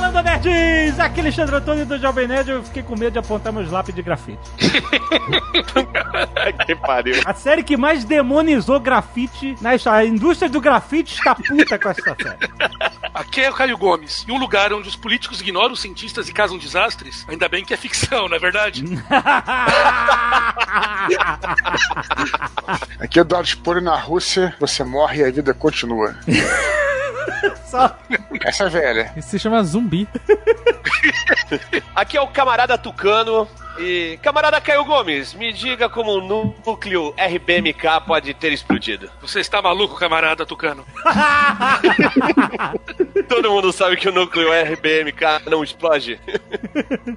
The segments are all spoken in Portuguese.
Landa, nerds! Aqui Alexandre Antônio do Jovem Nerd. Eu fiquei com medo de apontar meus lápis de grafite. Que pariu. A série que mais demonizou grafite na história. A indústria do grafite está puta com essa série. Aqui é o Caio Gomes. Em um lugar onde os políticos ignoram os cientistas e causam desastres, ainda bem que é ficção, não é verdade? Aqui é Eduardo Spor, na Rússia, você morre e a vida continua. Só. Essa é velha. Isso se chama zumbi. Aqui é o camarada Tucano. E camarada Caio Gomes, me diga como o núcleo RBMK pode ter explodido. Você está maluco, camarada Tucano? Todo mundo sabe que o núcleo RBMK não explode.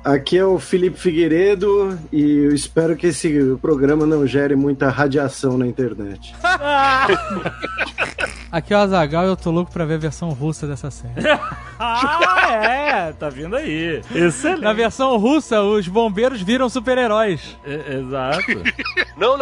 Aqui é o Felipe Figueiredo e eu espero que esse programa não gere muita radiação na internet. Aqui é o Azaghal e eu tô louco pra ver a versão russa dessa série. Ah, é! Tá vindo aí. Excelente. Na versão russa, os bombeiros viram super-heróis. Exato. Não.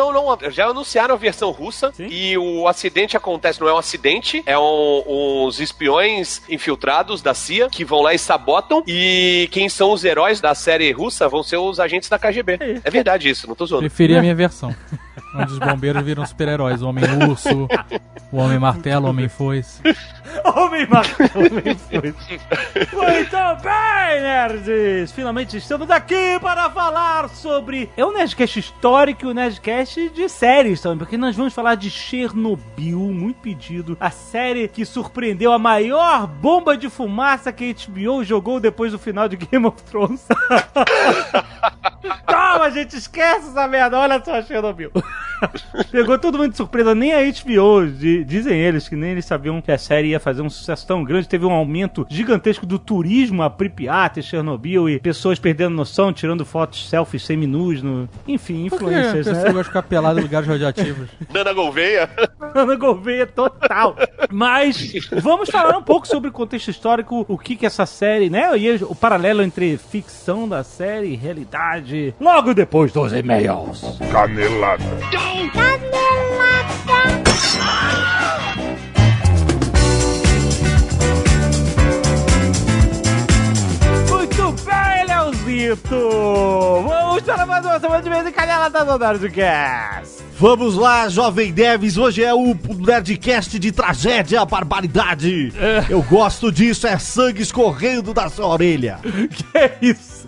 Já anunciaram a versão russa. Sim. E o acidente acontece, não é um acidente, é uns espiões infiltrados da CIA que vão lá e sabotam, e quem são os heróis da série russa vão ser os agentes da KGB. É verdade isso, não tô zoando. Preferi a minha versão. Onde os bombeiros viram super-heróis. O Homem-Urso, o Homem-Martelo, o Homem-Foice. Homem-Martelo, Homem-Foice. Muito bem, nerds! Finalmente estamos aqui para falar sobre... É um Nerdcast histórico e um Nerdcast de séries também, porque nós vamos falar de Chernobyl, muito pedido. A série que surpreendeu, a maior bomba de fumaça que a HBO jogou depois do final de Game of Thrones. Toma, gente, esquece essa merda. Olha só, Chernobyl. Pegou todo mundo de surpresa, nem a HBO, dizem eles, que nem eles sabiam que a série ia fazer um sucesso tão grande. Teve um aumento gigantesco do turismo a Pripyat e Chernobyl, e pessoas perdendo noção, tirando fotos, selfies seminus, no... enfim, influencers, né? A pessoa gosta de ficar pelada em lugares radioativos. Nana Gouveia total. Mas vamos falar um pouco sobre o contexto histórico, o que essa série, né, e o paralelo entre ficção da série e realidade, logo depois dos e-mails. Canelada. Muito bem, Leozito! Vamos para mais uma semana de vez em Canelada do Nerdcast! Vamos lá, Jovem Devs, hoje é o Nerdcast de tragédia, barbaridade! Eu gosto disso, é sangue escorrendo da sua orelha! Que isso?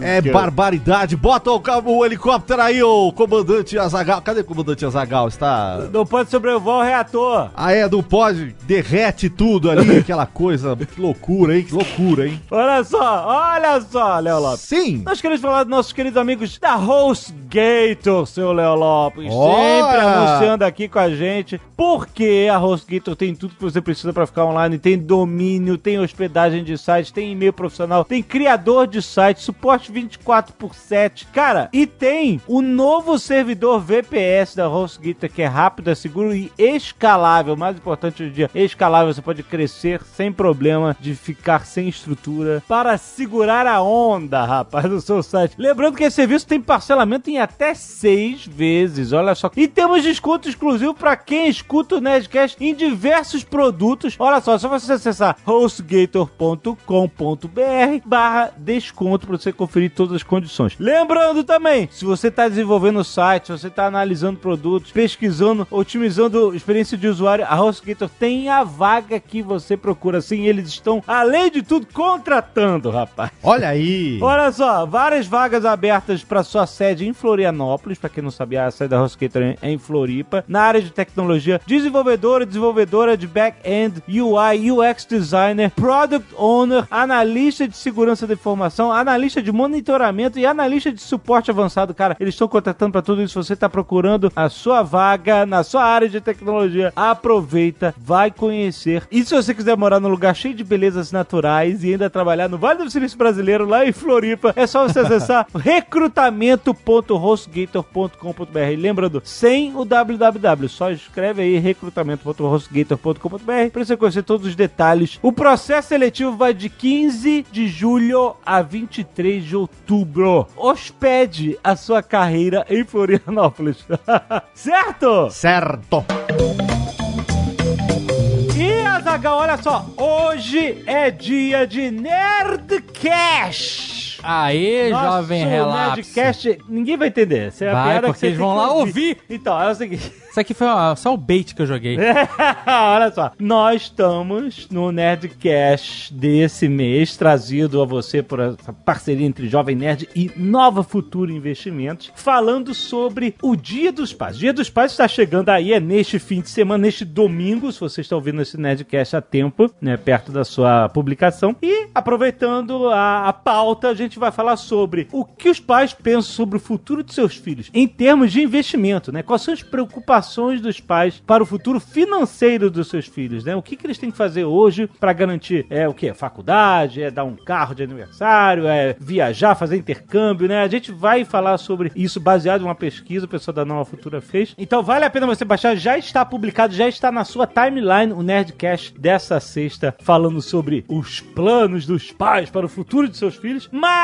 É barbaridade. Bota o helicóptero aí, o comandante Azaghal. Cadê o comandante Azaghal? Está... Não pode sobrevoar o reator. Ah, é? Não pode? Derrete tudo ali. Aquela coisa. Que loucura, hein? Que loucura, hein? Olha só, Léo Lopes. Sim. Nós queremos falar dos nossos queridos amigos da HostGator, seu Léo Lopes. Sempre anunciando aqui com a gente. Porque a HostGator tem tudo que você precisa para ficar online. Tem domínio, tem hospedagem de site, tem e-mail profissional, tem criador de site, suporte 24/7, cara, e tem o novo servidor VPS da HostGator, que é rápido, é seguro e escalável. O mais importante do dia, escalável, você pode crescer sem problema de ficar sem estrutura para segurar a onda, rapaz, do seu site. Lembrando que esse serviço tem parcelamento em até 6 vezes, olha só. E temos desconto exclusivo para quem escuta o Nerdcast em diversos produtos. Olha só, é só você acessar hostgator.com.br/desconto para você conferir todas as condições. Lembrando também, se você está desenvolvendo o site, se você está analisando produtos, pesquisando, otimizando a experiência de usuário, a HostGator tem a vaga que você procura. Sim, eles estão, além de tudo, contratando, rapaz. Olha aí! Olha só, várias vagas abertas para sua sede em Florianópolis, para quem não sabia, a sede da HostGator é em Floripa, na área de tecnologia, desenvolvedora, desenvolvedora de back-end, UI, UX designer, product owner, analista de segurança da informação, analista de monitoramento e analista de suporte avançado. Cara, eles estão contratando para tudo isso. Você está procurando a sua vaga na sua área de tecnologia, aproveita, vai conhecer. E se você quiser morar num lugar cheio de belezas naturais e ainda trabalhar no Vale do Silício Brasileiro, lá em Floripa, é só você acessar recrutamento.hostgator.com.br. Lembrando, sem o www, só escreve aí recrutamento.hostgator.com.br para você conhecer todos os detalhes. O processo seletivo vai de 15 de julho a 23 3 de outubro. Hospede a sua carreira em Florianópolis. Certo? Certo. E, Azaghal, olha só. Hoje é dia de Nerdcast. Aê, nossa, jovem relapso. Nerdcast, ninguém vai entender. Essa é vai, a piada porque que eles vão lá ouvir. Então, é o seguinte. Isso aqui foi só o bait que eu joguei. Olha só. Nós estamos no Nerdcast desse mês, trazido a você por essa parceria entre Jovem Nerd e Nova Futura Investimentos, falando sobre o Dia dos Pais. O Dia dos Pais está chegando aí, é neste fim de semana, neste domingo, se você está ouvindo esse Nerdcast a tempo, né, perto da sua publicação. E, aproveitando a pauta, a gente vai falar sobre o que os pais pensam sobre o futuro de seus filhos em termos de investimento, né? Quais são as preocupações dos pais para o futuro financeiro dos seus filhos, né? O que eles têm que fazer hoje para garantir o que? Faculdade, dar um carro de aniversário, viajar, fazer intercâmbio, né? A gente vai falar sobre isso baseado em uma pesquisa, o pessoal da Nova Futura fez. Então vale a pena você baixar, já está publicado, já está na sua timeline o Nerdcast dessa sexta, falando sobre os planos dos pais para o futuro de seus filhos, mas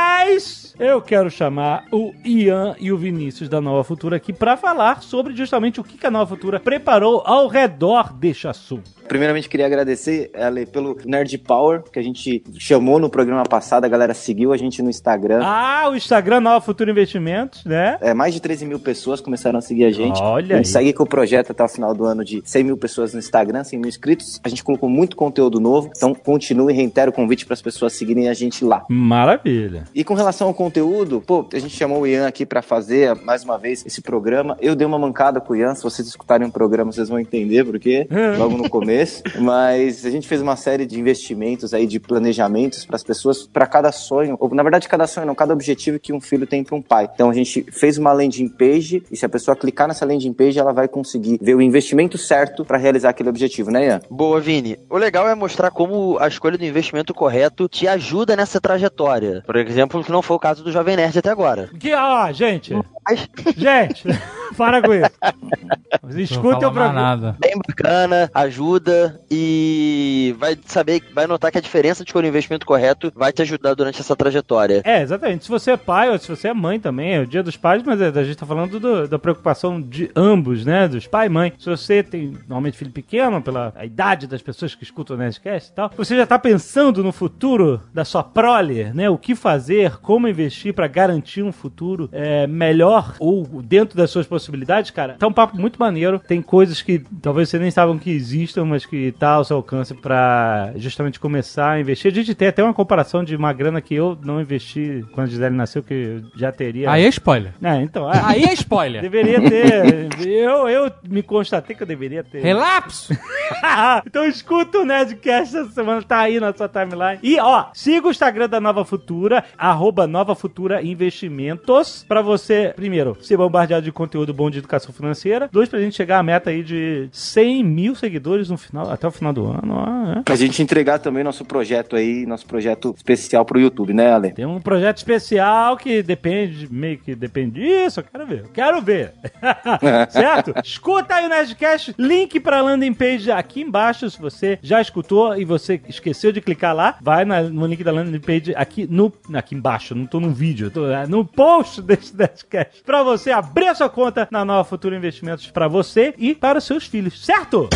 eu quero chamar o Ian e o Vinícius da Nova Futura aqui para falar sobre justamente o que a Nova Futura preparou ao redor deste assunto. Primeiramente, queria agradecer, Ale, pelo Nerd Power, que a gente chamou no programa passado, a galera seguiu a gente no Instagram. Ah, o Instagram Nova Futura Investimentos, né? Mais de 13 mil pessoas começaram a seguir a gente. Olha, a gente segue com o projeto até o final do ano de 100 mil pessoas no Instagram, 100 mil inscritos. A gente colocou muito conteúdo novo, então continue e reitero o convite para as pessoas seguirem a gente lá. Maravilha. E com relação ao conteúdo, a gente chamou o Ian aqui para fazer, mais uma vez, esse programa. Eu dei uma mancada com o Ian, se vocês escutarem o programa, vocês vão entender por quê, logo no começo. Mas a gente fez uma série de investimentos aí, de planejamentos para as pessoas, para cada sonho, ou na verdade cada sonho não, cada objetivo que um filho tem para um pai. Então a gente fez uma landing page e se a pessoa clicar nessa landing page, ela vai conseguir ver o investimento certo para realizar aquele objetivo, né, Ian? Boa, Vini. O legal é mostrar como a escolha do investimento correto te ajuda nessa trajetória. Por exemplo, que não foi o caso do Jovem Nerd até agora. Gente! Gente! Para com isso. Escuta o programa. Bem bacana, ajuda e vai notar que a diferença de escolher o investimento correto vai te ajudar durante essa trajetória. Exatamente. Se você é pai ou se você é mãe também, é o Dia dos Pais, mas a gente tá falando da preocupação de ambos, né? Dos pai e mãe. Se você tem normalmente filho pequeno, pela a idade das pessoas que escutam o Nerdcast e tal, você já tá pensando no futuro da sua prole, né? O que fazer, como investir para garantir um futuro melhor ou dentro das suas possibilidades, cara. Tá um papo muito maneiro. Tem coisas que talvez vocês nem saibam que existam, mas que tá ao seu alcance pra justamente começar a investir. A gente tem até uma comparação de uma grana que eu não investi quando a Gisele nasceu, que eu já teria. Aí é spoiler. Então. Aí é spoiler. Deveria ter. Eu me constatei que eu deveria ter. Relapso! Então escuta o Nerdcast essa semana, tá aí na sua timeline. E, siga o Instagram da Nova Futura, @NovaFuturaInvestimentos, pra você, primeiro, se bombardear de conteúdo bom de educação financeira. 2, pra gente chegar à meta aí de 100 mil seguidores até o final do ano. Pra gente entregar também nosso projeto especial pro YouTube, né, Ale? Tem um projeto especial que meio que depende disso. Eu quero ver. Certo? Escuta aí o Nerdcast. Link pra landing page aqui embaixo. Se você já escutou e você esqueceu de clicar lá, vai no link da landing page aqui embaixo. Não tô no vídeo, tô no post desse Nerdcast. Pra você abrir a sua conta na Nova Futura Investimentos para você e para os seus filhos, certo?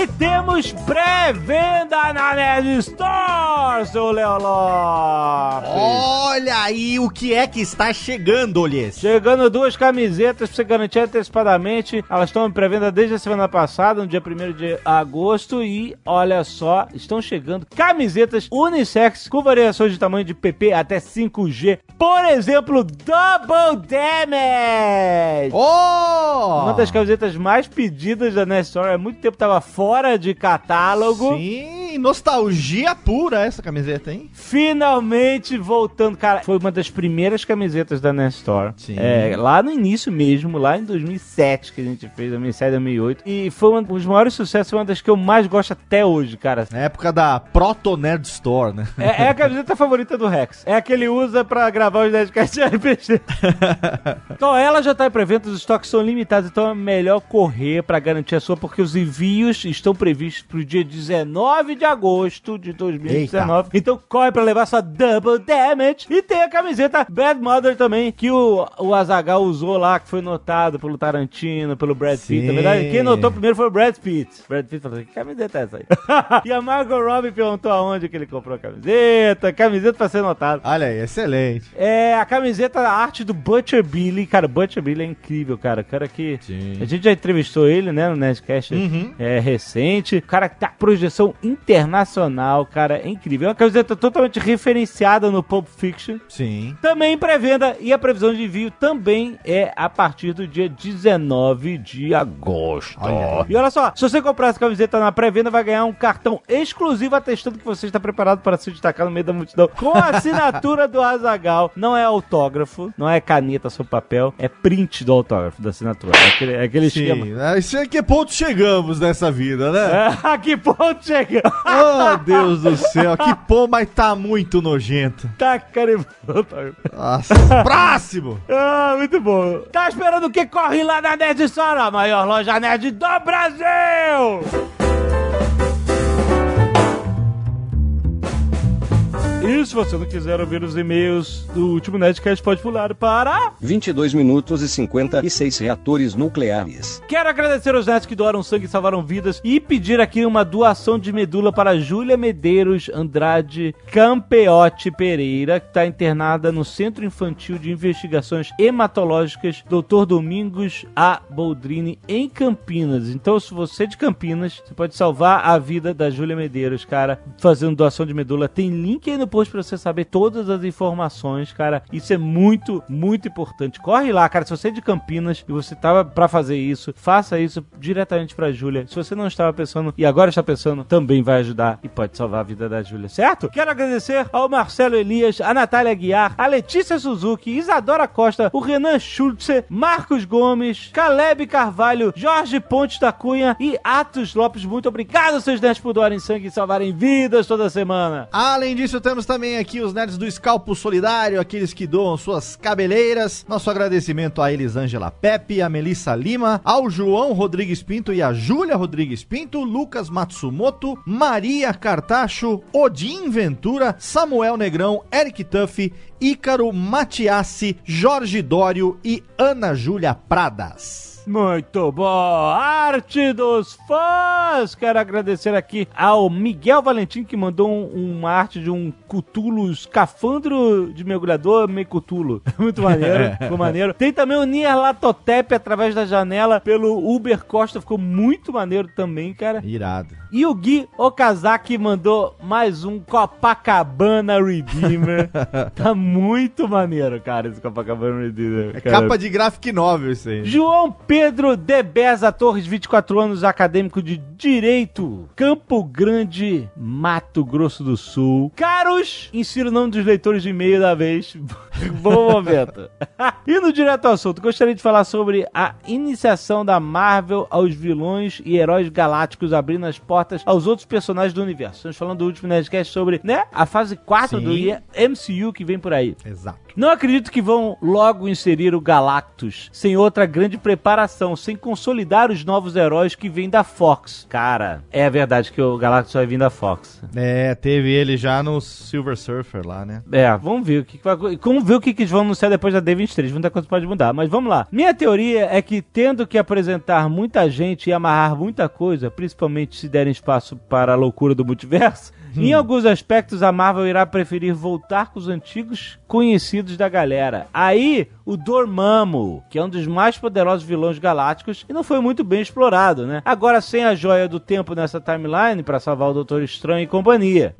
E temos pré-venda na Nerd Store, seu Léo Lopes. Olha aí o que é que está chegando, Olhês. Chegando 2 camisetas para você garantir antecipadamente. Elas estão em pré-venda desde a semana passada, no dia 1º de agosto. E olha só, estão chegando camisetas unissex com variações de tamanho de PP até 5G. Por exemplo, Double Damage. Uma das camisetas mais pedidas da Nerd Store. Há muito tempo estava fora de catálogo. Sim, nostalgia pura essa camiseta, hein? Finalmente voltando. Cara, foi uma das primeiras camisetas da Nerd Store. Sim. Lá no início mesmo, lá em 2007 que a gente fez, 2007, 2008. E foi um dos maiores sucessos, uma das que eu mais gosto até hoje, cara. Na época da Proto Nerd Store, né? É a camiseta favorita do Rex. É a que ele usa pra gravar os Nerdcast de RPG. Então, ela já tá em pré-venda, os estoques são limitados, então é melhor correr pra garantir a sua, porque os envios estão previstos para o dia 19 de agosto de 2019. Eita. Então corre pra levar sua Double Damage. E tem a camiseta Bad Mother também, que o Azaghal usou lá, que foi notado pelo Tarantino, pelo Brad Pitt. Na verdade, quem notou primeiro foi o Brad Pitt. Brad Pitt falou assim, que camiseta é essa aí? E a Margot Robbie perguntou aonde que ele comprou a camiseta. Camiseta pra ser notado. Olha aí, excelente. É, a camiseta, a arte do Butcher Billy. Cara, o Butcher Billy é incrível, cara. O cara que... Sim. A gente já entrevistou ele, né, no Nerdcast recente. O cara que tá com projeção internacional, cara, é incrível. É uma camiseta totalmente referenciada no Pulp Fiction. Sim. Também em pré-venda, e a previsão de envio também é a partir do dia 19 de agosto. Olha. E olha só, se você comprar essa camiseta na pré-venda, vai ganhar um cartão exclusivo atestando que você está preparado para se destacar no meio da multidão com a assinatura do Azaghal. Não é autógrafo, não é caneta sobre papel, é print do autógrafo, da assinatura. É aquele esquema. Né? Isso é que ponto chegamos nessa vida, né? É, a que ponto chegamos? Oh, Deus do céu, que ponto, mas tá muito nojento. Tá, cara. Nossa, próximo! Ah, muito bom. Tá esperando o que? Corre lá na Nerd Store, a maior loja nerd do Brasil! E se você não quiser ouvir os e-mails do último Nerdcast, pode pular para... 22 minutos e 56 reatores nucleares. Quero agradecer aos nerds que doaram sangue e salvaram vidas e pedir aqui uma doação de medula para Júlia Medeiros Andrade Campeotti Pereira, que está internada no Centro Infantil de Investigações Hematológicas Dr. Domingos A. Boldrini, em Campinas. Então, se você é de Campinas, você pode salvar a vida da Júlia Medeiros, cara, fazendo doação de medula. Tem link aí no post pra você saber todas as informações, cara. Isso é muito, muito importante. Corre lá, cara. Se você é de Campinas e você tava pra fazer isso, faça isso diretamente pra Júlia. Se você não estava pensando e agora está pensando, também vai ajudar e pode salvar a vida da Júlia, certo? Quero agradecer ao Marcelo Elias, a Natália Aguiar, a Letícia Suzuki, Isadora Costa, o Renan Schultze, Marcos Gomes, Caleb Carvalho, Jorge Pontes da Cunha e Atos Lopes. Muito obrigado, seus nerds, por doarem sangue e salvarem vidas toda semana. Além disso, temos também aqui os nerds do Escalpo Solidário, aqueles que doam suas cabeleiras. Nosso agradecimento a Elisângela Pepe, a Melissa Lima, ao João Rodrigues Pinto e a Júlia Rodrigues Pinto, Lucas Matsumoto, Maria Cartacho, Odin Ventura, Samuel Negrão, Eric Tuff, Ícaro Matiassi, Jorge Dório e Ana Júlia Pradas. Muito bom! Arte dos fãs! Quero agradecer aqui ao Miguel Valentim, que mandou uma arte de um Cthulhu, escafandro de mergulhador, meio Cthulhu. Muito maneiro, ficou maneiro. Tem também o Nyarlathotep através da janela pelo Uber Costa, ficou muito maneiro também, cara. Irado. E o Gui Okazaki mandou mais um Copacabana Redeemer. Tá muito maneiro, cara, esse Copacabana Redeemer. É cara. Capa de graphic novel isso aí. João Pedro Debeza Torres, 24 anos, acadêmico de Direito, Campo Grande, Mato Grosso do Sul. Caros, insiro o nome dos leitores de e-mail da vez. Bom momento. E no direto ao assunto, gostaria de falar sobre a iniciação da Marvel aos vilões e heróis galácticos, abrindo as portas aos outros personagens do universo. Estamos falando do último Nerdcast sobre, né, a fase 4 do MCU que vem por aí. Exato. Não acredito que vão logo inserir o Galactus sem outra grande preparação, sem consolidar os novos heróis que vêm da Fox. Cara, é verdade que o Galactus vai vir da Fox. É, teve ele já no Silver Surfer lá, né? É, vamos ver o que vai... Vamos ver o que eles vão anunciar depois da D23. Muita coisa pode mudar, mas vamos lá. Minha teoria é que, tendo que apresentar muita gente e amarrar muita coisa, principalmente se derem espaço para a loucura do multiverso, em alguns aspectos a Marvel irá preferir voltar com os antigos conhecidos da galera. Aí, o Dormammu, que é um dos mais poderosos vilões galácticos e não foi muito bem explorado, né? Agora, sem a Joia do Tempo nessa timeline para salvar o Doutor Estranho e companhia.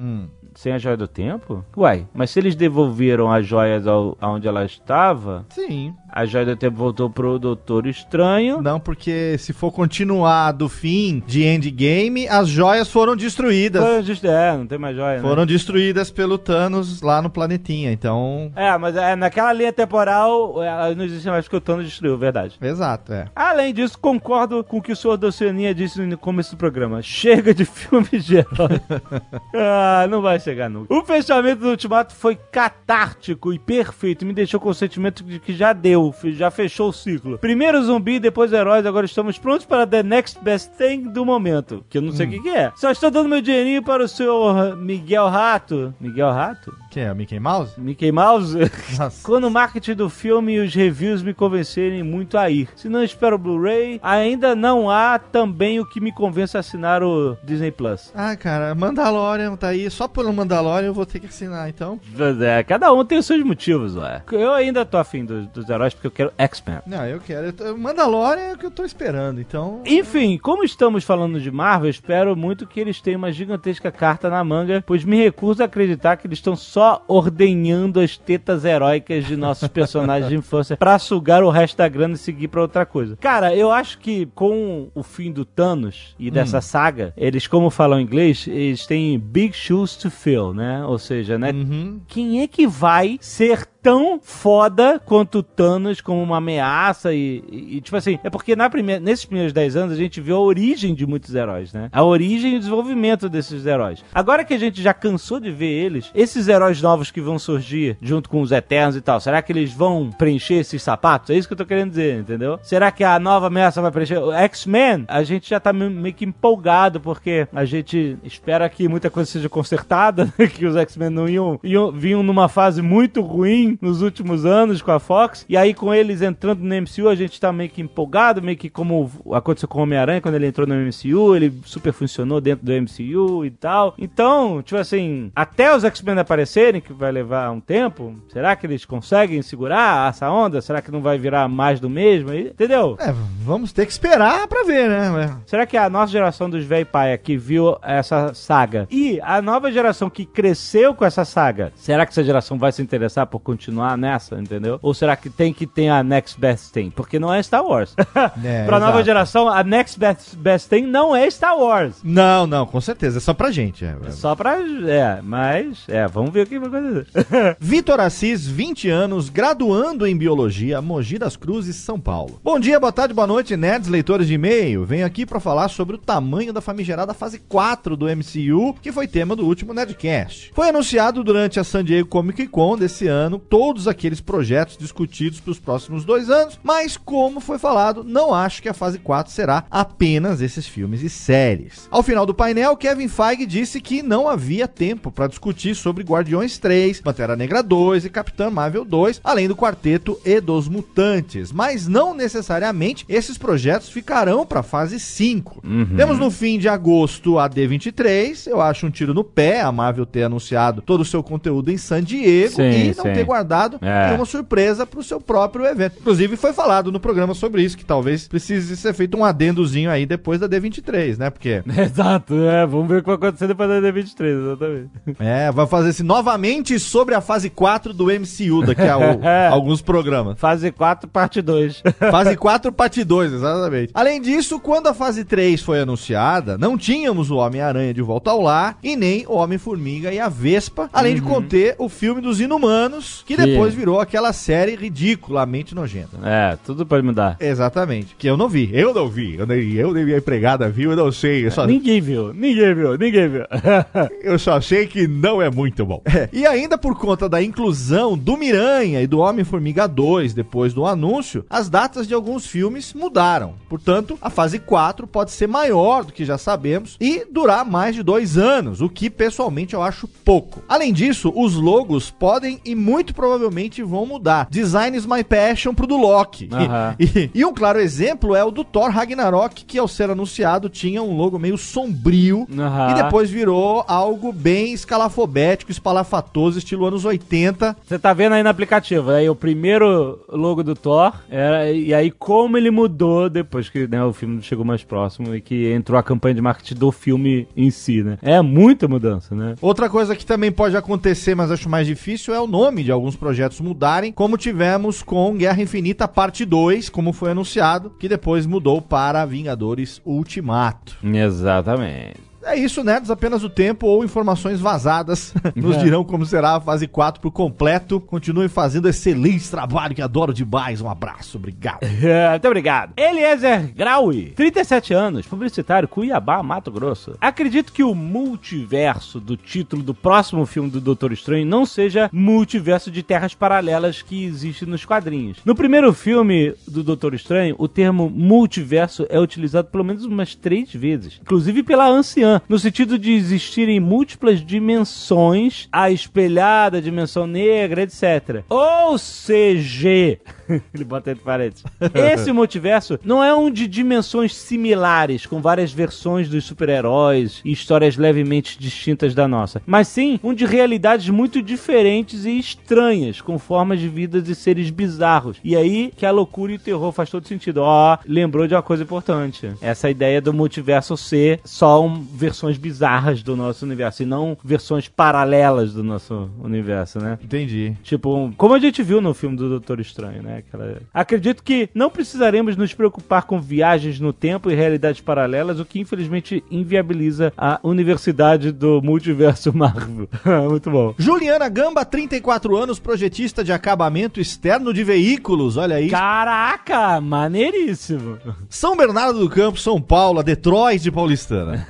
Sem a Joia do Tempo? Uai, mas se eles devolveram as joias aonde ela estava... Sim. A Joia do Tempo voltou pro Doutor Estranho. Não, porque se for continuar do fim de Endgame, as joias foram destruídas. Não tem mais joia, foram, né, destruídas pelo Thanos lá no planetinha, então... É, mas naquela linha temporal, não existe mais, porque o Thanos destruiu, verdade. Exato, é. Além disso, concordo com o que o senhor da Oceania disse no começo do programa. Chega de filme geral. Ah, não vai ser chegar nunca. O fechamento do Ultimato foi catártico e perfeito. Me deixou com o sentimento de que já deu, já fechou o ciclo. Primeiro zumbi, depois heróis. Agora estamos prontos para the next best thing do momento. Que eu não sei o que é. Só estou dando meu dinheirinho para o senhor Miguel Rato. Miguel Rato? Quem é? Mickey Mouse? Mickey Mouse? Nossa. Quando o marketing do filme e os reviews me convencerem muito a ir. Se não espero o Blu-ray, ainda não há também o que me convença a assinar o Disney Plus. Ah, cara, Mandalorian tá aí. Só pelo Mandalorian eu vou ter que assinar, então. É, cada um tem os seus motivos, ué. Eu ainda tô afim dos heróis porque eu quero X-Men. Não, eu quero. Mandalorian é o que eu tô esperando, então... Enfim, como estamos falando de Marvel, espero muito que eles tenham uma gigantesca carta na manga, pois me recuso a acreditar que eles estão só ordenhando as tetas heróicas de nossos personagens de infância pra sugar o resto da grana e seguir pra outra coisa. Cara, eu acho que com o fim do Thanos e dessa saga, eles, como falam em inglês, eles têm big shoes to fill, né? Ou seja, né? Uhum. Quem é que vai ser tão foda quanto o Thanos como uma ameaça e tipo assim, é porque nesses primeiros 10 anos a gente viu a origem de muitos heróis, né? A origem e o desenvolvimento desses heróis. Agora que a gente já cansou de ver eles, esses heróis novos que vão surgir junto com os Eternos e tal, será que eles vão preencher esses sapatos? É isso que eu tô querendo dizer, entendeu? Será que a nova ameaça vai preencher? O X-Men, a gente já tá meio que empolgado, porque a gente espera que muita coisa seja consertada, que os X-Men não vinham numa fase muito ruim nos últimos anos com a Fox, e aí com eles entrando no MCU, a gente tá meio que empolgado, meio que como aconteceu com o Homem-Aranha, quando ele entrou no MCU, ele super funcionou dentro do MCU e tal. Então, tipo assim, até os X-Men aparecerem, que vai levar um tempo, será que eles conseguem segurar essa onda? Será que não vai virar mais do mesmo? Entendeu? É, vamos ter que esperar pra ver, né? Será que a nossa geração dos velho paia que viu essa saga, e a nova geração que cresceu com essa saga, será que essa geração vai se interessar por continuar nessa, entendeu? Ou será que tem que ter a Next Best Thing? Porque não é Star Wars. Pra nova geração, a Next Best Thing não é Star Wars. Não, não, com certeza. É só pra gente. É só pra... É, mas... É, vamos ver o que vai acontecer. Vitor Assis, 20 anos, graduando em Biologia, Mogi das Cruzes, São Paulo. Bom dia, boa tarde, boa noite, nerds, leitores de e-mail. Venho aqui pra falar sobre o tamanho da famigerada fase 4 do MCU, que foi tema do último Nerdcast. Foi anunciado durante a San Diego Comic Con desse ano todos aqueles projetos discutidos para os próximos 2 anos, mas como foi falado, não acho que a fase 4 será apenas esses filmes e séries. Ao final do painel, Kevin Feige disse que não havia tempo para discutir sobre Guardiões 3, Pantera Negra 2 e Capitã Marvel 2, além do Quarteto e dos Mutantes, mas não necessariamente esses projetos ficarão para a fase 5. Temos no fim de agosto a D23, eu acho um tiro no pé a Marvel ter anunciado todo o seu conteúdo em San Diego e não ter guardado é uma surpresa pro seu próprio evento. Inclusive foi falado no programa sobre isso, que talvez precise ser feito um adendozinho aí depois da D23, né? Porque... Exato, é, vamos ver o que vai acontecer depois da D23, exatamente. É, vai fazer isso novamente sobre a fase 4 do MCU daqui a alguns programas. Fase 4, parte 2. Fase 4, parte 2, exatamente. Além disso, quando a fase 3 foi anunciada, não tínhamos o Homem-Aranha de Volta ao Lar e nem o Homem-Formiga e a Vespa, além de conter o filme dos Inumanos, que depois virou aquela série ridiculamente nojenta. É, tudo pode mudar. Exatamente. Que eu não vi. Eu nem vi a empregada, viu? Eu não sei. Eu só... Ninguém viu. Eu só sei que não é muito bom. É. E ainda por conta da inclusão do Miranha e do Homem-Formiga 2 depois do anúncio, as datas de alguns filmes mudaram. Portanto, a fase 4 pode ser maior do que já sabemos e durar mais de 2 anos, o que pessoalmente eu acho pouco. Além disso, os logos podem e muito provavelmente vão mudar. Designs My Passion pro do Loki. E um claro exemplo é o do Thor Ragnarok, que ao ser anunciado tinha um logo meio sombrio e depois virou algo bem escalafobético, espalafatoso, estilo anos 80. Você tá vendo aí no aplicativo, aí o primeiro logo do Thor, e aí como ele mudou depois que, né, o filme chegou mais próximo e que entrou a campanha de marketing do filme em si, né? É muita mudança, né? Outra coisa que também pode acontecer, mas acho mais difícil, é o nome de alguns projetos mudarem, como tivemos com Guerra Infinita Parte 2, como foi anunciado, que depois mudou para Vingadores Ultimato. Exatamente. É isso, nerds, apenas o tempo ou informações vazadas nos dirão como será a fase 4 por completo. Continuem fazendo excelente trabalho, que adoro demais. Um abraço, obrigado. Muito obrigado. Eliezer Graui, 37 anos, publicitário, Cuiabá, Mato Grosso. Acredito que o multiverso do título do próximo filme do Doutor Estranho não seja multiverso de terras paralelas que existe nos quadrinhos. No primeiro filme do Doutor Estranho, o termo multiverso é utilizado pelo menos umas 3 vezes, inclusive pela anciã, no sentido de existirem múltiplas dimensões, a espelhada, a dimensão negra, etc. Ou seja, ele bota entre parênteses, esse multiverso não é um de dimensões similares, com várias versões dos super-heróis e histórias levemente distintas da nossa, mas sim um de realidades muito diferentes e estranhas, com formas de vida de seres bizarros. E aí que a loucura e o terror faz todo sentido. Ó, lembrou de uma coisa importante. Essa ideia do multiverso ser só versões bizarras do nosso universo e não versões paralelas do nosso universo, né? Entendi. Tipo, como a gente viu no filme do Doutor Estranho, né? Aquela... Acredito que não precisaremos nos preocupar com viagens no tempo e realidades paralelas, o que infelizmente inviabiliza a universidade do multiverso Marvel. Muito bom. Juliana Gamba, 34 anos, projetista de acabamento externo de veículos, olha aí. Caraca, maneiríssimo. São Bernardo do Campo, São Paulo, Detroit de Paulistana.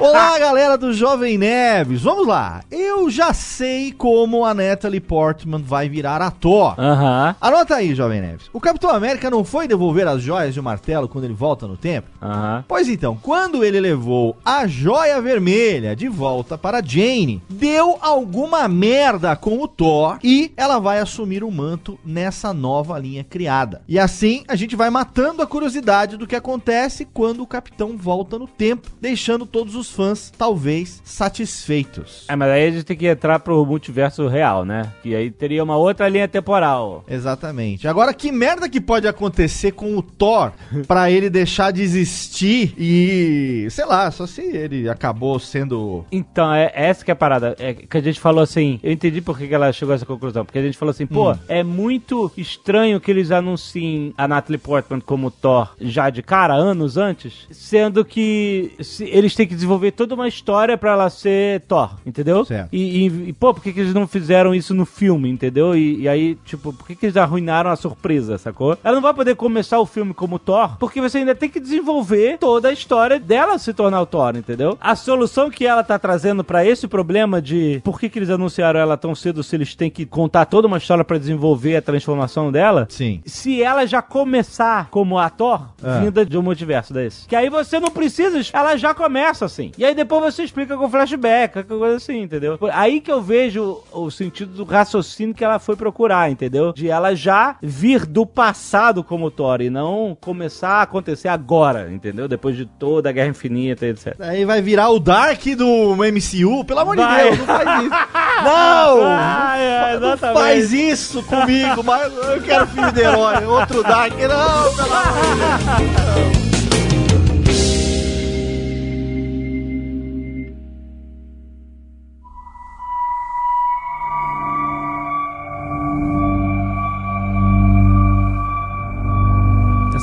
Olá, galera do Jovem Neves. Vamos lá. Eu já sei como a Natalie Portman vai virar a Thor. Uhum. Anota aí, Jovem Neves. O Capitão América não foi devolver as joias de um martelo quando ele volta no tempo? Uhum. Pois então, quando ele levou a joia vermelha de volta para Jane, deu alguma merda com o Thor e ela vai assumir o manto nessa nova linha criada. E assim, a gente vai matando a curiosidade do que acontece quando o Capitão volta no tempo, deixando todos os fãs, talvez, satisfeitos. É, mas aí a gente tem que entrar pro multiverso real, né? Que aí teria uma outra linha temporal. Exatamente. Agora, que merda que pode acontecer com o Thor pra ele deixar de existir e... Sei lá, só se ele acabou sendo... Então, essa que é a parada. É que a gente falou assim... Eu entendi por que ela chegou a essa conclusão. Porque a gente falou assim, pô, é muito estranho que eles anunciem a Natalie Portman como Thor já de cara, anos antes, sendo que... eles têm que desenvolver toda uma história pra ela ser Thor, entendeu? Certo. E pô, por que eles não fizeram isso no filme, entendeu? E aí, tipo, por que eles arruinaram a surpresa, sacou? Ela não vai poder começar o filme como Thor, porque você ainda tem que desenvolver toda a história dela se tornar o Thor, entendeu? A solução que ela tá trazendo pra esse problema de por que eles anunciaram ela tão cedo se eles têm que contar toda uma história pra desenvolver a transformação dela, sim. Se ela já começar como a Thor, vinda de um multiverso desse. Que aí você não precisa... Ela já começa assim. E aí depois você explica com flashback, alguma coisa assim, entendeu? Aí que eu vejo o sentido do raciocínio que ela foi procurar, entendeu? De ela já vir do passado como Thor e não começar a acontecer agora, entendeu? Depois de toda a Guerra Infinita, etc. Aí vai virar o Dark do MCU, pelo amor de Deus, não faz isso. Não! Não faz isso comigo, mas eu quero filme de herói, outro Dark, não, pelo amor de Deus.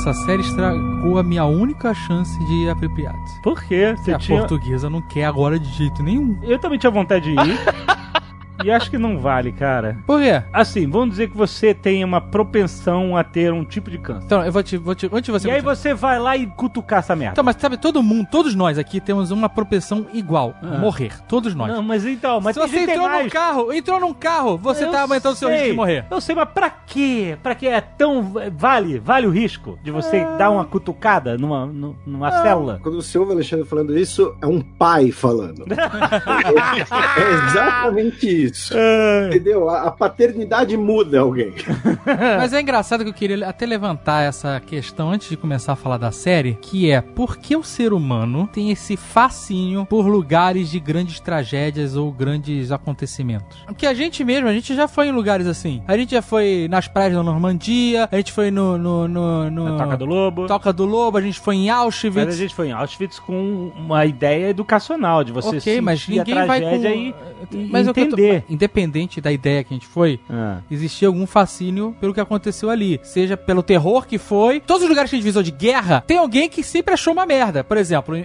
Essa série estragou a minha única chance de ir a Pripyat. Por quê? Porque a portuguesa não quer agora de jeito nenhum. Eu também tinha vontade de ir. E acho que não vale, cara. Por quê? Assim, vamos dizer que você tem uma propensão a ter um tipo de câncer. Então, eu vou te antes de você... E aí você vai lá e cutucar essa merda. Então, mas sabe, todo mundo, todos nós aqui temos uma propensão igual. Morrer. Todos nós. Não, mas então... Mas se você entrou num carro, você tá aumentando o seu risco de morrer. Eu sei, mas pra quê? Pra que é tão... Vale o risco de você dar uma cutucada numa célula? Quando o senhor Alexandre falando isso, é um pai falando. É exatamente isso. Entendeu? A paternidade muda alguém. Mas é engraçado que eu queria até levantar essa questão antes de começar a falar da série, que é por que o ser humano tem esse fascínio por lugares de grandes tragédias ou grandes acontecimentos? Porque a gente já foi em lugares assim. A gente já foi nas praias da Normandia, a gente foi no Toca do Lobo, a gente foi em Auschwitz. Mas a gente foi em Auschwitz com uma ideia educacional de você sentir a tragédia e entender. Independente da ideia que a gente foi, existia algum fascínio pelo que aconteceu ali. Seja pelo terror que foi. Todos os lugares que a gente visou de guerra, tem alguém que sempre achou uma merda. Por exemplo,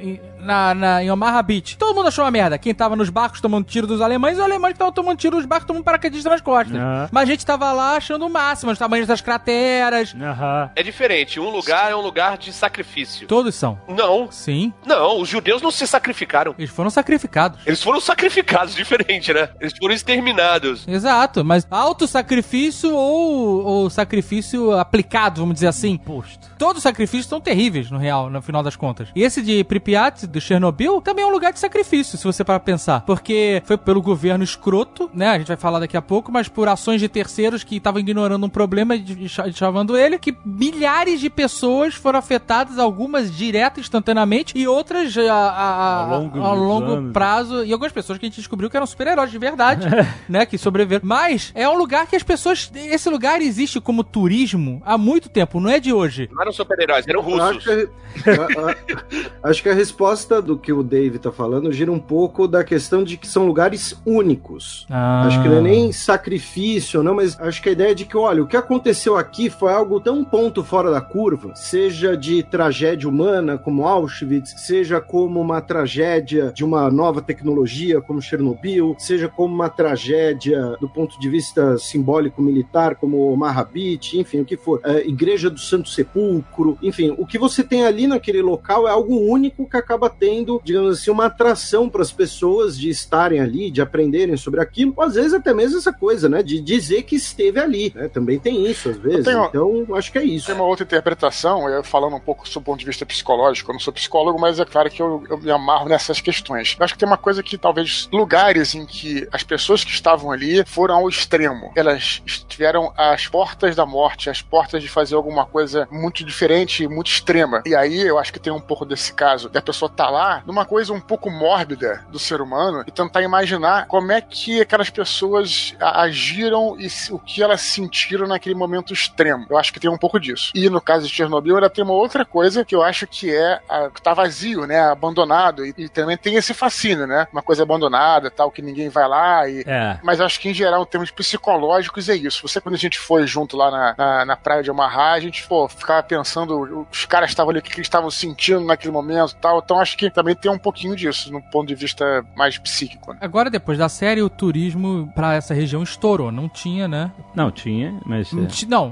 em Omaha Beach. Todo mundo achou uma merda. Quem tava nos barcos tomando tiro dos alemães, e os alemães que estavam tomando tiro dos barcos tomando paraquedista nas costas. Uhum. Mas a gente tava lá achando o máximo, os tamanhos das crateras. Uhum. É diferente. Um lugar é um lugar de sacrifício. Todos são. Não. Sim. Não, os judeus não se sacrificaram. Eles foram sacrificados. Eles foram sacrificados, diferente, né? Eles foram exterminados. Exato, mas autossacrifício ou sacrifício aplicado, vamos dizer assim. Imposto. Todos os sacrifícios são terríveis, no real, no final das contas. E esse de Pripyat, do Chernobyl, também é um lugar de sacrifício, se você parar pra pensar. Porque foi pelo governo escroto, né? A gente vai falar daqui a pouco, mas por ações de terceiros que estavam ignorando um problema e chavando ele, que milhares de pessoas foram afetadas, algumas direta, instantaneamente, e outras a longo prazo. E algumas pessoas que a gente descobriu que eram super-heróis de verdade, né? Que sobreviveram. Mas é um lugar que as pessoas... Esse lugar existe como turismo há muito tempo, não é de hoje. Não eram super-heróis, eram russos. Acho que a resposta do que o Dave tá falando gira um pouco da questão de que são lugares únicos. Ah. Acho que não é nem sacrifício, não, mas acho que a ideia é de que, olha, o que aconteceu aqui foi algo tão ponto fora da curva, seja de tragédia humana, como Auschwitz, seja como uma tragédia de uma nova tecnologia, como Chernobyl, seja como uma tragédia do ponto de vista simbólico-militar, como Omaha Beach, enfim, o que for. Igreja do Santo Sepulcro, enfim, o que você tem ali naquele local é algo único que acaba tendo, digamos assim, uma atração para as pessoas de estarem ali, de aprenderem sobre aquilo, ou às vezes até mesmo essa coisa, né, de dizer que esteve ali, né, também tem isso às vezes, então acho que é isso. Tem uma outra interpretação, eu falando um pouco sob o ponto de vista psicológico, eu não sou psicólogo, mas é claro que eu me amarro nessas questões. Eu acho que tem uma coisa que talvez lugares em que as pessoas que estavam ali foram ao extremo, elas estiveram às portas da morte, às portas de fazer alguma coisa muito diferente e muito extrema, e aí eu acho que tem um pouco desse caso, da pessoa tá lá numa coisa um pouco mórbida do ser humano e tentar imaginar como é que aquelas pessoas agiram e o que elas sentiram naquele momento extremo. Eu acho que tem um pouco disso. E no caso de Chernobyl, ainda tem uma outra coisa que eu acho que é que tá vazio, né? Abandonado. E também tem esse fascínio, né? Uma coisa abandonada, tal, que ninguém vai lá. Mas acho que em geral, em termos psicológicos, é isso. Você, quando a gente foi junto lá na praia de Omaha, a gente, ficava pensando, os caras estavam ali, o que eles estavam sentindo naquele momento e tal. Então acho que também tem um pouquinho disso, no ponto de vista mais psíquico. Né? Agora, depois da série, o turismo pra essa região estourou. Não tinha, né? Não tinha, mas...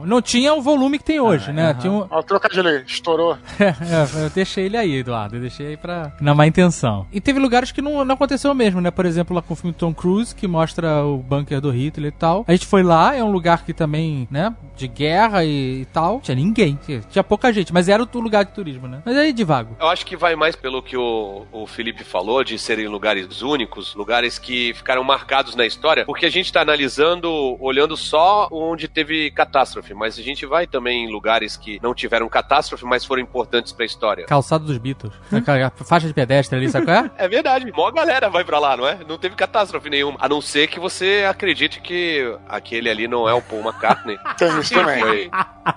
Não tinha o volume que tem hoje, né? Uhum. Tinha um... Ó, trocadilho aí, estourou. Eu deixei ele aí, Eduardo. Eu deixei aí na má intenção. E teve lugares que não aconteceu mesmo, né? Por exemplo, lá com o filme Tom Cruise, que mostra o bunker do Hitler e tal. A gente foi lá, é um lugar que também, né? De guerra e tal. Tinha ninguém. Tinha pouca gente, mas era o lugar de turismo, né? Mas aí, de vago. Eu acho que vai mais pelo que o Felipe falou, de serem lugares únicos, lugares que ficaram marcados na história, porque a gente tá analisando, olhando só onde teve catástrofe, mas a gente vai também em lugares que não tiveram catástrofe, mas foram importantes pra história. Calçado dos Beatles. A faixa de pedestre ali, sabe qual é? É verdade. Mó galera vai pra lá, não é? Não teve catástrofe nenhuma. A não ser que você acredite que aquele ali não é o Paul McCartney. Tem isso também.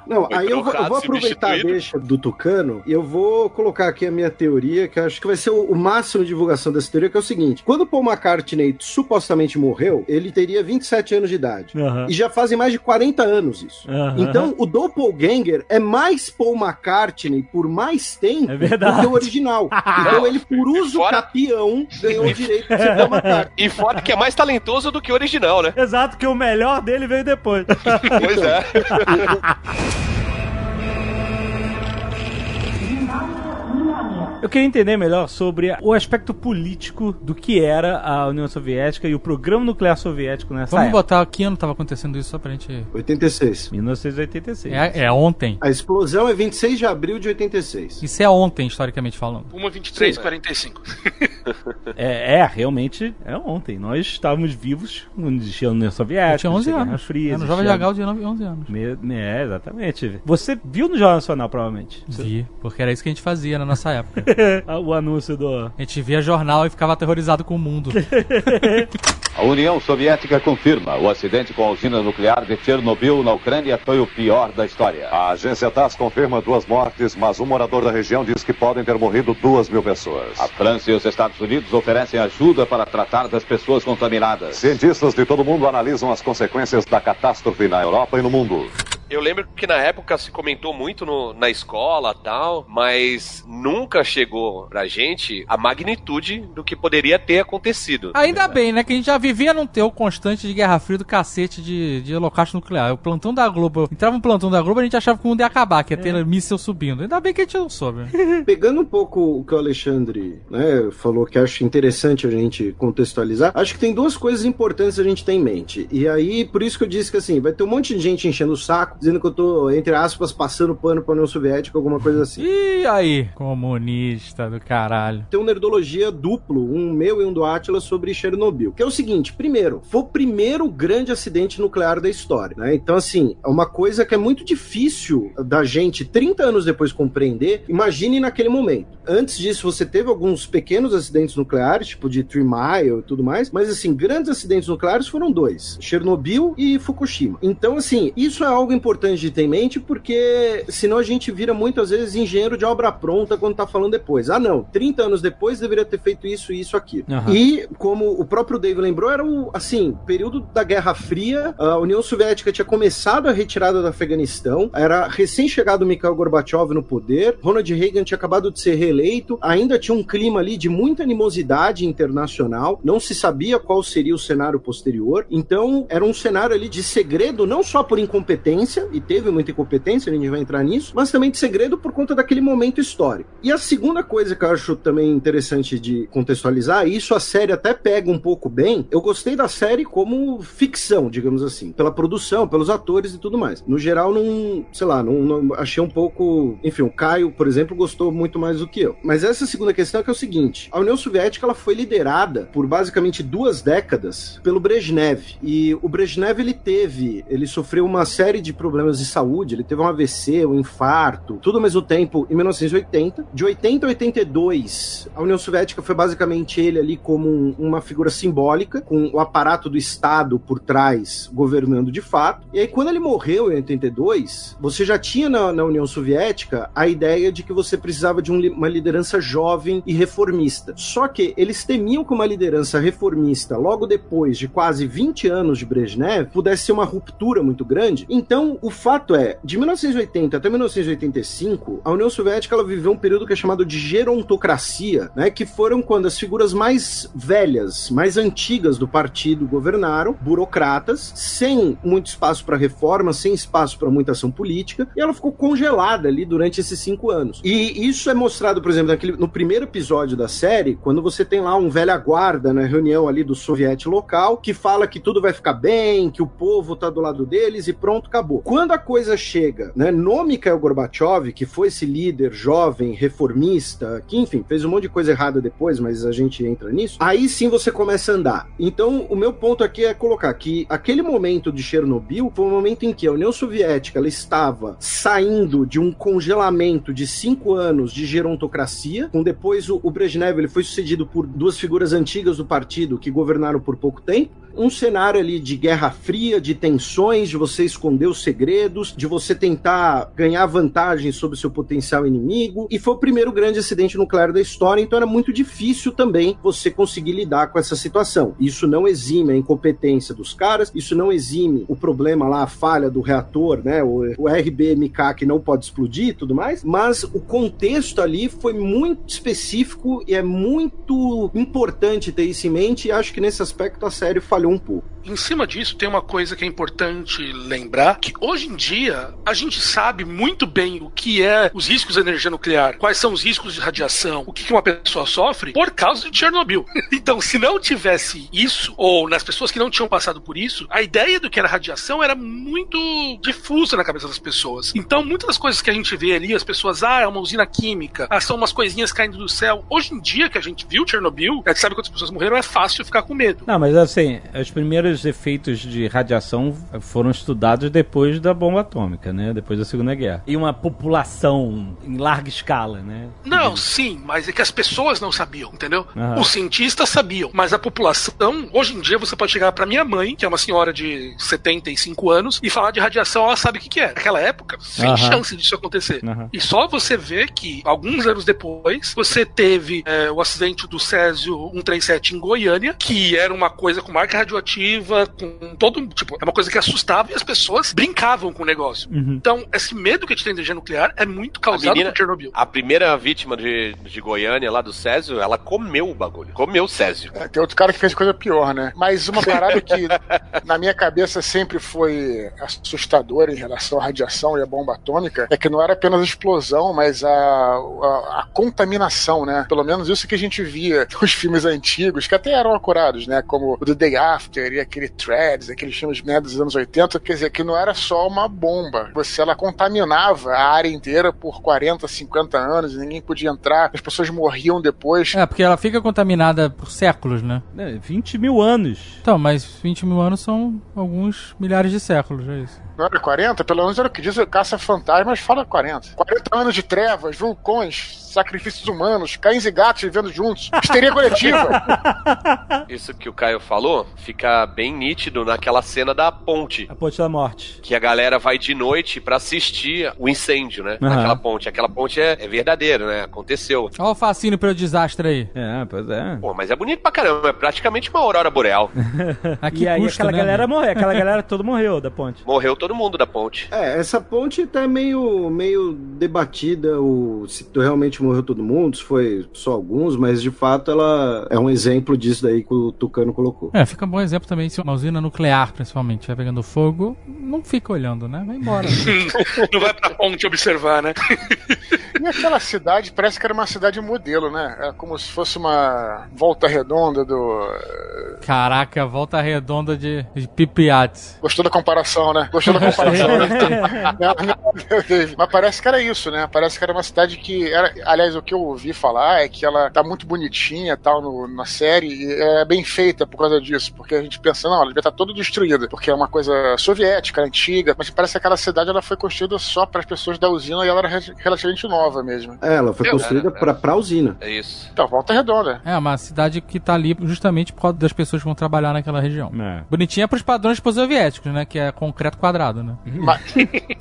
Não, aí eu vou aproveitar a deixa do Tucano e eu vou colocar aqui a minha teoria, que eu acho que vai ser o máximo de divulgação dessa teoria, que é o seguinte. Quando o Paul McCartney supostamente morreu, ele teria 27 anos de idade. Uhum. E já fazem mais de 40 anos isso. Uhum. Então, o Doppelganger é mais Paul McCartney por mais tempo do que o original. Então, ele, por uso capião, ganhou o direito de ser Paul McCartney. E fora que é mais talentoso do que o original, né? Exato, que o melhor dele veio depois. Pois é. Eu queria entender melhor sobre o aspecto político do que era a União Soviética e o programa nuclear soviético nessa época. Vamos botar aqui, ano estava acontecendo isso só pra gente... 86. 1986. É ontem. A explosão é 26 de abril de 86. Isso é ontem, historicamente falando. 1:23:45. Realmente é ontem. Nós estávamos vivos quando existia a União Soviética. Eu tinha 11 anos. Fria, no Jovem Jagal de 11 anos. Exatamente. Você viu no Jornal Nacional, provavelmente. Vi, porque era isso que a gente fazia na nossa época. O anúncio do... A gente via jornal e ficava aterrorizado com o mundo. A União Soviética confirma: o acidente com a usina nuclear de Chernobyl na Ucrânia foi o pior da história. A agência TASS confirma 2 mortes, mas um morador da região diz que podem ter morrido 2.000 pessoas. A França e os Estados Unidos oferecem ajuda para tratar das pessoas contaminadas. Cientistas de todo mundo analisam as consequências da catástrofe na Europa e no mundo. Eu lembro que na época se comentou muito na escola e tal, mas nunca chegou pra gente a magnitude do que poderia ter acontecido. Ainda bem, né? Que a gente já vivia num terror constante de Guerra Fria do cacete de holocausto nuclear. O plantão da Globo... Entrava um plantão da Globo, a gente achava que o mundo ia acabar, que ia ter míssil subindo. Ainda bem que a gente não soube. Pegando um pouco o que o Alexandre, né, falou, que acho interessante a gente contextualizar, acho que tem duas coisas importantes a gente ter em mente. E aí, por isso que eu disse que, assim, vai ter um monte de gente enchendo o saco, dizendo que eu tô, entre aspas, passando pano pra União Soviética, alguma coisa assim. E aí? Comunista do caralho. Tem um Nerdologia duplo, um meu e um do Átila, sobre Chernobyl, que é o seguinte: primeiro, foi o primeiro grande acidente nuclear da história, né? Então, assim, é uma coisa que é muito difícil da gente, 30 anos depois, compreender. Imagine naquele momento. Antes disso, você teve alguns pequenos acidentes nucleares, tipo de Three Mile e tudo mais, mas, assim, grandes acidentes nucleares foram dois: Chernobyl e Fukushima. Então, assim, isso é algo importante de ter em mente, porque senão a gente vira muitas vezes engenheiro de obra pronta quando tá falando depois. Ah, não, 30 anos depois deveria ter feito isso e isso aqui. Uhum. E, como o próprio Dave lembrou, era o, assim, período da Guerra Fria, a União Soviética tinha começado a retirada do Afeganistão, era recém-chegado Mikhail Gorbachev no poder, Ronald Reagan tinha acabado de ser reeleito, ainda tinha um clima ali de muita animosidade internacional, não se sabia qual seria o cenário posterior, então era um cenário ali de segredo, não só por incompetência, e teve muita incompetência, a gente vai entrar nisso, mas também de segredo por conta daquele momento histórico. E a segunda coisa que eu acho também interessante de contextualizar, e isso a série até pega um pouco bem, eu gostei da série como ficção, digamos assim, pela produção, pelos atores e tudo mais. No geral, não achei um pouco... Enfim, o Caio, por exemplo, gostou muito mais do que eu. Mas essa segunda questão é que é o seguinte: a União Soviética, ela foi liderada por basicamente 2 décadas pelo Brezhnev. E o Brezhnev, ele sofreu uma série de problemas de saúde, ele teve um AVC, um infarto, tudo ao mesmo tempo em 1980. De 80 a 82, a União Soviética foi basicamente ele ali como uma figura simbólica, com o aparato do Estado por trás governando de fato. E aí, quando ele morreu em 82, você já tinha na União Soviética a ideia de que você precisava de uma liderança jovem e reformista. Só que eles temiam que uma liderança reformista, logo depois de quase 20 anos de Brezhnev, pudesse ser uma ruptura muito grande. Então, o fato é, de 1980 até 1985, a União Soviética, ela viveu um período que é chamado de gerontocracia, né, que foram quando as figuras mais velhas, mais antigas do partido governaram, burocratas, sem muito espaço para reforma, sem espaço para muita ação política, e ela ficou congelada ali durante esses 5 anos. E isso é mostrado, por exemplo, no primeiro episódio da série, quando você tem lá um velha guarda na reunião ali do soviético local, que fala que tudo vai ficar bem, que o povo tá do lado deles e pronto, acabou. Quando a coisa chega, né, no Mikhail Gorbachev, que foi esse líder jovem, reformista, que, enfim, fez um monte de coisa errada depois, mas a gente entra nisso, aí sim você começa a andar. Então, o meu ponto aqui é colocar que aquele momento de Chernobyl foi um momento em que a União Soviética, ela estava saindo de um congelamento de 5 anos de gerontocracia, com depois o Brezhnev, ele foi sucedido por 2 figuras antigas do partido que governaram por pouco tempo, um cenário ali de Guerra Fria, de tensões, de você esconder os segredos, de você tentar ganhar vantagem sobre o seu potencial inimigo, e foi o primeiro grande acidente nuclear da história, então era muito difícil também você conseguir lidar com essa situação. Isso não exime a incompetência dos caras, isso não exime o problema lá, a falha do reator, né, o RBMK que não pode explodir e tudo mais, mas o contexto ali foi muito específico e é muito importante ter isso em mente, e acho que nesse aspecto a série falhou um pouco. Em cima disso, tem uma coisa que é importante lembrar, que hoje em dia a gente sabe muito bem o que é os riscos da energia nuclear, quais são os riscos de radiação, o que uma pessoa sofre por causa de Chernobyl. Então, se não tivesse isso, ou nas pessoas que não tinham passado por isso, a ideia do que era radiação era muito difusa na cabeça das pessoas. Então, muitas das coisas que a gente vê ali, as pessoas, é uma usina química, são umas coisinhas caindo do céu. Hoje em dia que a gente viu Chernobyl, a gente sabe quantas pessoas morreram, é fácil ficar com medo. Não, mas assim, os primeiros efeitos de radiação foram estudados depois da bomba atômica, né? Depois da Segunda Guerra. E uma população em larga escala, né? Não, sim, mas é que as pessoas não sabiam, entendeu? Uhum. Os cientistas sabiam, mas a população, hoje em dia você pode chegar pra minha mãe, que é uma senhora de 75 anos, e falar de radiação, ela sabe o que é. Naquela época, sem chance disso acontecer. Uhum. E só você vê que, alguns anos depois, você teve o acidente do Césio 137 em Goiânia, que era uma coisa com marca radioativa, com todo, tipo, é uma coisa que assustava, e as pessoas brincavam brincavam com o negócio. Uhum. Então, esse medo que a gente tem de energia nuclear é muito causado por Chernobyl. A primeira vítima de Goiânia, lá do Césio, ela comeu o bagulho. Comeu o Césio. É, tem outro cara que fez coisa pior, né? Mas uma parada que na minha cabeça sempre foi assustadora em relação à radiação e à bomba atômica é que não era apenas a explosão, mas a contaminação, né? Pelo menos isso que a gente via nos filmes antigos, que até eram acurados, né? Como o The Day After e aquele Threads, aqueles filmes merda dos anos 80. Quer dizer, que não era só uma bomba. Ela contaminava a área inteira por 40, 50 anos, ninguém podia entrar, as pessoas morriam depois. É, porque ela fica contaminada por séculos, né? 20 mil anos. Então, mas 20 mil anos são alguns milhares de séculos, é isso. Não era 40? Pelo menos era o que diz o Caça-Fantasmas, fala 40. 40 anos de trevas, vulcões, sacrifícios humanos, cães e gatos vivendo juntos, histeria coletiva. Isso que o Caio falou fica bem nítido naquela cena da ponte. A ponte da morte. Que a galera vai de noite pra assistir o incêndio, né? Uhum. Naquela ponte. Aquela ponte é verdadeira, né? Aconteceu. Olha o fascínio pelo desastre aí. É, pois é. Pô, mas é bonito pra caramba. É praticamente uma aurora boreal. E aí custa, aquela, né, galera morreu. Aquela galera toda morreu da ponte. Morreu todo mundo da ponte. É, essa ponte tá meio debatida se realmente morreu todo mundo, se foi só alguns, mas de fato ela é um exemplo disso daí que o Tucano colocou. É, fica um bom exemplo também se uma usina nuclear, principalmente, vai pegando fogo, não fica olhando, né? Vai embora. Não vai pra ponte observar, né? E aquela cidade parece que era uma cidade modelo, né? É como se fosse uma volta redonda do... Caraca, volta redonda de Pipiates. Gostou da comparação, né? Mas parece que era isso, né? Parece que era uma cidade que era... Aliás, o que eu ouvi falar é que ela tá muito bonitinha e tal na série e é bem feita por causa disso, porque a gente pensa, não, ela devia estar toda destruída, porque é uma coisa soviética, antiga, mas parece que aquela cidade ela foi construída só para as pessoas da usina e ela era relativamente nova mesmo. É, ela foi construída para a usina. É isso. Então, volta redonda. É, uma cidade que tá ali justamente por causa das pessoas que vão trabalhar naquela região. É. Bonitinha pros padrões soviéticos, né, que é concreto quadrado, né?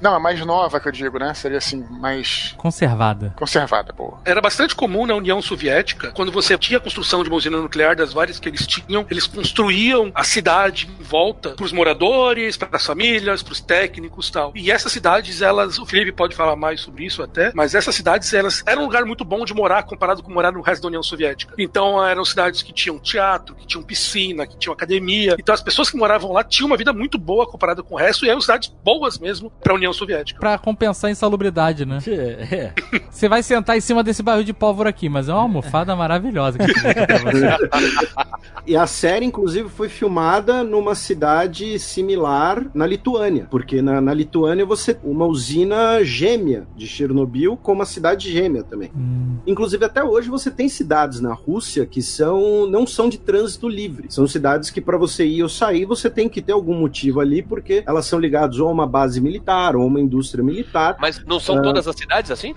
Não, é mais nova que eu digo, né? Seria assim, mais... Conservada. Conservada, pô. Era bastante comum na União Soviética, quando você tinha a construção de uma usina nuclear, das várias que eles tinham, eles construíam a cidade em volta pros moradores, pras famílias, pros técnicos e tal. E essas cidades, elas... O Felipe pode falar mais sobre isso até, mas essas cidades, elas eram um lugar muito bom de morar comparado com morar no resto da União Soviética. Então, eram cidades que tinham teatro, que tinham piscina, que tinham academia. Então, as pessoas que moravam lá tinham uma vida muito boa comparada com o resto e eram cidades boas mesmo pra União Soviética. Pra compensar a insalubridade, né? É. Você vai sentar em cima desse barril de pólvora aqui, mas é uma almofada maravilhosa que você pra você. E a série, inclusive, foi filmada numa cidade similar na Lituânia, porque na Lituânia você uma usina gêmea de Chernobyl com uma cidade gêmea também. Inclusive, até hoje você tem cidades na Rússia que não são de trânsito livre. São cidades que pra você ir ou sair, você tem que ter algum motivo ali, porque elas são ligadas ou a uma base militar, ou uma indústria militar. Mas não são todas as cidades assim?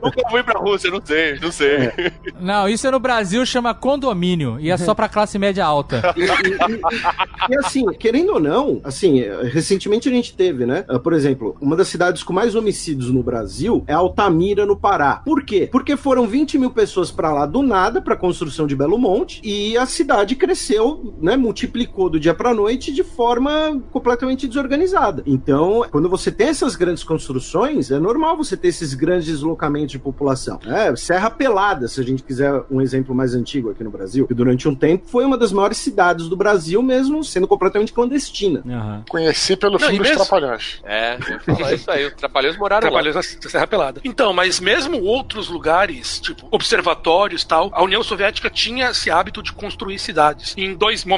Nunca fui pra Rússia, não sei. É. Não, isso é no Brasil, chama condomínio, e é só pra classe média alta. E assim, querendo ou não, assim, recentemente a gente teve, né? Por exemplo, uma das cidades com mais homicídios no Brasil é Altamira, no Pará. Por quê? Porque foram 20 mil pessoas pra lá do nada, pra construção de Belo Monte, e a cidade cresceu, né? Multiplicou do dia pra noite de forma completamente desorganizada. Então, quando você tem essas grandes construções, é normal você ter esses grandes deslocamentos de população. É, Serra Pelada, se a gente quiser um exemplo mais antigo aqui no Brasil, que durante um tempo foi uma das maiores cidades do Brasil, mesmo sendo completamente clandestina. Uhum. Conheci pelo filme dos Trapalhões. É, eu falar isso aí. Os Trapalhões moraram lá. Trapalhões na Serra Pelada. Então, mas mesmo outros lugares, tipo observatórios e tal, a União Soviética tinha esse hábito de construir cidades. Em 2000,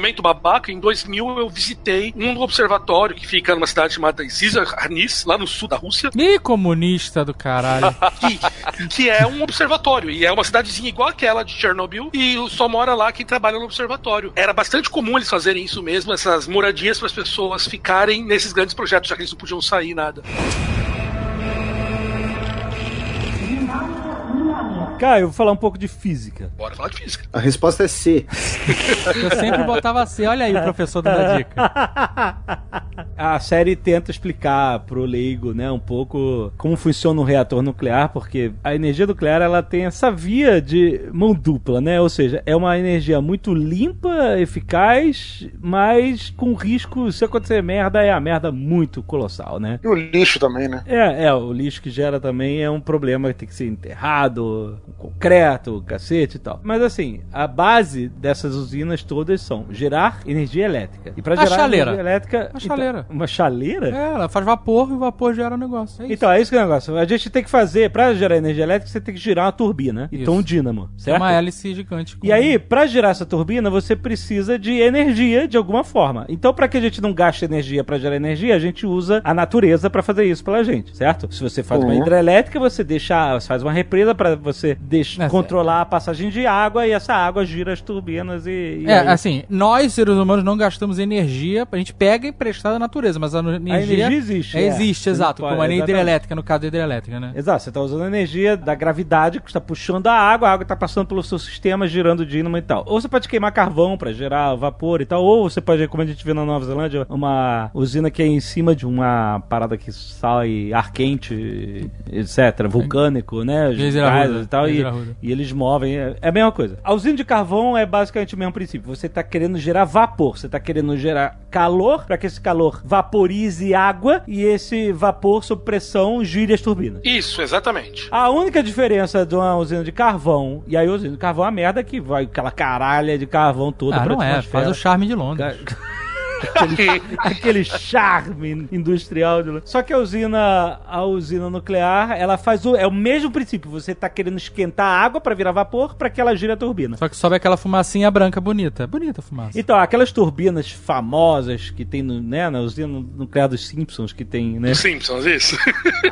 eu visitei um observatório que fica numa cidade chamada Zizarnis, lá no sul da Rússia. Meio comunista do caralho. Que é um observatório. E é uma cidadezinha igual aquela de Chernobyl. E só mora lá quem trabalha no observatório. Era bastante comum eles fazerem isso mesmo, essas moradias para as pessoas ficarem nesses grandes projetos, já que eles não podiam sair nada. Cara, eu vou falar um pouco de física. Bora falar de física. A resposta é C. Eu sempre botava C. Olha aí o professor dando dica. A série tenta explicar pro leigo, né, um pouco como funciona um reator nuclear, porque a energia nuclear, ela tem essa via de mão dupla, né? Ou seja, é uma energia muito limpa, eficaz, mas com risco, se acontecer merda, é a merda muito colossal, né? E o lixo também, né? É, o lixo que gera também é um problema que tem que ser enterrado, concreto, cacete e tal. Mas assim, a base dessas usinas todas são gerar energia elétrica. E pra gerar energia elétrica... A chaleira. Então, uma chaleira? É, ela faz vapor e o vapor gera o negócio. É isso. Então, é isso que é o negócio. A gente tem que fazer, pra gerar energia elétrica, você tem que girar uma turbina. Isso. Então, um dínamo, certo? É uma hélice gigante. E aí, pra girar essa turbina, você precisa de energia de alguma forma. Então, pra que a gente não gaste energia pra gerar energia, a gente usa a natureza pra fazer isso pela gente, certo? Se você faz uma hidrelétrica, você faz uma represa pra você controlar a passagem de água, e essa água gira as turbinas e aí... assim, nós, seres humanos, não gastamos energia, a gente pega emprestada da natureza, mas a energia existe. Existe, exato, como a hidrelétrica, no caso da hidrelétrica, né? Exato, você tá usando a energia da gravidade que está puxando a água tá passando pelo seu sistema, girando o dínamo e tal. Ou você pode queimar carvão pra gerar vapor e tal, ou você pode, como a gente viu na Nova Zelândia, uma usina que é em cima de uma parada que sai ar quente, etc, vulcânico, né? Gás e tal, e eles movem, é a mesma coisa. A usina de carvão é basicamente o mesmo princípio, você tá querendo gerar vapor, você tá querendo gerar calor pra que esse calor vaporize água e esse vapor sob pressão gire as turbinas. Isso, exatamente. A única diferença de uma usina de carvão e aí a usina de carvão é uma merda que vai aquela caralha de carvão toda pra atmosfera. Faz o charme de Londres. Aquele charme industrial de lá. Só que a usina nuclear, ela faz o mesmo princípio. Você tá querendo esquentar a água pra virar vapor, pra que ela gire a turbina. Só que sobe aquela fumacinha branca bonita. Bonita a fumaça. Então, aquelas turbinas famosas que tem na usina nuclear dos Simpsons, que tem, né? Simpsons, isso.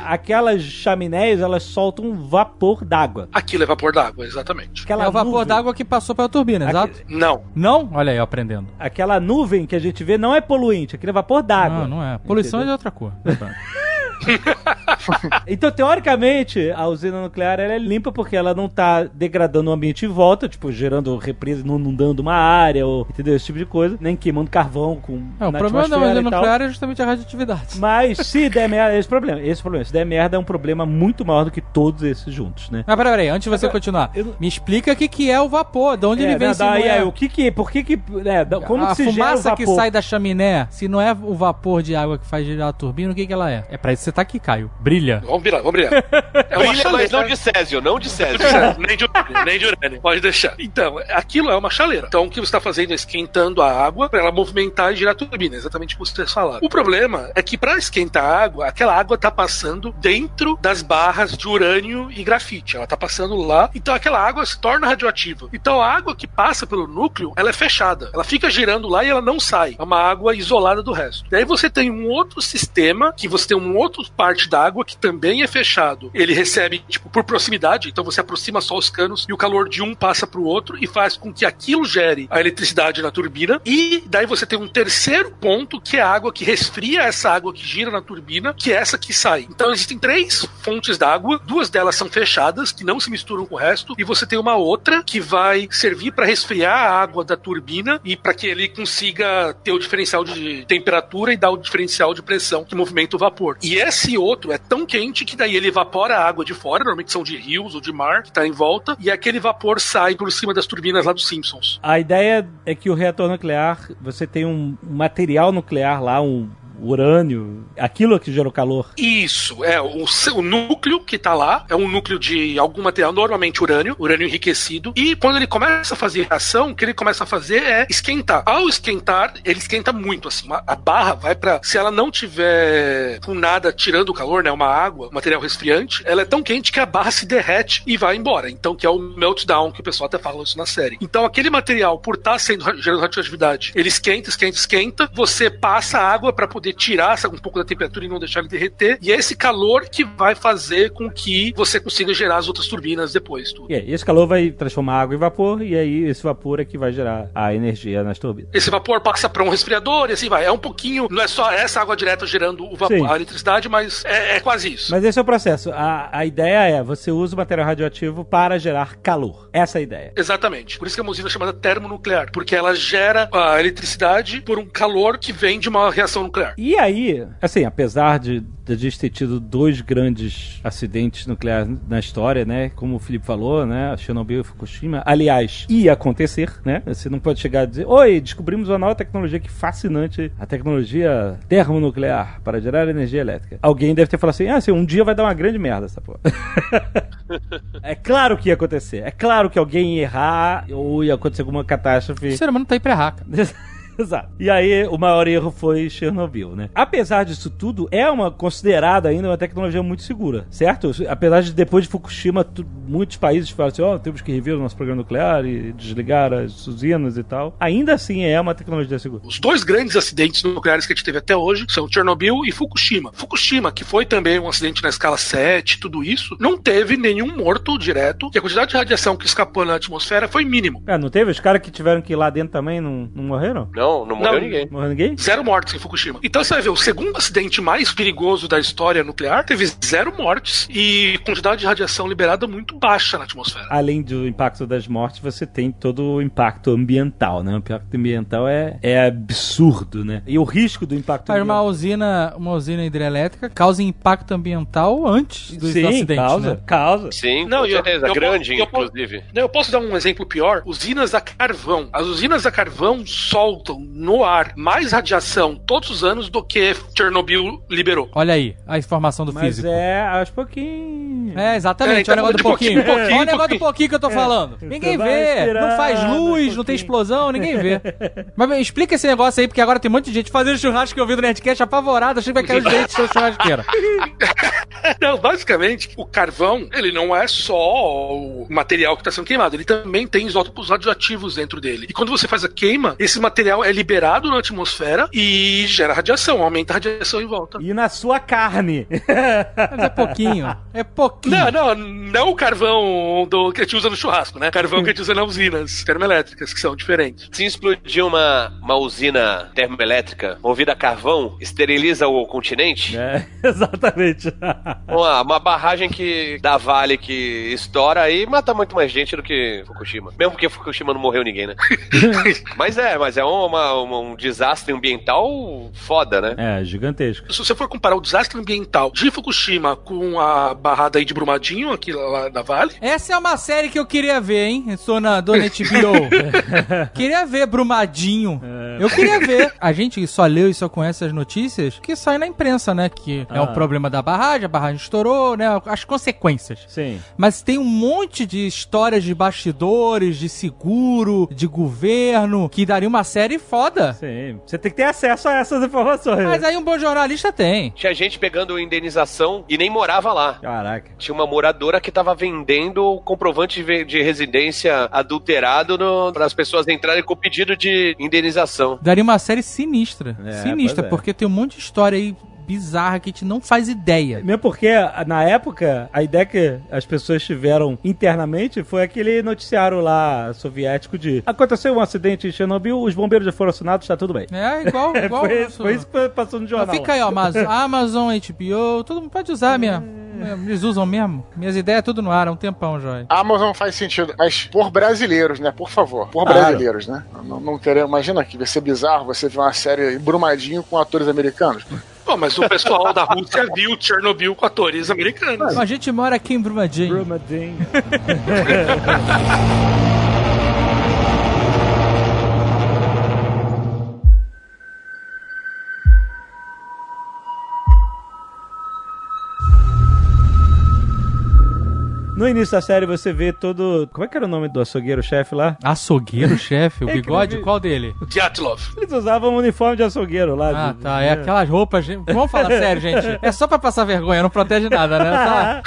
Aquelas chaminés, elas soltam um vapor d'água. Aquilo é vapor d'água, exatamente. Aquela nuvem. Vapor d'água que passou pela turbina, exato? Não. Não? Olha aí, aprendendo. Aquela nuvem que a gente vê não é poluente, aquele é vapor d'água. Não é. Poluição é de outra cor. Então, teoricamente, a usina nuclear ela é limpa porque ela não tá degradando o ambiente em volta, tipo, gerando represa, não inundando uma área, ou entendeu? Esse tipo de coisa, nem queimando carvão com. O problema da usina nuclear é justamente a radioatividade. Mas se der merda, esse problema. Se der merda, é um problema muito maior do que todos esses juntos, né? Mas peraí, antes de você continuar, me explica o que é o vapor, de onde ele vem esse vapor. Como que se gera o vapor? A fumaça que sai da chaminé, se não é o vapor de água que faz girar a turbina, o que que ela é? É pra isso que você tá aqui, Caio. Brilha. Vamos brilhar. É uma brilha, mas não de Césio. nem de urânio. Pode deixar. Então, aquilo é uma chaleira. Então, o que você está fazendo é esquentando a água para ela movimentar e girar a turbina. Exatamente como vocês falaram. O problema é que para esquentar a água, aquela água está passando dentro das barras de urânio e grafite. Ela está passando lá. Então, aquela água se torna radioativa. Então, a água que passa pelo núcleo, ela é fechada. Ela fica girando lá e ela não sai. É uma água isolada do resto. Daí você tem um outro sistema, que você tem um outro parte da água que também é fechado. Ele recebe, tipo, por proximidade, então você aproxima só os canos e o calor de um passa pro outro e faz com que aquilo gere a eletricidade na turbina. E daí você tem um terceiro ponto, que é a água que resfria essa água que gira na turbina, que é essa que sai. Então existem 3 fontes d'água, 2 delas são fechadas, que não se misturam com o resto, e você tem uma outra que vai servir para resfriar a água da turbina e para que ele consiga ter o diferencial de temperatura e dar o diferencial de pressão que movimenta o vapor. E esse outro é tão quente que daí ele evapora a água de fora, normalmente são de rios ou de mar que tá em volta, e aquele vapor sai por cima das turbinas lá dos Simpsons. A ideia é que o reator nuclear, você tem um material nuclear lá, um urânio, aquilo que gerou calor. Isso, o núcleo que tá lá, é um núcleo de algum material, normalmente urânio enriquecido, e quando ele começa a fazer reação, o que ele começa a fazer é esquentar. Ao esquentar, ele esquenta muito, assim, a barra vai pra... Se ela não tiver com nada tirando o calor, né, uma água, um material resfriante, ela é tão quente que a barra se derrete e vai embora, então que é o meltdown, que o pessoal até fala isso na série. Então aquele material, por estar gerando radioatividade, ele esquenta, você passa água pra poder poder tirar um pouco da temperatura e não deixar ele derreter, e é esse calor que vai fazer com que você consiga gerar as outras turbinas depois. Tudo. E esse calor vai transformar água em vapor, e aí esse vapor é que vai gerar a energia nas turbinas. Esse vapor passa para um resfriador e assim vai. É um pouquinho, não é só essa água direta gerando o vapor, a eletricidade, mas é quase isso. Mas esse é o processo. A ideia é, você usa o material radioativo para gerar calor. Essa é a ideia. Exatamente. Por isso que a usina é chamada termonuclear, porque ela gera a eletricidade por um calor que vem de uma reação nuclear. E aí, assim, apesar de a gente ter tido dois grandes acidentes nucleares na história, né, como o Felipe falou, né, Chernobyl e Fukushima, aliás, ia acontecer, né, você não pode chegar a dizer, oi, descobrimos uma nova tecnologia que fascinante, a tecnologia termonuclear para gerar energia elétrica. Alguém deve ter falado assim, assim, um dia vai dar uma grande merda essa porra. É claro que ia acontecer, é claro que alguém ia errar ou ia acontecer alguma catástrofe. O ser humano tá aí pra errar, cara. Exato. E aí, o maior erro foi Chernobyl, né? Apesar disso tudo, é uma considerada ainda uma tecnologia muito segura, certo? Apesar de depois de Fukushima, muitos países falaram assim, ó, temos que rever o nosso programa nuclear e desligar as usinas e tal. Ainda assim, é uma tecnologia segura. Os dois grandes acidentes nucleares que a gente teve até hoje são Chernobyl e Fukushima. Fukushima, que foi também um acidente na escala 7, tudo isso, não teve nenhum morto direto, e a quantidade de radiação que escapou na atmosfera foi mínimo. É, não teve? Os caras que tiveram que ir lá dentro também não morreram? Não morreu ninguém. Morreu ninguém? Zero mortes em Fukushima. Então você vai ver, o segundo acidente mais perigoso da história nuclear teve zero mortes e quantidade de radiação liberada muito baixa na atmosfera. Além do impacto das mortes, você tem todo o impacto ambiental, né? O impacto ambiental é absurdo, né? E o risco do impacto ambiental. Uma usina hidrelétrica causa impacto ambiental antes do acidente, causa, né? Causa. Sim, não, com certeza. Grande, inclusive. Eu posso dar um exemplo pior? Usinas a carvão. As usinas a carvão soltam no ar mais radiação todos os anos do que Chernobyl liberou. Olha aí, a informação do físico. Mas é, aos pouquinhos. É, exatamente, olha o negócio do pouquinho. Olha o negócio do pouquinho que eu tô falando. Ninguém vê, não faz luz, não tem explosão, ninguém vê. Mas explica esse negócio aí, porque agora tem um monte de gente fazendo churrasco que eu vi do Nerdcast apavorado, achando que vai cair os dentes da churrasqueira. Não, basicamente, o carvão, ele não é só o material que tá sendo queimado, ele também tem isótopos radioativos dentro dele. E quando você faz a queima, esse material é liberado na atmosfera e gera radiação, aumenta a radiação em volta. E na sua carne. Mas é pouquinho. É pouquinho. Não o carvão que a gente usa no churrasco, né? Carvão que a gente usa nas usinas termoelétricas, que são diferentes. Se explodir uma usina termoelétrica movida a carvão, esteriliza o continente? É, exatamente. Uma barragem que dá vale, que estoura aí, mata muito mais gente do que Fukushima. Mesmo porque Fukushima não morreu ninguém, né? Mas é um desastre ambiental foda, né? É, gigantesco. Se você for comparar o desastre ambiental de Fukushima com a barrada aí de Brumadinho, aqui lá da Vale... Essa é uma série que eu queria ver, hein? Eu sou na Dona HBO. Queria ver Brumadinho. É. Eu queria ver. A gente só leu e só conhece as notícias que saem na imprensa, né? Que é o problema da barragem, a barragem estourou, né? As consequências. Sim. Mas tem um monte de histórias de bastidores, de seguro, de governo, que daria uma série foda. Sim, você tem que ter acesso a essas informações. Mas aí um bom jornalista tem. Tinha gente pegando indenização e nem morava lá. Caraca. Tinha uma moradora que tava vendendo o comprovante de residência adulterado para as pessoas entrarem com o pedido de indenização. Daria uma série sinistra. É, sinistra, porque tem um monte de história aí bizarra que a gente não faz ideia. Mesmo porque, na época, a ideia que as pessoas tiveram internamente foi aquele noticiário lá soviético de aconteceu um acidente em Chernobyl, os bombeiros já foram acionados, tá tudo bem. É, igual foi isso que passou no jornal. Então fica aí, ó, mas Amazon, HBO, todo mundo pode usar mesmo. Eles usam mesmo. Minhas ideias é tudo no ar há um tempão, Joy. Amazon faz sentido, mas por brasileiros, né? Por favor. Por brasileiros, né? Não queremos. Imagina que vai ser bizarro você ver uma série Brumadinho com atores americanos. Pô, mas o pessoal da Rússia viu Chernobyl com atores americanos. A gente mora aqui em Brumadinho. Brumadinho. No início da série você vê todo... Como é que era o nome do açougueiro-chefe lá? Açougueiro-chefe? O bigode? Qual dele? Dyatlov. Eles usavam um uniforme de açougueiro lá. Ah, tá. É aquelas roupas... Vamos falar sério, gente. É só pra passar vergonha, não protege nada, né? Tá...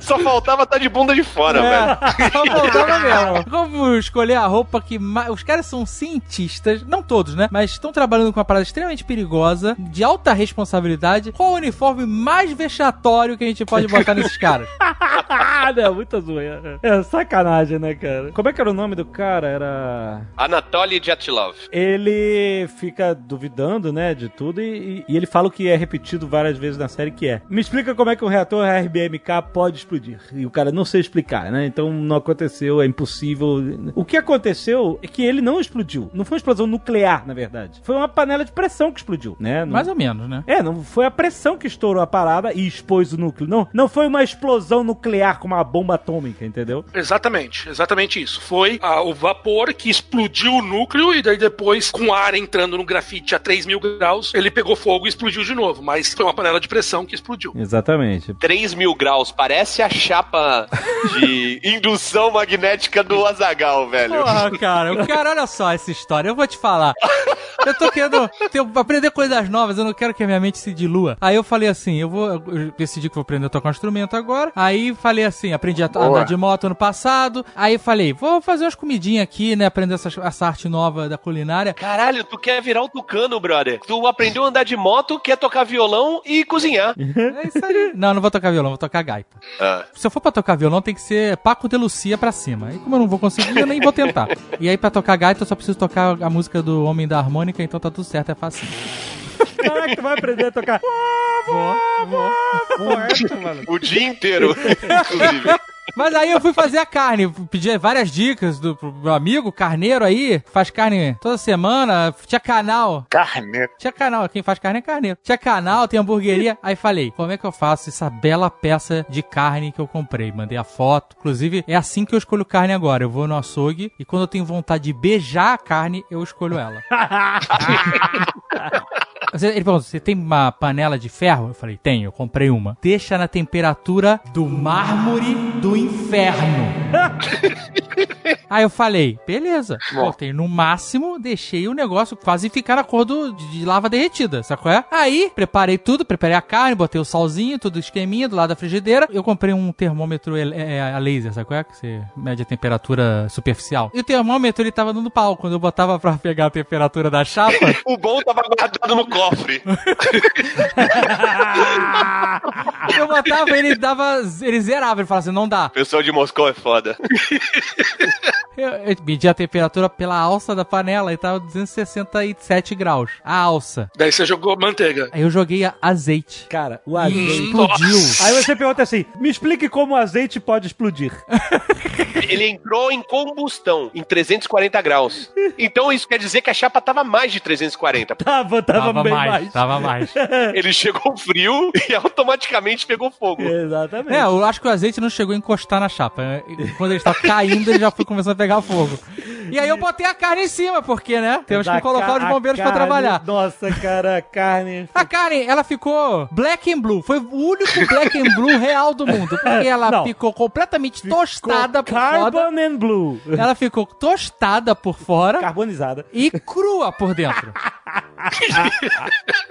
Só faltava estar de bunda de fora, velho. Só faltava mesmo. Como escolher a roupa que mais... Os caras são cientistas, não todos, né? Mas estão trabalhando com uma parada extremamente perigosa, de alta responsabilidade. Qual o uniforme mais vexatório que a gente pode botar nesses caras? Não, muita zoeira. É sacanagem, né, cara? Como é que era o nome do cara? Era... Anatoly Dyatlov. Ele fica duvidando, né, de tudo e ele fala o que é repetido várias vezes na série, que é: me explica como é que um reator RBMK pode explodir. E o cara não sei explicar, né? Então não aconteceu, é impossível. O que aconteceu é que ele não explodiu. Não foi uma explosão nuclear, na verdade. Foi uma panela de pressão que explodiu, né? Não... Mais ou menos, né? É, não foi a pressão que estourou a parada e expôs o núcleo. Não foi uma explosão nuclear com uma bomba atômica, entendeu? Exatamente isso. Foi o vapor que explodiu o núcleo e daí depois, com ar entrando no grafite a 3 mil graus, ele pegou fogo e explodiu de novo. Mas foi uma panela de pressão que explodiu. Exatamente. 3 mil graus, parece a chapa de indução magnética do Azaghal, velho. Porra, cara, olha só essa história. Eu vou te falar. Eu tô querendo aprender coisas novas, eu não quero que a minha mente se dilua. Aí eu falei assim, eu decidi que vou aprender a tocar um instrumento agora. Aí falei assim, aprendi a andar de moto ano passado. Aí falei, vou fazer umas comidinhas aqui, né? Aprender essa arte nova da culinária. Caralho, tu quer virar um tucano, brother. Tu aprendeu a andar de moto, quer tocar violão e cozinhar. É isso aí. Não vou tocar violão, vou tocar gaita. Se eu for pra tocar violão, tem que ser Paco de Lucia pra cima. Aí como eu não vou conseguir, eu nem vou tentar. E aí pra tocar gaita, eu só preciso tocar a música do Homem da Harmônica, então tá tudo certo, é fácil. Caraca, tu vai aprender a tocar... Mano. O dia inteiro, inclusive. Mas aí eu fui fazer a carne, pedi várias dicas pro meu amigo, carneiro aí, faz carne toda semana, tinha canal. Carneiro. Tinha canal, quem faz carne é carneiro. Tinha canal, tem hamburgueria. Aí falei, como é que eu faço essa bela peça de carne que eu comprei? Mandei a foto. Inclusive, é assim que eu escolho carne agora. Eu vou no açougue e quando eu tenho vontade de beijar a carne, eu escolho ela. Ele falou, você tem uma panela de ferro? Eu falei, tenho, eu comprei uma. Deixa na temperatura do mármore do inferno. Aí eu falei, beleza. Botei no máximo, deixei o negócio quase ficar na cor de lava derretida, sabe qual é? Aí, preparei a carne, botei o salzinho, tudo esqueminha do lado da frigideira. Eu comprei um termômetro a laser, sabe qual é? Que você mede a temperatura superficial. E o termômetro, ele tava dando pau. Quando eu botava pra pegar a temperatura da chapa... O bom tava guardado no cofre. Eu botava, ele zerava, ele falava assim, não dá. Pessoal de Moscou é foda. Eu medi a temperatura pela alça da panela e tava 267 graus. A alça. Daí você jogou manteiga. Aí eu joguei azeite. Cara, o azeite explodiu. Nossa. Aí você pergunta assim, me explique como o azeite pode explodir. Ele entrou em combustão, em 340 graus. Então isso quer dizer que a chapa tava mais de 340. Tava bem mais. Tava mais. Ele chegou frio e automaticamente pegou fogo. Exatamente. É, eu acho que o azeite não chegou a encostar na chapa. Quando ele estava caindo, ele já foi começando a pegar fogo. E aí eu botei a carne em cima, porque, né? Temos que colocar os bombeiros pra trabalhar. Nossa, cara, a carne... A carne, ela ficou black and blue. Foi o único black and blue real do mundo. Porque ela ficou completamente tostada por fora. Carbon and blue. Ela ficou tostada por fora. Carbonizada. E crua por dentro.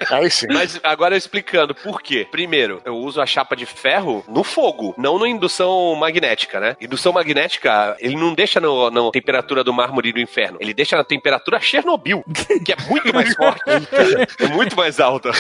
Aí sim. Mas agora eu explicando por quê. Primeiro, eu uso a chapa de ferro no fogo, não na indução magnética, né? Indução magnética, ele não deixa na temperatura do mármore do inferno. Ele deixa na temperatura Chernobyl, que é muito mais forte. É muito mais alta.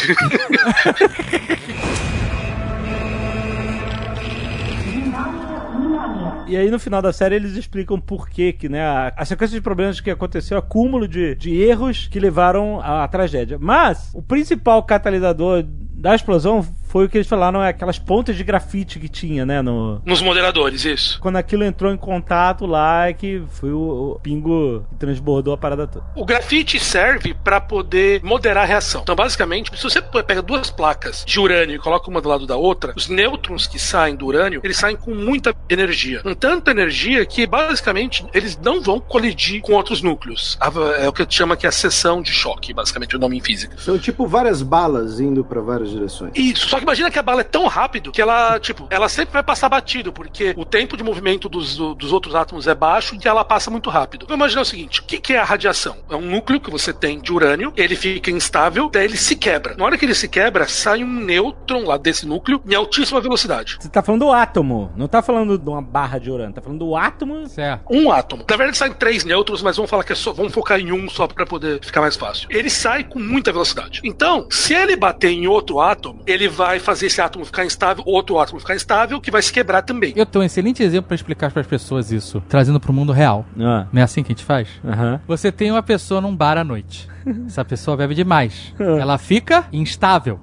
E aí, no final da série, eles explicam por que, né, a sequência de problemas que aconteceu, acúmulo de erros que levaram à tragédia. Mas o principal catalisador da explosão foi o que eles falaram, aquelas pontas de grafite que tinha, né? Nos moderadores, isso. Quando aquilo entrou em contato lá, é que foi o pingo que transbordou a parada toda. O grafite serve pra poder moderar a reação. Então, basicamente, se você pega duas placas de urânio e coloca uma do lado da outra, os nêutrons que saem do urânio, eles saem com muita energia. Com tanta energia que, basicamente, eles não vão colidir com outros núcleos. É o que chama que é a seção de choque, basicamente, o nome em física. São tipo várias balas indo pra várias direções. Isso, só que imagina que a bala é tão rápido que ela, tipo, ela sempre vai passar batido, porque o tempo de movimento dos outros átomos é baixo e ela passa muito rápido. Vamos imaginar o seguinte, o que é a radiação? É um núcleo que você tem de urânio, ele fica instável, até ele se quebra. Na hora que ele se quebra, sai um nêutron lá desse núcleo em altíssima velocidade. Você tá falando do átomo, não tá falando de uma barra de urânio, tá falando do átomo? Certo. Um átomo. Na verdade, saem 3 nêutrons, mas vamos falar que é só, vamos focar em um só pra poder ficar mais fácil. Ele sai com muita velocidade. Então, se ele bater em outro átomo, ele vai fazer esse átomo ficar instável, outro átomo ficar instável, que vai se quebrar também. Eu tenho um excelente exemplo pra explicar pras pessoas isso, trazendo pro mundo real. Ah. Não é assim que a gente faz? Uhum. Você tem uma pessoa num bar à noite. Essa pessoa bebe demais. Ela fica instável.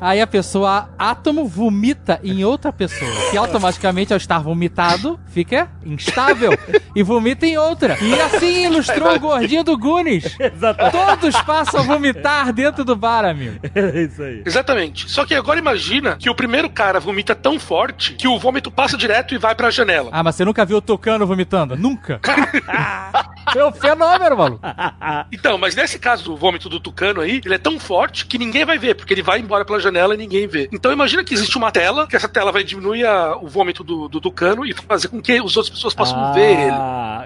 Aí a pessoa, átomo, vomita em outra pessoa. Que automaticamente, ao estar vomitado, fica instável. E vomita em outra. E assim ilustrou o gordinho do Goonies. Todos passam a vomitar dentro do bar, amigo. É isso aí. Exatamente. Só que agora imagina que o primeiro cara vomita tão forte que o vômito passa direto e vai pra janela. Ah, mas você nunca viu o tucano vomitando? Nunca? É um fenômeno, maluco. Então, mas nesse caso do vômito do tucano aí, ele é tão forte que ninguém vai ver, porque ele vai embora pela janela e ninguém vê. Então imagina que existe uma tela, que essa tela vai diminuir o vômito do tucano e fazer com que as outras pessoas possam ver ele.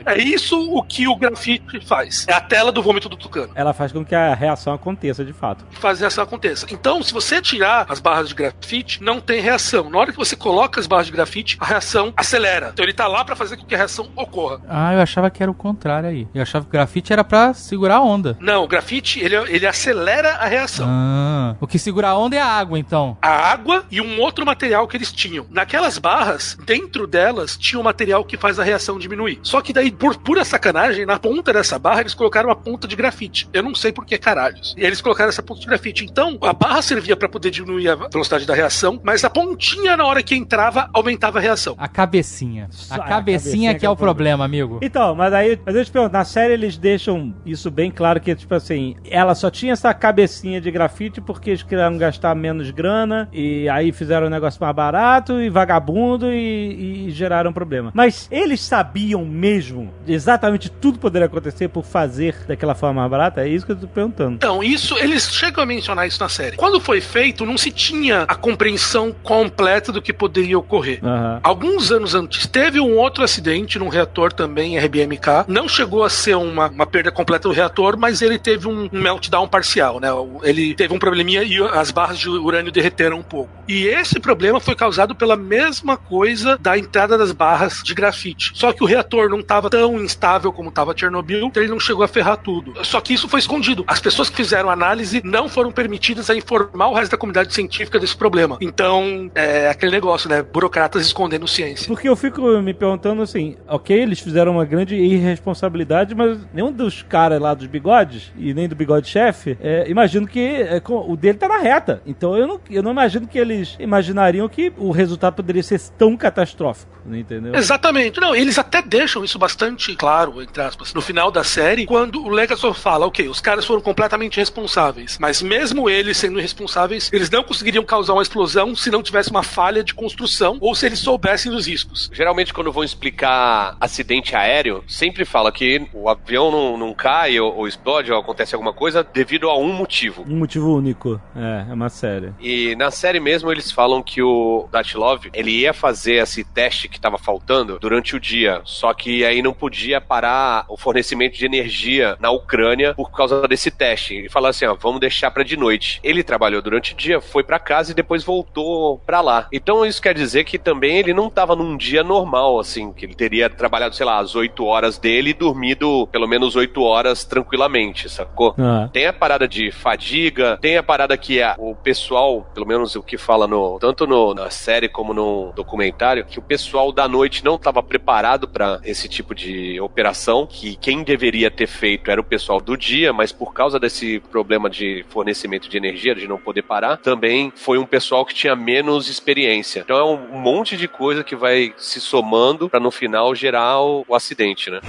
É isso o que o grafite faz. É a tela do vômito do tucano. Ela faz com que a reação aconteça, de fato. Faz a reação aconteça. Então, se você tirar as barras de grafite, não tem reação. Na hora que você coloca as barras de grafite, a reação acelera. Então ele tá lá pra fazer com que a reação ocorra. Ah, eu achava que era o contrário aí. Eu achava que o grafite era pra segurar a onda. Não, o grafite, ele acelera a reação. Ah, o que segura a onda é a água, então. A água e um outro material que eles tinham. Naquelas barras, dentro delas, tinha um material que faz a reação diminuir. Só que daí, por pura sacanagem, na ponta dessa barra, eles colocaram uma ponta de grafite. Eu não sei por que, caralhos. E eles colocaram essa ponta de grafite. Então, a barra servia pra poder diminuir a velocidade da reação, mas a pontinha, na hora que entrava, aumentava a reação. A cabecinha. A cabecinha que é o problema, amigo. Então, mas aí, eu te pergunto, na série eles deixam isso bem claro que, tipo assim, ela só tinha essa cabecinha de grafite porque eles queriam gastar menos grana e aí fizeram um negócio mais barato e vagabundo e geraram problema. Mas eles sabiam mesmo exatamente tudo poderia acontecer por fazer daquela forma mais barata? É isso que eu tô perguntando. Então, isso, eles chegam a mencionar isso na série. Quando foi feito, não se tinha a compreensão completa do que poderia ocorrer. Uhum. Alguns anos antes, teve um outro acidente num reator também, RBMK. Não chegou a ser uma perda completa do reator, mas ele teve um meltdown parcial, né? Ele teve um probleminha e as barras de urânio derreteram um pouco. E esse problema foi causado pela mesma coisa da entrada das barras de grafite. Só que o reator não estava tão instável como estava Chernobyl, então ele não chegou a ferrar tudo. Só que isso foi escondido. As pessoas que fizeram análise não foram permitidas a informar o resto da comunidade científica desse problema. Então, é aquele negócio, né? Burocratas escondendo ciência. Porque eu fico me perguntando assim, ok, eles fizeram uma grande irresponsabilidade, mas nenhum dos caras lá dos bigodes, e nem do bigode-chefe, imagino que o dele tá na reta. Então eu não imagino que eles imaginariam que o resultado poderia ser tão catastrófico, entendeu? Exatamente. Não, eles até deixam isso bastante claro, entre aspas, no final da série, quando o Legasov fala, ok, os caras foram completamente responsáveis, mas mesmo eles sendo irresponsáveis, eles não conseguiriam causar uma explosão se não tivesse uma falha de construção ou se eles soubessem dos riscos. Geralmente, quando vão explicar acidente aéreo, sempre fala que o avião não cai ou explode ou acontece alguma coisa devido a um motivo. Um motivo único. É uma série. E na série mesmo eles falam que o Datilov, ele ia fazer esse teste que estava faltando durante o dia, só que aí não podia parar o fornecimento de energia na Ucrânia por causa desse teste. E falaram assim, ó, vamos deixar pra de noite. Ele trabalhou durante o dia, foi pra casa e depois voltou pra lá. Então isso quer dizer que também ele não tava num dia normal, assim, que ele teria trabalhado, sei lá, as 8 horas dele e dormido pelo menos 8 horas tranquilamente, sacou? Ah. Tem a parada de fadiga, tem a parada que o pessoal, pelo menos o que fala tanto na série como no documentário, que o pessoal da noite não estava preparado para esse tipo de operação, que quem deveria ter feito era o pessoal do dia, mas por causa desse problema de fornecimento de energia, de não poder parar, também foi um pessoal que tinha menos experiência. Então é um monte de coisa que vai se somando para no final gerar o acidente, né?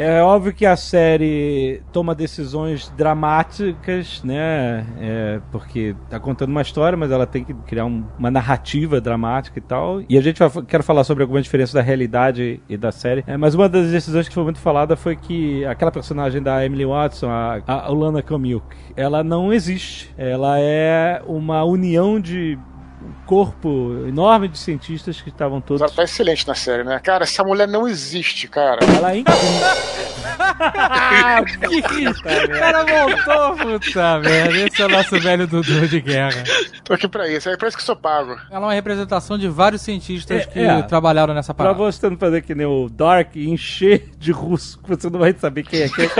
É óbvio que a série toma decisões dramáticas, né? É, porque tá contando uma história, mas ela tem que criar uma narrativa dramática e tal. E a gente vai quero falar sobre algumas diferenças da realidade e da série. É, mas uma das decisões que foi muito falada foi que aquela personagem da Emily Watson, a Alana Kamilk, ela não existe. Ela é uma união de um corpo enorme de cientistas que estavam todos... Ela tá excelente na série, né? Cara, essa mulher não existe, cara. Ela é incrível. Ah, o cara voltou, puta merda. Esse é o nosso velho Dudu de guerra. Tô aqui pra isso. É pra isso que eu sou pago. Ela é uma representação de vários cientistas que trabalharam nessa parada. Pra você não fazer que nem o Dark e encher de russo, você não vai saber quem é quem.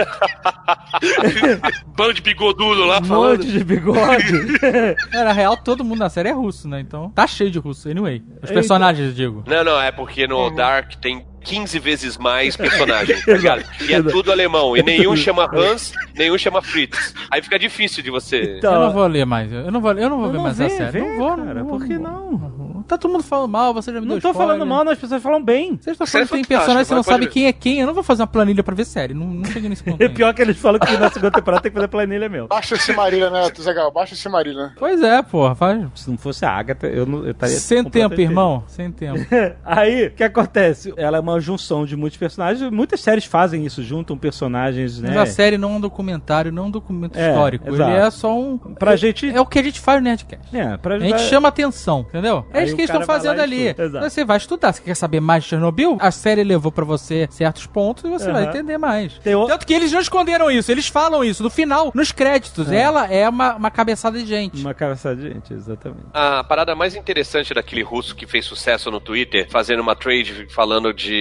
Bando de bigodudo lá falando. Um monte de bigode. É, na real, todo mundo na série é russo, né? Então tá cheio de russo. Anyway, os personagens, eu digo. Não, é porque no Dark tem 15 vezes mais personagens, tá ligado? E é tudo alemão. E nenhum chama Hans, nenhum chama Fritz. Aí fica difícil de você... Então, eu não vou ler mais. Eu não vou ver mais a série. Não vou, cara. Por que não? Tá todo mundo falando mal, você já me deu spoiler. Não tô falando mal, não, as pessoas falam bem. Vocês estão falando que tem personagens que você não sabe quem é quem. Eu não vou fazer uma planilha pra ver série. Não cheguei nesse ponto. É pior que eles falam que na segunda temporada tem que fazer planilha mesmo. Baixa esse Marília, né, Zagal? Baixa esse Marília. Pois é, porra. Se não fosse a Agatha, eu estaria... Sem tempo, irmão. Sem tempo. Aí, o que acontece? Ela é uma junção de muitos personagens. Muitas séries fazem isso, juntam personagens, né? Mas a série não é um documentário, não é um documento histórico. Exato. Ele é só um... Pra gente... É o que a gente faz no Nerdcast. A gente chama atenção, entendeu? É isso que eles estão fazendo ali. Você vai estudar. Você quer saber mais de Chernobyl? A série levou pra você certos pontos e você vai entender mais. Tanto que eles não esconderam isso. Eles falam isso no final, nos créditos. Ela é uma cabeçada de gente. Uma cabeçada de gente, exatamente. A parada mais interessante daquele russo que fez sucesso no Twitter, fazendo uma trade falando de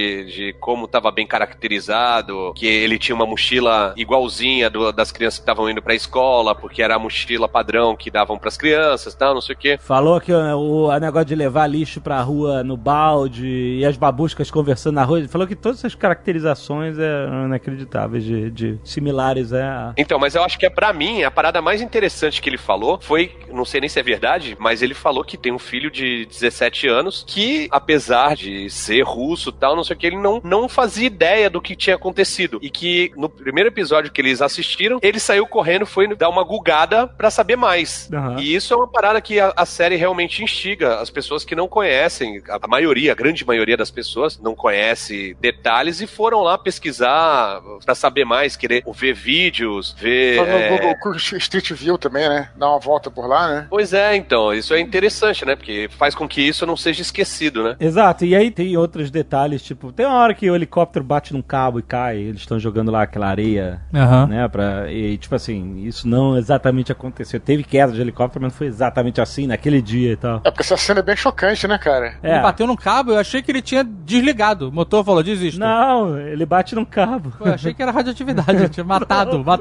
como tava bem caracterizado, que ele tinha uma mochila igualzinha das crianças que estavam indo pra escola, porque era a mochila padrão que davam pras crianças e tal, não sei o quê. Falou que o negócio de levar lixo pra rua no balde e as babuscas conversando na rua. Ele falou que todas essas caracterizações eram inacreditáveis, de similares a... Então, mas eu acho que pra mim, a parada mais interessante que ele falou foi, não sei nem se é verdade, mas ele falou que tem um filho de 17 anos que, apesar de ser russo e tal, não sei o que, ele não fazia ideia do que tinha acontecido. E que no primeiro episódio que eles assistiram, ele saiu correndo, foi dar uma gugada pra saber mais. Uhum. E isso é uma parada que a série realmente instiga as pessoas que não conhecem, a maioria, a grande maioria das pessoas não conhece detalhes e foram lá pesquisar pra saber mais, querer ver vídeos, ver... No Google Street View também, né? Dá uma volta por lá, né? Pois é, então. Isso é interessante, né? Porque faz com que isso não seja esquecido, né? Exato. E aí tem outros detalhes, tipo, tem uma hora que o helicóptero bate num cabo e cai, eles estão jogando lá aquela areia, né? E tipo assim, isso não exatamente aconteceu. Teve queda de helicóptero, mas não foi exatamente assim naquele dia e tal. É, porque essa cena é bem chocante, né, cara? É. Ele bateu num cabo, eu achei que ele tinha desligado. O motor falou, desisto. Não, ele bate num cabo. Pô, eu achei que era radioatividade, tinha matado. Porra.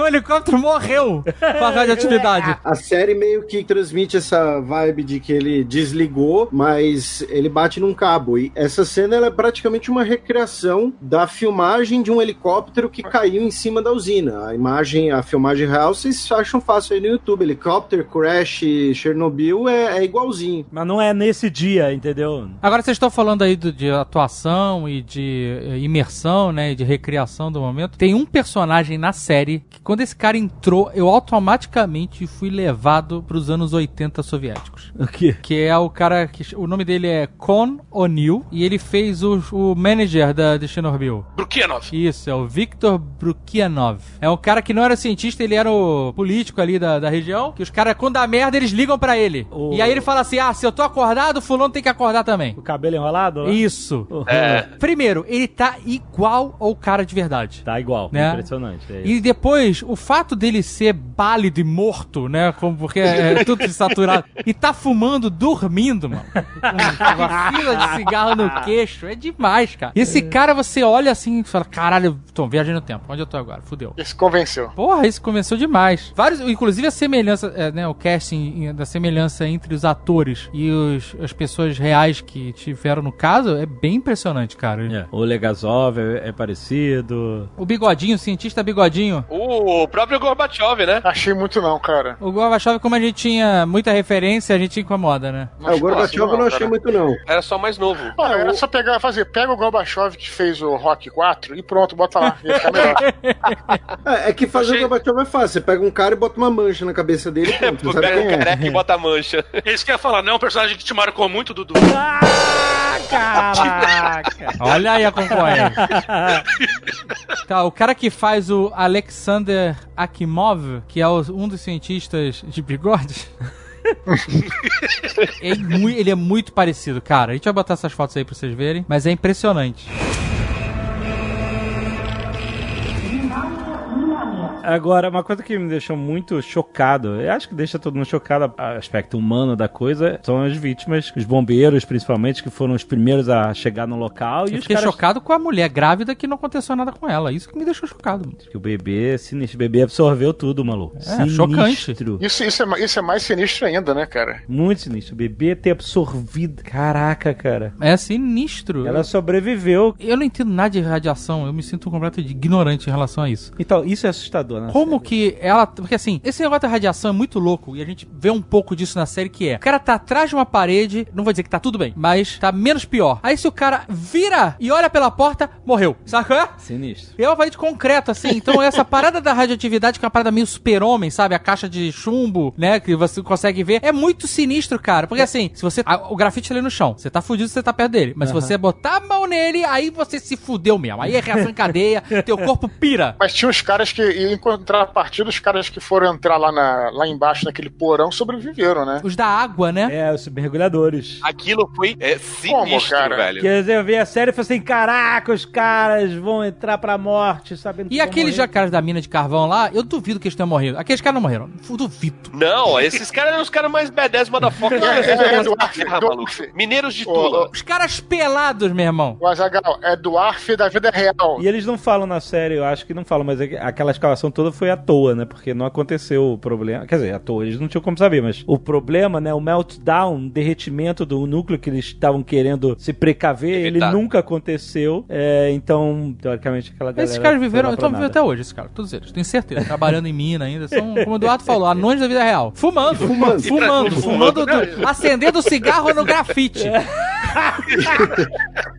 O helicóptero morreu com a radioatividade. A série meio que transmite essa vibe de que ele desligou, mas ele bate num cabo. E essa cena, ela é praticamente uma recriação da filmagem de um helicóptero que caiu em cima da usina. A filmagem real, vocês acham fácil aí no YouTube. Helicóptero, crash, Chernobyl é igualzinho. Mas não é nesse dia, entendeu? Agora vocês estão falando aí de atuação e de imersão, né, e de recriação do momento. Tem um personagem na série que quando esse cara entrou, eu automaticamente fui levado pros anos 80 soviéticos. O quê? Que é o cara que... O nome dele é Con O'Neill e ele fez o manager de Chernobyl. Brukyanov. Isso, é o Viktor Brukyanov. É um cara que não era cientista, ele era o político ali da região, que os caras, quando dá merda, eles ligam pra ele. E aí ele fala assim, se eu tô acordado, fulano tem que acordar também. O cabelo enrolado? Né? Isso. É. Primeiro, ele tá igual ao cara de verdade. Tá igual, né? Impressionante. É isso. E depois, o fato dele ser pálido e morto, né, porque é tudo saturado, e tá fumando, dormindo, mano. Uma fila de cigarro no queixo. É demais, cara. Esse cara, você olha assim e fala, caralho, tô viajando no tempo. Onde eu tô agora? fudeu. Isso convenceu. Porra, isso convenceu demais. Vários, inclusive a semelhança, né, o casting da semelhança entre os atores e as pessoas reais que tiveram no caso é bem impressionante, cara. É. O Legazov é parecido. O Bigodinho, o cientista Bigodinho. O próprio Gorbachev, né? Achei muito não, cara. O Gorbachev, como a gente tinha muita referência, a gente incomoda, né? É, o Gorbachev eu não achei muito não. Era só mais novo. Ah, era só pegar, fazer, pega o Gorbachev que fez o Rock 4 e pronto, bota lá. É que fazer o Gorbachev é fácil. Você pega um cara e bota uma mancha na cabeça dele. Pronto, sabe quem é? Careca e bota a mancha. Eles querem falar, não, é um personagem que te marcou muito, Dudu. Ah, caraca! Olha aí a concorrência. Tá, o cara que faz o Alexander Akimov, que é um dos cientistas de bigode... Ele é muito parecido, cara. A gente vai botar essas fotos aí pra vocês verem, mas é impressionante. Agora, uma coisa que me deixou muito chocado, eu acho que deixa todo mundo chocado, o aspecto humano da coisa, são as vítimas, os bombeiros, principalmente, que foram os primeiros a chegar no local. E eu fiquei chocado com a mulher grávida que não aconteceu nada com ela. Isso que me deixou chocado. Que o bebê, sinistro, o bebê absorveu tudo, maluco. É, chocante. Isso é mais sinistro ainda, né, cara? Muito sinistro. O bebê ter absorvido. Caraca, cara. É sinistro. Ela sobreviveu. Eu não entendo nada de radiação. Eu me sinto completamente ignorante em relação a isso. Então, isso é assustador. Como série. Que ela... Porque assim, esse negócio da radiação é muito louco e a gente vê um pouco disso na série, que é... O cara tá atrás de uma parede, não vou dizer que tá tudo bem, mas tá menos pior. Aí se o cara vira e olha pela porta, morreu. Sabe qual é? Sinistro. E é uma parede de concreto, assim. Então essa parada da radioatividade, que é uma parada meio super-homem, sabe? A caixa de chumbo, né? Que você consegue ver. É muito sinistro, cara. Porque assim, se você... O grafite tá ali no chão. Você tá fudido, você tá perto dele. Mas se você botar a mão nele, aí você se fudeu mesmo. Aí é reação em cadeia, teu corpo pira. Mas tinha uns caras que... Em contrapartida, os caras que foram entrar lá embaixo, naquele porão, sobreviveram, né? Os da água, né? É, os mergulhadores. Aquilo foi sinistro, como, velho. Quer dizer, eu vi a série e falei assim, caraca, os caras vão entrar pra morte, sabendo que... E aqueles caras da mina de carvão lá, eu duvido que eles tenham morrido. Aqueles caras não morreram. Duvido. Não, esses caras eram os caras mais B10 da foca. Mineiros de Tula. Os caras pelados, meu irmão. O Azaghal, é do Arf da vida real. E eles não falam na série, eu acho que não falam, mas aquelas caras toda foi à toa, né? Porque não aconteceu o problema. Quer dizer, à toa, eles não tinham como saber, mas o problema, né? O meltdown, derretimento do núcleo que eles estavam querendo se precaver, ele nunca aconteceu. Então, teoricamente, aquela galera... Esses caras viveram, eu tô vivendo até hoje, esses caras, todos eles, tenho certeza, trabalhando em mina ainda, são, como o Eduardo falou, anões da vida real. Fumando, acendendo cigarro no grafite.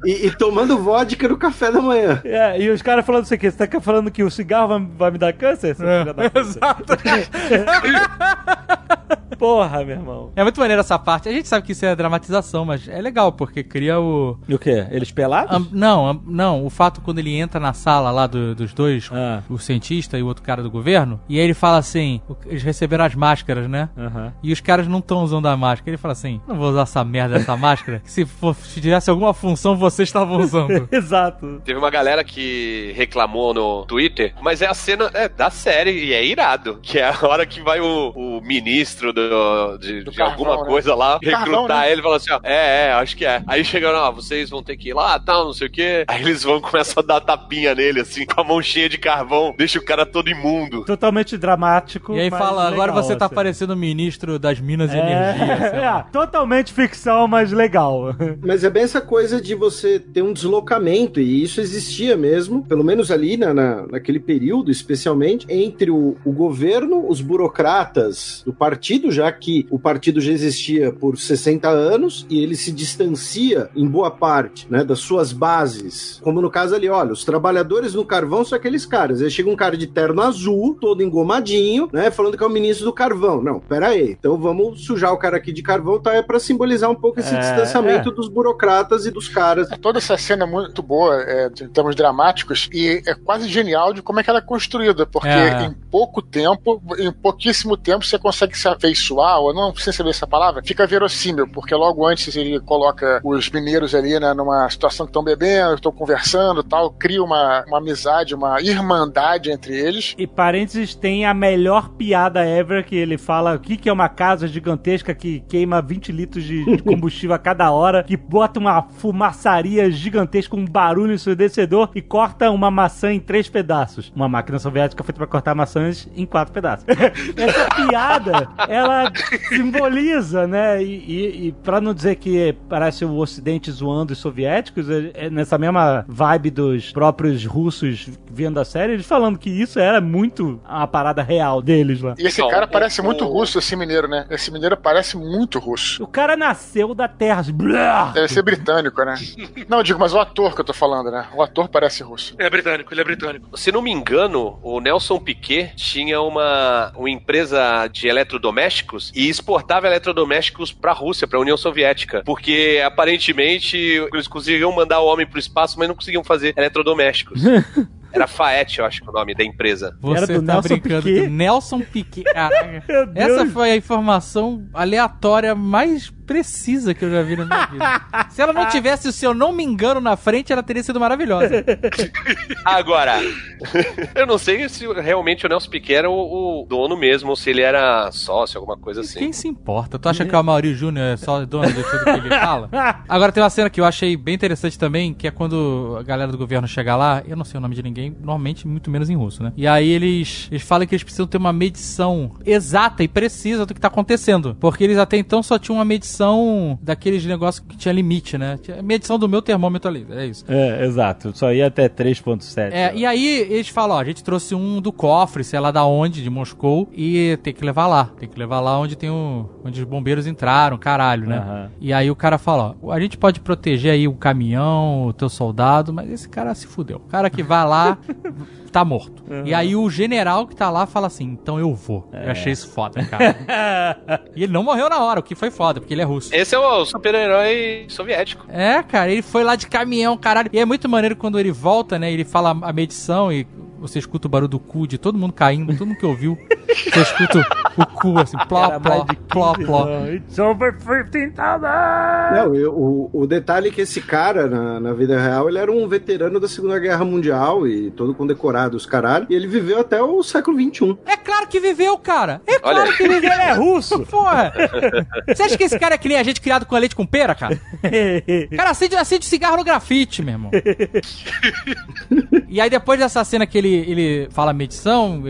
E tomando vodka no café da manhã. É, e os caras falando isso aqui, você tá falando que o cigarro vai me dar câncer? Exato. Porra, meu irmão. É muito maneiro essa parte. A gente sabe que isso é dramatização, mas é legal, porque cria o... E o quê? Eles pelados? Não, o fato quando ele entra na sala lá dos dois, o cientista e o outro cara do governo, e aí ele fala assim, eles receberam as máscaras, né? E os caras não estão usando a máscara. Ele fala assim, não vou usar essa merda dessa máscara, que se tivesse alguma função, vocês estavam usando. Exato. Teve uma galera que reclamou no Twitter, mas é a cena da série e é irado, que é a hora que vai o ministro de carvão, alguma coisa, né? Lá, recrutar carvão, né? Ele e falar assim, ó, acho que é. Aí chegando, ó, vocês vão ter que ir lá, tal, não sei o quê. Aí eles vão começar a dar tapinha nele, assim, com a mão cheia de carvão, deixa o cara todo imundo. Totalmente dramático. E aí fala, legal, agora você tá parecendo o ministro das Minas e Energia. Totalmente ficção, mas legal. Mas é bem essa coisa de você ter um deslocamento, e isso existia mesmo, pelo menos ali naquele período, especialmente, entre o governo, os burocratas do partido, já que o partido já existia por 60 anos, e ele se distancia em boa parte, né, das suas bases. Como no caso ali, olha, os trabalhadores no carvão são aqueles caras. Aí chega um cara de terno azul, todo engomadinho, né, falando que é o ministro do carvão. Não, pera aí. Então vamos sujar o cara aqui de carvão, tá? É pra simbolizar um pouco esse distanciamento dos burocratas e dos caras. Toda essa cena é muito boa, em termos dramáticos, e é quase genial de como é que ela é construída, porque em pouquíssimo tempo, você consegue saber sexual, eu não sei saber essa palavra, fica verossímil, porque logo antes ele coloca os mineiros ali, né, numa situação que estão bebendo, estão conversando e tal, cria uma amizade, uma irmandade entre eles. E parênteses, tem a melhor piada ever, que ele fala que é uma casa gigantesca que queima 20 litros de combustível a cada hora, que bota uma fumaçaria gigantesca, um barulho ensurdecedor e corta uma maçã em 3 pedaços. Uma máquina soviética feita pra cortar maçãs em 4 pedaços. Essa piada, ela simboliza, né? E pra não dizer que parece o Ocidente zoando os soviéticos, é nessa mesma vibe dos próprios russos vendo a série, eles falando que isso era muito a parada real deles lá. E esse cara parece muito russo, esse mineiro, né? Esse mineiro parece muito russo. O cara nasceu da terra. Deve ser britânico, né? Não, eu digo, mas o ator que eu tô falando, né? O ator parece russo. É britânico, ele é britânico. Se não me engano, o Nelson Piquet tinha uma empresa de eletrodomésticos e exportava eletrodomésticos pra Rússia, pra União Soviética. Porque, aparentemente, eles conseguiam mandar o homem pro espaço, mas não conseguiam fazer eletrodomésticos. Era Faet, eu acho que é o nome da empresa. Você tá brincando do Nelson Piquet. Ah, essa foi a informação aleatória mais precisa que eu já vi na minha vida. Se ela não tivesse o "se eu não me engano" na frente, ela teria sido maravilhosa. Agora, eu não sei se realmente o Nelson Piquet era o dono mesmo, ou se ele era sócio, alguma coisa assim. Quem se importa? Tu acha que o Amaury Júnior é só dono de tudo que ele fala? Agora, tem uma cena que eu achei bem interessante também, que é quando a galera do governo chega lá, eu não sei o nome de ninguém, normalmente muito menos em russo, né? E aí eles falam que eles precisam ter uma medição exata e precisa do que tá acontecendo, porque eles até então só tinham uma medição daqueles negócios que tinha limite, né? Medição do meu termômetro ali, é isso. É, exato. Só ia até 3.7. É, e aí eles falam, ó, a gente trouxe um do cofre, sei lá da onde, de Moscou, e tem que levar lá. Tem que levar lá onde tem onde os bombeiros entraram, caralho, né? Uhum. E aí o cara fala, ó, a gente pode proteger aí o caminhão, o teu soldado, mas esse cara se fudeu. O cara que vai lá tá morto. Uhum. E aí o general que tá lá fala assim, então eu vou. É. Eu achei isso foda, cara. E ele não morreu na hora, o que foi foda, porque ele é russo. Esse é o super-herói soviético. É, cara, ele foi lá de caminhão, caralho. E é muito maneiro quando ele volta, né, ele fala a medição e você escuta o barulho do cu de todo mundo caindo, todo mundo que ouviu. Você escuta o cu assim, pló, pló, pló, pló. It's over 15,000! Não, o detalhe é que esse cara, na vida real, ele era um veterano da Segunda Guerra Mundial e todo condecorado, os caralho. E ele viveu até o século XXI. É claro que viveu, cara! É claro que viveu! Ele é russo! Porra! Você acha que esse cara é que nem a gente criado com leite com pera, cara? Cara, acende cigarro no grafite, meu irmão. E aí depois dessa cena que ele fala medição,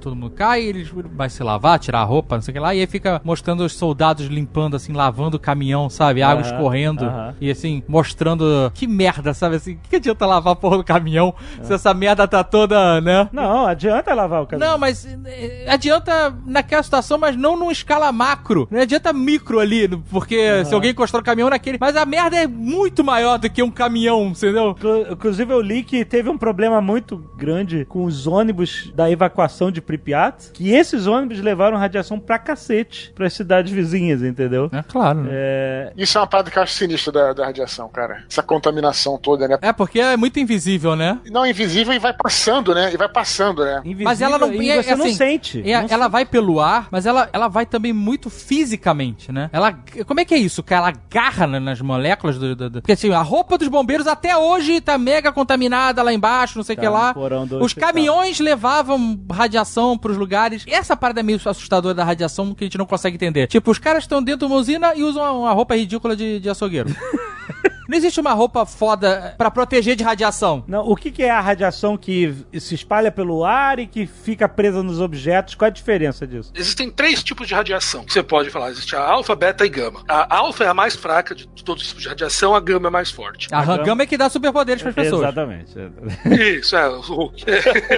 todo mundo cai, ele vai se lavar, tirar a roupa, não sei o que lá, e aí fica mostrando os soldados limpando, assim, lavando o caminhão, sabe? Água escorrendo, e assim, mostrando que merda, sabe? Assim, que adianta lavar a porra do caminhão se essa merda tá toda, né? Não, adianta lavar o caminhão. Não, mas adianta naquela situação, mas não numa escala macro. Não adianta micro ali, porque se alguém encostar o caminhão naquele... Mas a merda é muito maior do que um caminhão, entendeu? Inclusive eu li que teve um problema muito grande com os ônibus da evacuação de Pripyat, que esses ônibus levaram radiação pra cacete pras cidades vizinhas, entendeu? É claro. É... Isso é uma parada que eu acho sinistra da radiação, cara. Essa contaminação toda, né? É, porque é muito invisível, né? Não, é invisível e vai passando, né? Invisível, mas ela não... E você assim, não sente. Ela vai pelo ar, mas ela vai também muito fisicamente, né? Ela... Como é que é isso, cara? Ela agarra nas moléculas do... Porque assim, a roupa dos bombeiros até hoje tá mega contaminada lá embaixo, não sei o que lá. Os caminhões levavam radiação pros lugares. Essa parada é meio assustadora da radiação que a gente não consegue entender. Tipo, os caras estão dentro de uma usina e usam uma roupa ridícula de açougueiro. Não existe uma roupa foda pra proteger de radiação. Não, o que é a radiação que se espalha pelo ar e que fica presa nos objetos? Qual é a diferença disso? Existem 3 tipos de radiação que você pode falar. Existe a alfa, beta e gama. A alfa é a mais fraca de todos os tipos de radiação, a gama é mais forte. A gama é que dá superpoderes pras pessoas. Exatamente. Isso, é.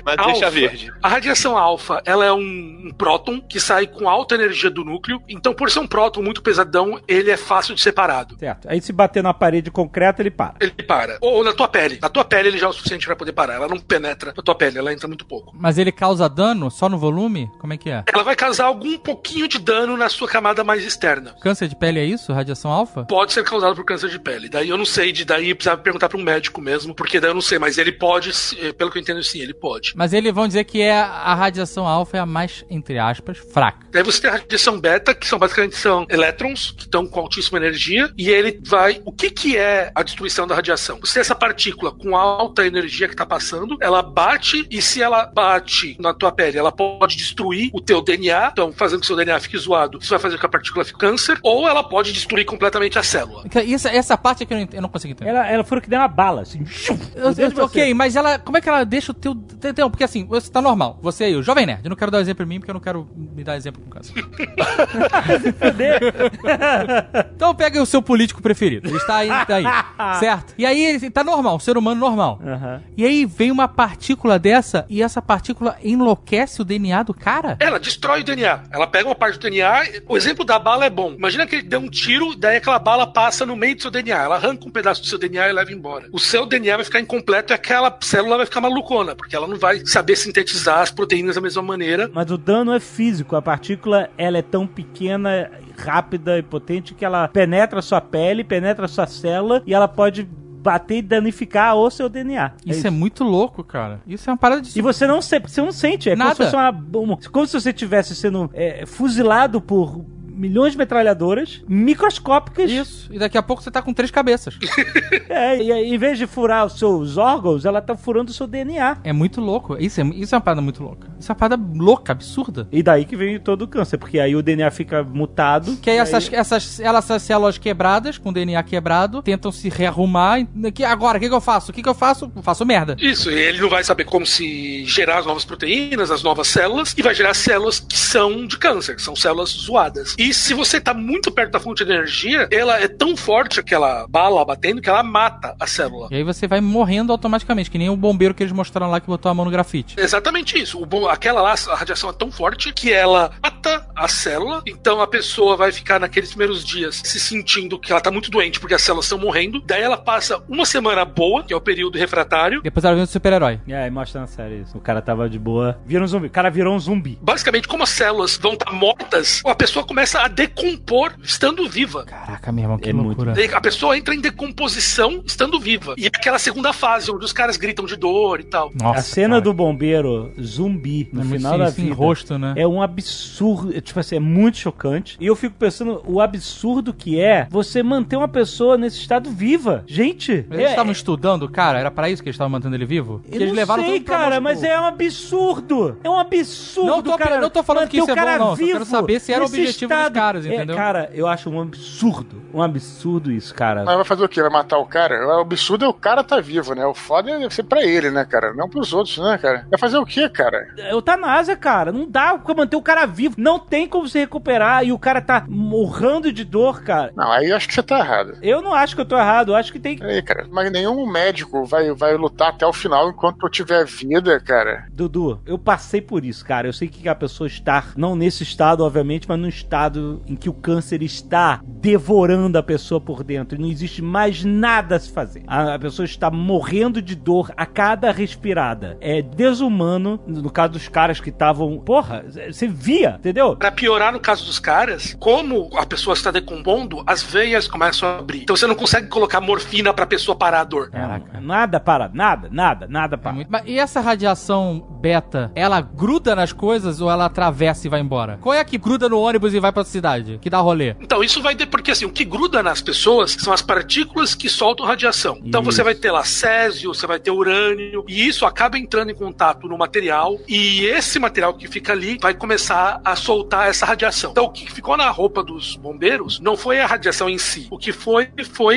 Mas deixa verde. A radiação alfa, ela é um próton que sai com alta energia do núcleo. Então, por ser um próton muito pesadão, ele é fácil de separado. Certo. Aí se bater na parede com concreto, ele para. Ele para. Ou na tua pele. Na tua pele ele já é o suficiente pra poder parar. Ela não penetra na tua pele, ela entra muito pouco. Mas ele causa dano só no volume? Como é que é? Ela vai causar algum pouquinho de dano na sua camada mais externa. Câncer de pele é isso? Radiação alfa? Pode ser causado por câncer de pele. Daí eu não sei, daí precisava perguntar pra um médico mesmo, porque daí eu não sei, mas ele pode, pelo que eu entendo, sim, ele pode. Mas eles vão dizer que a radiação alfa é a mais, entre aspas, fraca. Daí você tem a radiação beta, que são basicamente elétrons, que estão com altíssima energia, e ele vai... O que é a destruição da radiação? Você tem essa partícula com alta energia que tá passando, ela bate, e se ela bate na tua pele, ela pode destruir o teu DNA, então fazendo que o seu DNA fique zoado, isso vai fazer com que a partícula fique câncer, ou ela pode destruir completamente a célula. Essa parte é que eu não consegui entender. Ela foi que deu uma bala, assim. Ok, mas ela... Como é que ela deixa o teu... Porque assim, você tá normal, você aí, o Jovem Nerd, eu não quero dar exemplo em mim, porque eu não quero me dar exemplo com câncer. Então pega o seu político preferido, ele está aí, certo? E aí ele tá normal, um ser humano normal. Uhum. E aí vem uma partícula dessa, e essa partícula enlouquece o DNA do cara? Ela destrói o DNA, ela pega uma parte do DNA, o exemplo da bala é bom. Imagina que ele deu um tiro, daí aquela bala passa no meio do seu DNA, ela arranca um pedaço do seu DNA e leva embora. O seu DNA vai ficar incompleto e aquela célula vai ficar malucona, porque ela não vai saber sintetizar as proteínas da mesma maneira. Mas o dano é físico, a partícula ela é tão pequena, rápida e potente que ela penetra a sua pele, penetra a sua célula e ela pode bater e danificar o seu DNA. Isso é muito louco, cara. Isso é uma parada de... E você não sente. É nada. Como se você estivesse sendo fuzilado por... milhões de metralhadoras, microscópicas. Isso, e daqui a pouco você tá com 3 cabeças. E em vez de furar os seus órgãos, ela tá furando o seu DNA. É muito louco, isso é uma parada muito louca. Isso é uma parada louca, absurda. E daí que vem todo o câncer, porque aí o DNA fica mutado. Que aí essas células quebradas, com o DNA quebrado, tentam se rearrumar. Agora, o que eu faço? Faço merda. Isso, e ele não vai saber como se gerar as novas proteínas, as novas células, e vai gerar células que são de câncer, que são células zoadas. E se você tá muito perto da fonte de energia, ela é tão forte, aquela bala batendo, que ela mata a célula. E aí você vai morrendo automaticamente, que nem o bombeiro que eles mostraram lá que botou a mão no grafite. Exatamente isso. Aquela lá, a radiação é tão forte que ela mata a célula, então a pessoa vai ficar naqueles primeiros dias se sentindo que ela tá muito doente, porque as células estão morrendo. Daí ela passa uma semana boa, que é o período refratário. Depois ela vira um super-herói. E mostra na série isso. O cara tava de boa. Vira um zumbi. O cara virou um zumbi. Basicamente, como as células vão estar mortas, a pessoa começa a decompor estando viva. Caraca, meu irmão, que loucura. A pessoa entra em decomposição estando viva. E aquela segunda fase, onde os caras gritam de dor e tal. Nossa, a cena do bombeiro zumbi no final da vida, rosto, né? É um absurdo, tipo assim, é muito chocante. E eu fico pensando o absurdo que é você manter uma pessoa nesse estado viva. Gente, eles estavam estudando, cara, era pra isso que eles estavam mantendo ele vivo? Eles levaram tudo pra cara, mas é um absurdo. É um absurdo, cara. Não tô falando que isso é bom, não. Vivo, eu quero saber se era o objetivo dos caras, entendeu? Cara, eu acho um absurdo isso, cara. Mas vai fazer o quê? Vai matar o cara? O absurdo é o cara tá vivo, né? O foda deve ser pra ele, né, cara? Não pros outros, né, cara? Vai fazer o quê, cara? Eutanásia, cara. Não dá pra manter o cara vivo. Não tem como se recuperar e o cara tá morrendo de dor, cara. Não, aí eu acho que você tá errado. Eu não acho que eu tô errado. Eu acho que tem... Aí, cara, mas nenhum médico vai lutar até o final enquanto eu tiver vida, cara. Dudu, eu passei por isso, cara. Eu sei que a pessoa está, não nesse estado, obviamente, mas num estado em que o câncer está devorando a pessoa por dentro e não existe mais nada a se fazer. A pessoa está morrendo de dor a cada respirada. É desumano, no caso dos caras que estavam... Porra, você via, entendeu? Pra piorar no caso dos caras, como a pessoa está decompondo, as veias começam a abrir. Então você não consegue colocar morfina pra pessoa parar a dor. Caraca. Nada para. Mas e essa radiação beta, ela gruda nas coisas ou ela atravessa e vai embora? Qual é a que gruda no ônibus e vai pra cidade, que dá rolê? Então, isso vai... Porque, assim, o que gruda nas pessoas são as partículas que soltam radiação. Então, isso. Você vai ter lá césio, você vai ter urânio, e isso acaba entrando em contato no material, e esse material que fica ali vai começar a soltar essa radiação. Então, o que ficou na roupa dos bombeiros não foi a radiação em si. O que foi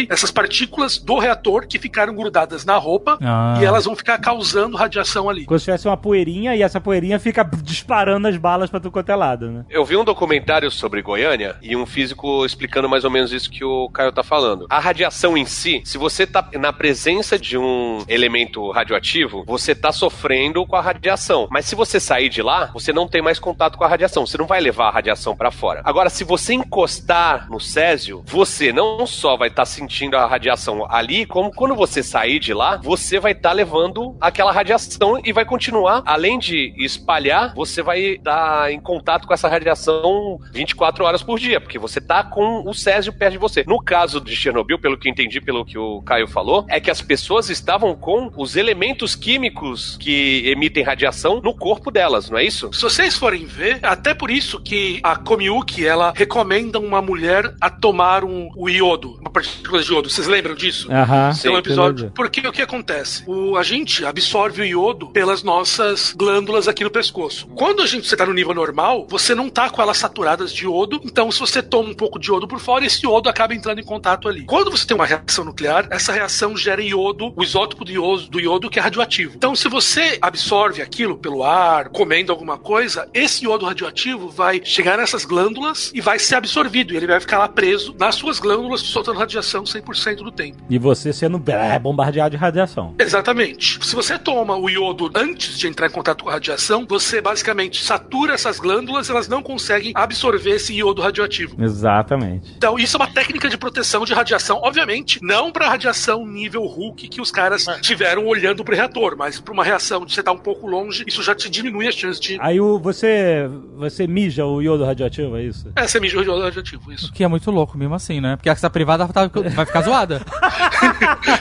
essas partículas do reator que ficaram grudadas na roupa, e elas vão ficar causando radiação ali. Como se tivesse uma poeirinha, e essa poeirinha fica disparando as balas pra tudo quanto é lado, né? Eu vi um documentário sobre sobre Goiânia, e um físico explicando mais ou menos isso que o Caio tá falando. A radiação em si, se você tá na presença de um elemento radioativo, você tá sofrendo com a radiação. Mas se você sair de lá, você não tem mais contato com a radiação. Você não vai levar a radiação pra fora. Agora, se você encostar no césio, você não só vai estar sentindo a radiação ali, como quando você sair de lá, você vai estar levando aquela radiação e vai continuar, além de espalhar, você vai estar em contato com essa radiação 24 horas por dia, porque você tá com o césio perto de você. No caso de Chernobyl, pelo que eu entendi, pelo que o Caio falou, é que as pessoas estavam com os elementos químicos que emitem radiação no corpo delas, não é isso? Se vocês forem ver, até por isso que a Komiuki, ela recomenda uma mulher a tomar o iodo, uma partícula de iodo. Vocês lembram disso? Aham. Sim, um episódio. Porque o que acontece? A gente absorve o iodo pelas nossas glândulas aqui no pescoço. Quando você tá no nível normal, você não tá com elas saturadas de iodo, então se você toma um pouco de iodo por fora, esse iodo acaba entrando em contato ali. Quando você tem uma reação nuclear, essa reação gera iodo, o isótopo do iodo que é radioativo. Então se você absorve aquilo pelo ar, comendo alguma coisa, esse iodo radioativo vai chegar nessas glândulas e vai ser absorvido, e ele vai ficar lá preso nas suas glândulas, soltando radiação 100% do tempo. E você sendo bombardeado de radiação. Exatamente. Se você toma o iodo antes de entrar em contato com a radiação, você basicamente satura essas glândulas, elas não conseguem absorver esse iodo radioativo. Exatamente. Então, isso é uma técnica de proteção de radiação, obviamente, não pra radiação nível Hulk que os caras tiveram olhando pro reator, mas pra uma reação de você estar um pouco longe, isso já te diminui a chance de... Aí você mija o iodo radioativo, é isso? É, você mija o iodo radioativo, isso. Que é muito louco mesmo assim, né? Porque essa privada vai ficar zoada.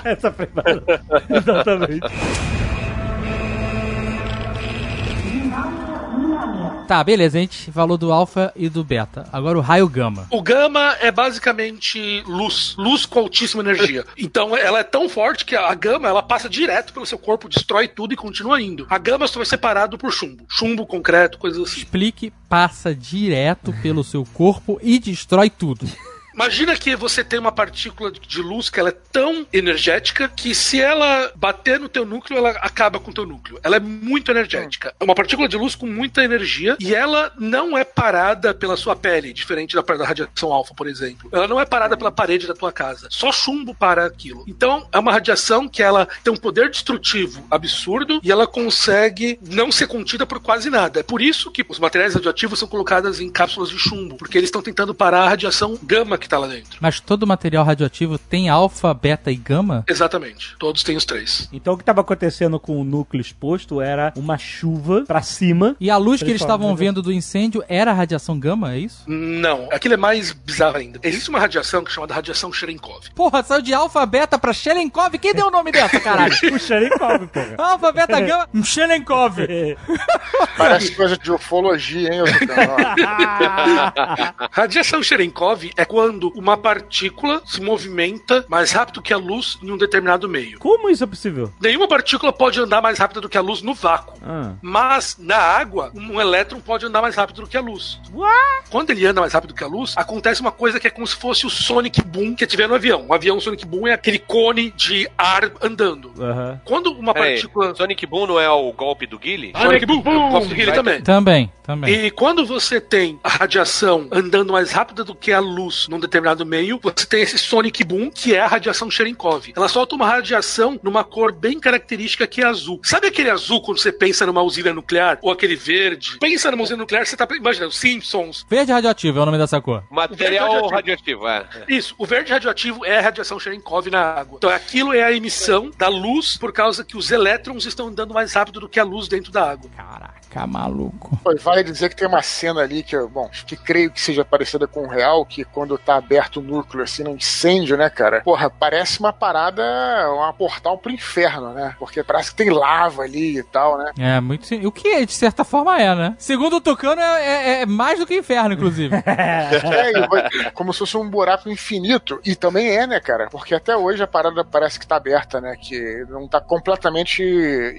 Essa privada. Exatamente. Tá, beleza, a gente falou do alfa e do beta. Agora o raio gama. O gama é basicamente luz. Luz com altíssima energia. Então ela é tão forte que a gama, ela passa direto pelo seu corpo, destrói tudo e continua indo. A gama só vai separado por chumbo. Chumbo, concreto, coisas assim. Explique, passa direto pelo seu corpo e destrói tudo. Imagina que você tem uma partícula de luz que ela é tão energética que se ela bater no teu núcleo, ela acaba com o teu núcleo. Ela é muito energética. É uma partícula de luz com muita energia e ela não é parada pela sua pele, diferente da radiação alfa, por exemplo. Ela não é parada pela parede da tua casa. Só chumbo para aquilo. Então, é uma radiação que ela tem um poder destrutivo absurdo e ela consegue não ser contida por quase nada. É por isso que os materiais radioativos são colocados em cápsulas de chumbo, porque eles estão tentando parar a radiação gama que tá lá dentro. Mas todo material radioativo tem alfa, beta e gama? Exatamente. Todos têm os três. Então o que estava acontecendo com o núcleo exposto era uma chuva pra cima. E a luz que eles estavam vendo do incêndio era a radiação gama, é isso? Não. Aquilo é mais bizarro ainda. Existe uma radiação que é chamada radiação Cherenkov. Porra, saiu de alfa, beta pra Cherenkov? Quem deu o nome dessa, caralho? O Cherenkov, porra. Alfa, beta, gama, Cherenkov. Parece coisa de ufologia, hein? Radiação Cherenkov é quando uma partícula se movimenta mais rápido que a luz em um determinado meio. Como isso é possível? Nenhuma partícula pode andar mais rápido do que a luz no vácuo. Mas, na água, um elétron pode andar mais rápido do que a luz. What? Quando ele anda mais rápido que a luz, acontece uma coisa que é como se fosse o Sonic Boom que tiver no avião. O avião Sonic Boom é aquele cone de ar andando. Uhum. Quando uma partícula... Sonic Boom não é o golpe do Guile? Sonic Boom! O golpe do Guile também. Também. E quando você tem a radiação andando mais rápida do que a luz num determinado meio, você tem esse Sonic Boom, que é a radiação Cherenkov. Ela solta uma radiação numa cor bem característica que é azul. Sabe aquele azul quando você pensa numa usina nuclear? Ou aquele verde? Pensa numa usina nuclear, você tá imaginando, Simpsons. Verde radioativo é o nome dessa cor. Material radioativo, é. Isso, o verde radioativo é a radiação Cherenkov na água. Então aquilo é a emissão da luz por causa que os elétrons estão andando mais rápido do que a luz dentro da água. Caraca, maluco. Pois vale dizer que tem uma cena ali que, bom, que creio que seja parecida com o real, que quando tá aberto o núcleo, assim, num incêndio, né, cara? Porra, parece uma parada, uma portal pro inferno, né? Porque parece que tem lava ali e tal, né? É, muito... O que, de certa forma, é, né? Segundo o Tucano, é mais do que inferno, inclusive. É, como se fosse um buraco infinito. E também é, né, cara? Porque até hoje a parada parece que tá aberta, né? Que não tá completamente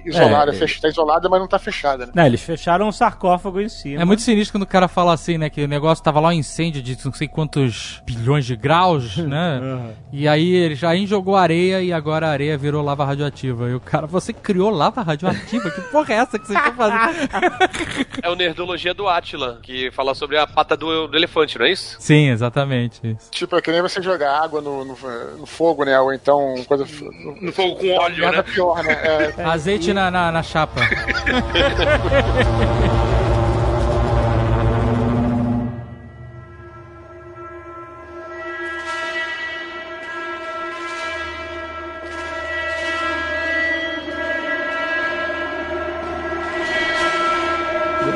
isolada. Tá isolada, mas não tá fechada, né? Não, eles fecharam o sarcófago em cima. É muito sinistro quando o cara fala assim, né? Que o negócio tava lá um incêndio de não sei quantos bilhões de graus, né? Uhum. E aí ele já jogou areia e agora a areia virou lava radioativa. E o cara, você criou lava radioativa? Que porra é essa que vocês estão fazendo? É o Nerdologia do Átila, que fala sobre a pata do elefante, não é isso? Sim, exatamente. Isso. Tipo, é que nem você jogar água no fogo, né? Ou então coisa... No fogo com óleo, né? Nada pior, né? É, azeite na chapa.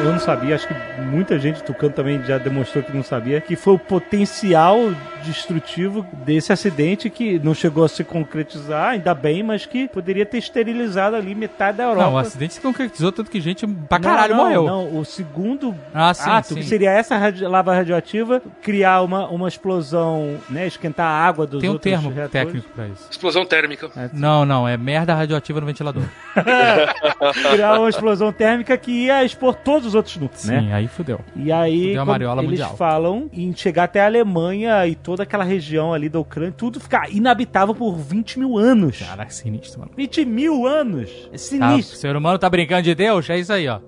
Eu não sabia, acho que muita gente do canto também já demonstrou que não sabia, que foi o potencial destrutivo desse acidente que não chegou a se concretizar, ainda bem, mas que poderia ter esterilizado ali metade da Europa. Não, o acidente se concretizou, tanto que gente pra caralho morreu. Não, o segundo ato, que seria essa lava radioativa, criar uma explosão, né, esquentar a água dos outros reatores. Tem um termo técnico pra isso. Explosão térmica. É, não, é merda radioativa no ventilador. Criar uma explosão térmica que ia expor todos os outros núcleos, né? Sim, aí fudeu. E aí fudeu eles mundial. Falam em chegar até a Alemanha e toda aquela região ali da Ucrânia, tudo ficar inabitável por 20 mil anos. Caraca, sinistro, mano. 20 mil anos? É sinistro. Tá, o ser humano tá brincando de Deus? É isso aí, ó.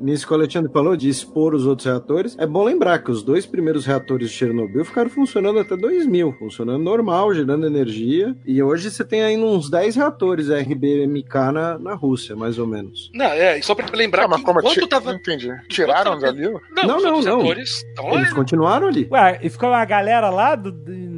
Nisso que o Alexandre falou de expor os outros reatores, é bom lembrar que os dois primeiros reatores de Chernobyl ficaram funcionando até 2000, funcionando normal, gerando energia, e hoje você tem ainda uns 10 reatores RBMK na Rússia, mais ou menos. Não, só pra lembrar que enquanto tava... Entendi. Tiraram dali? Não. Reatores, então eles continuaram ali. Ué, e ficou uma galera lá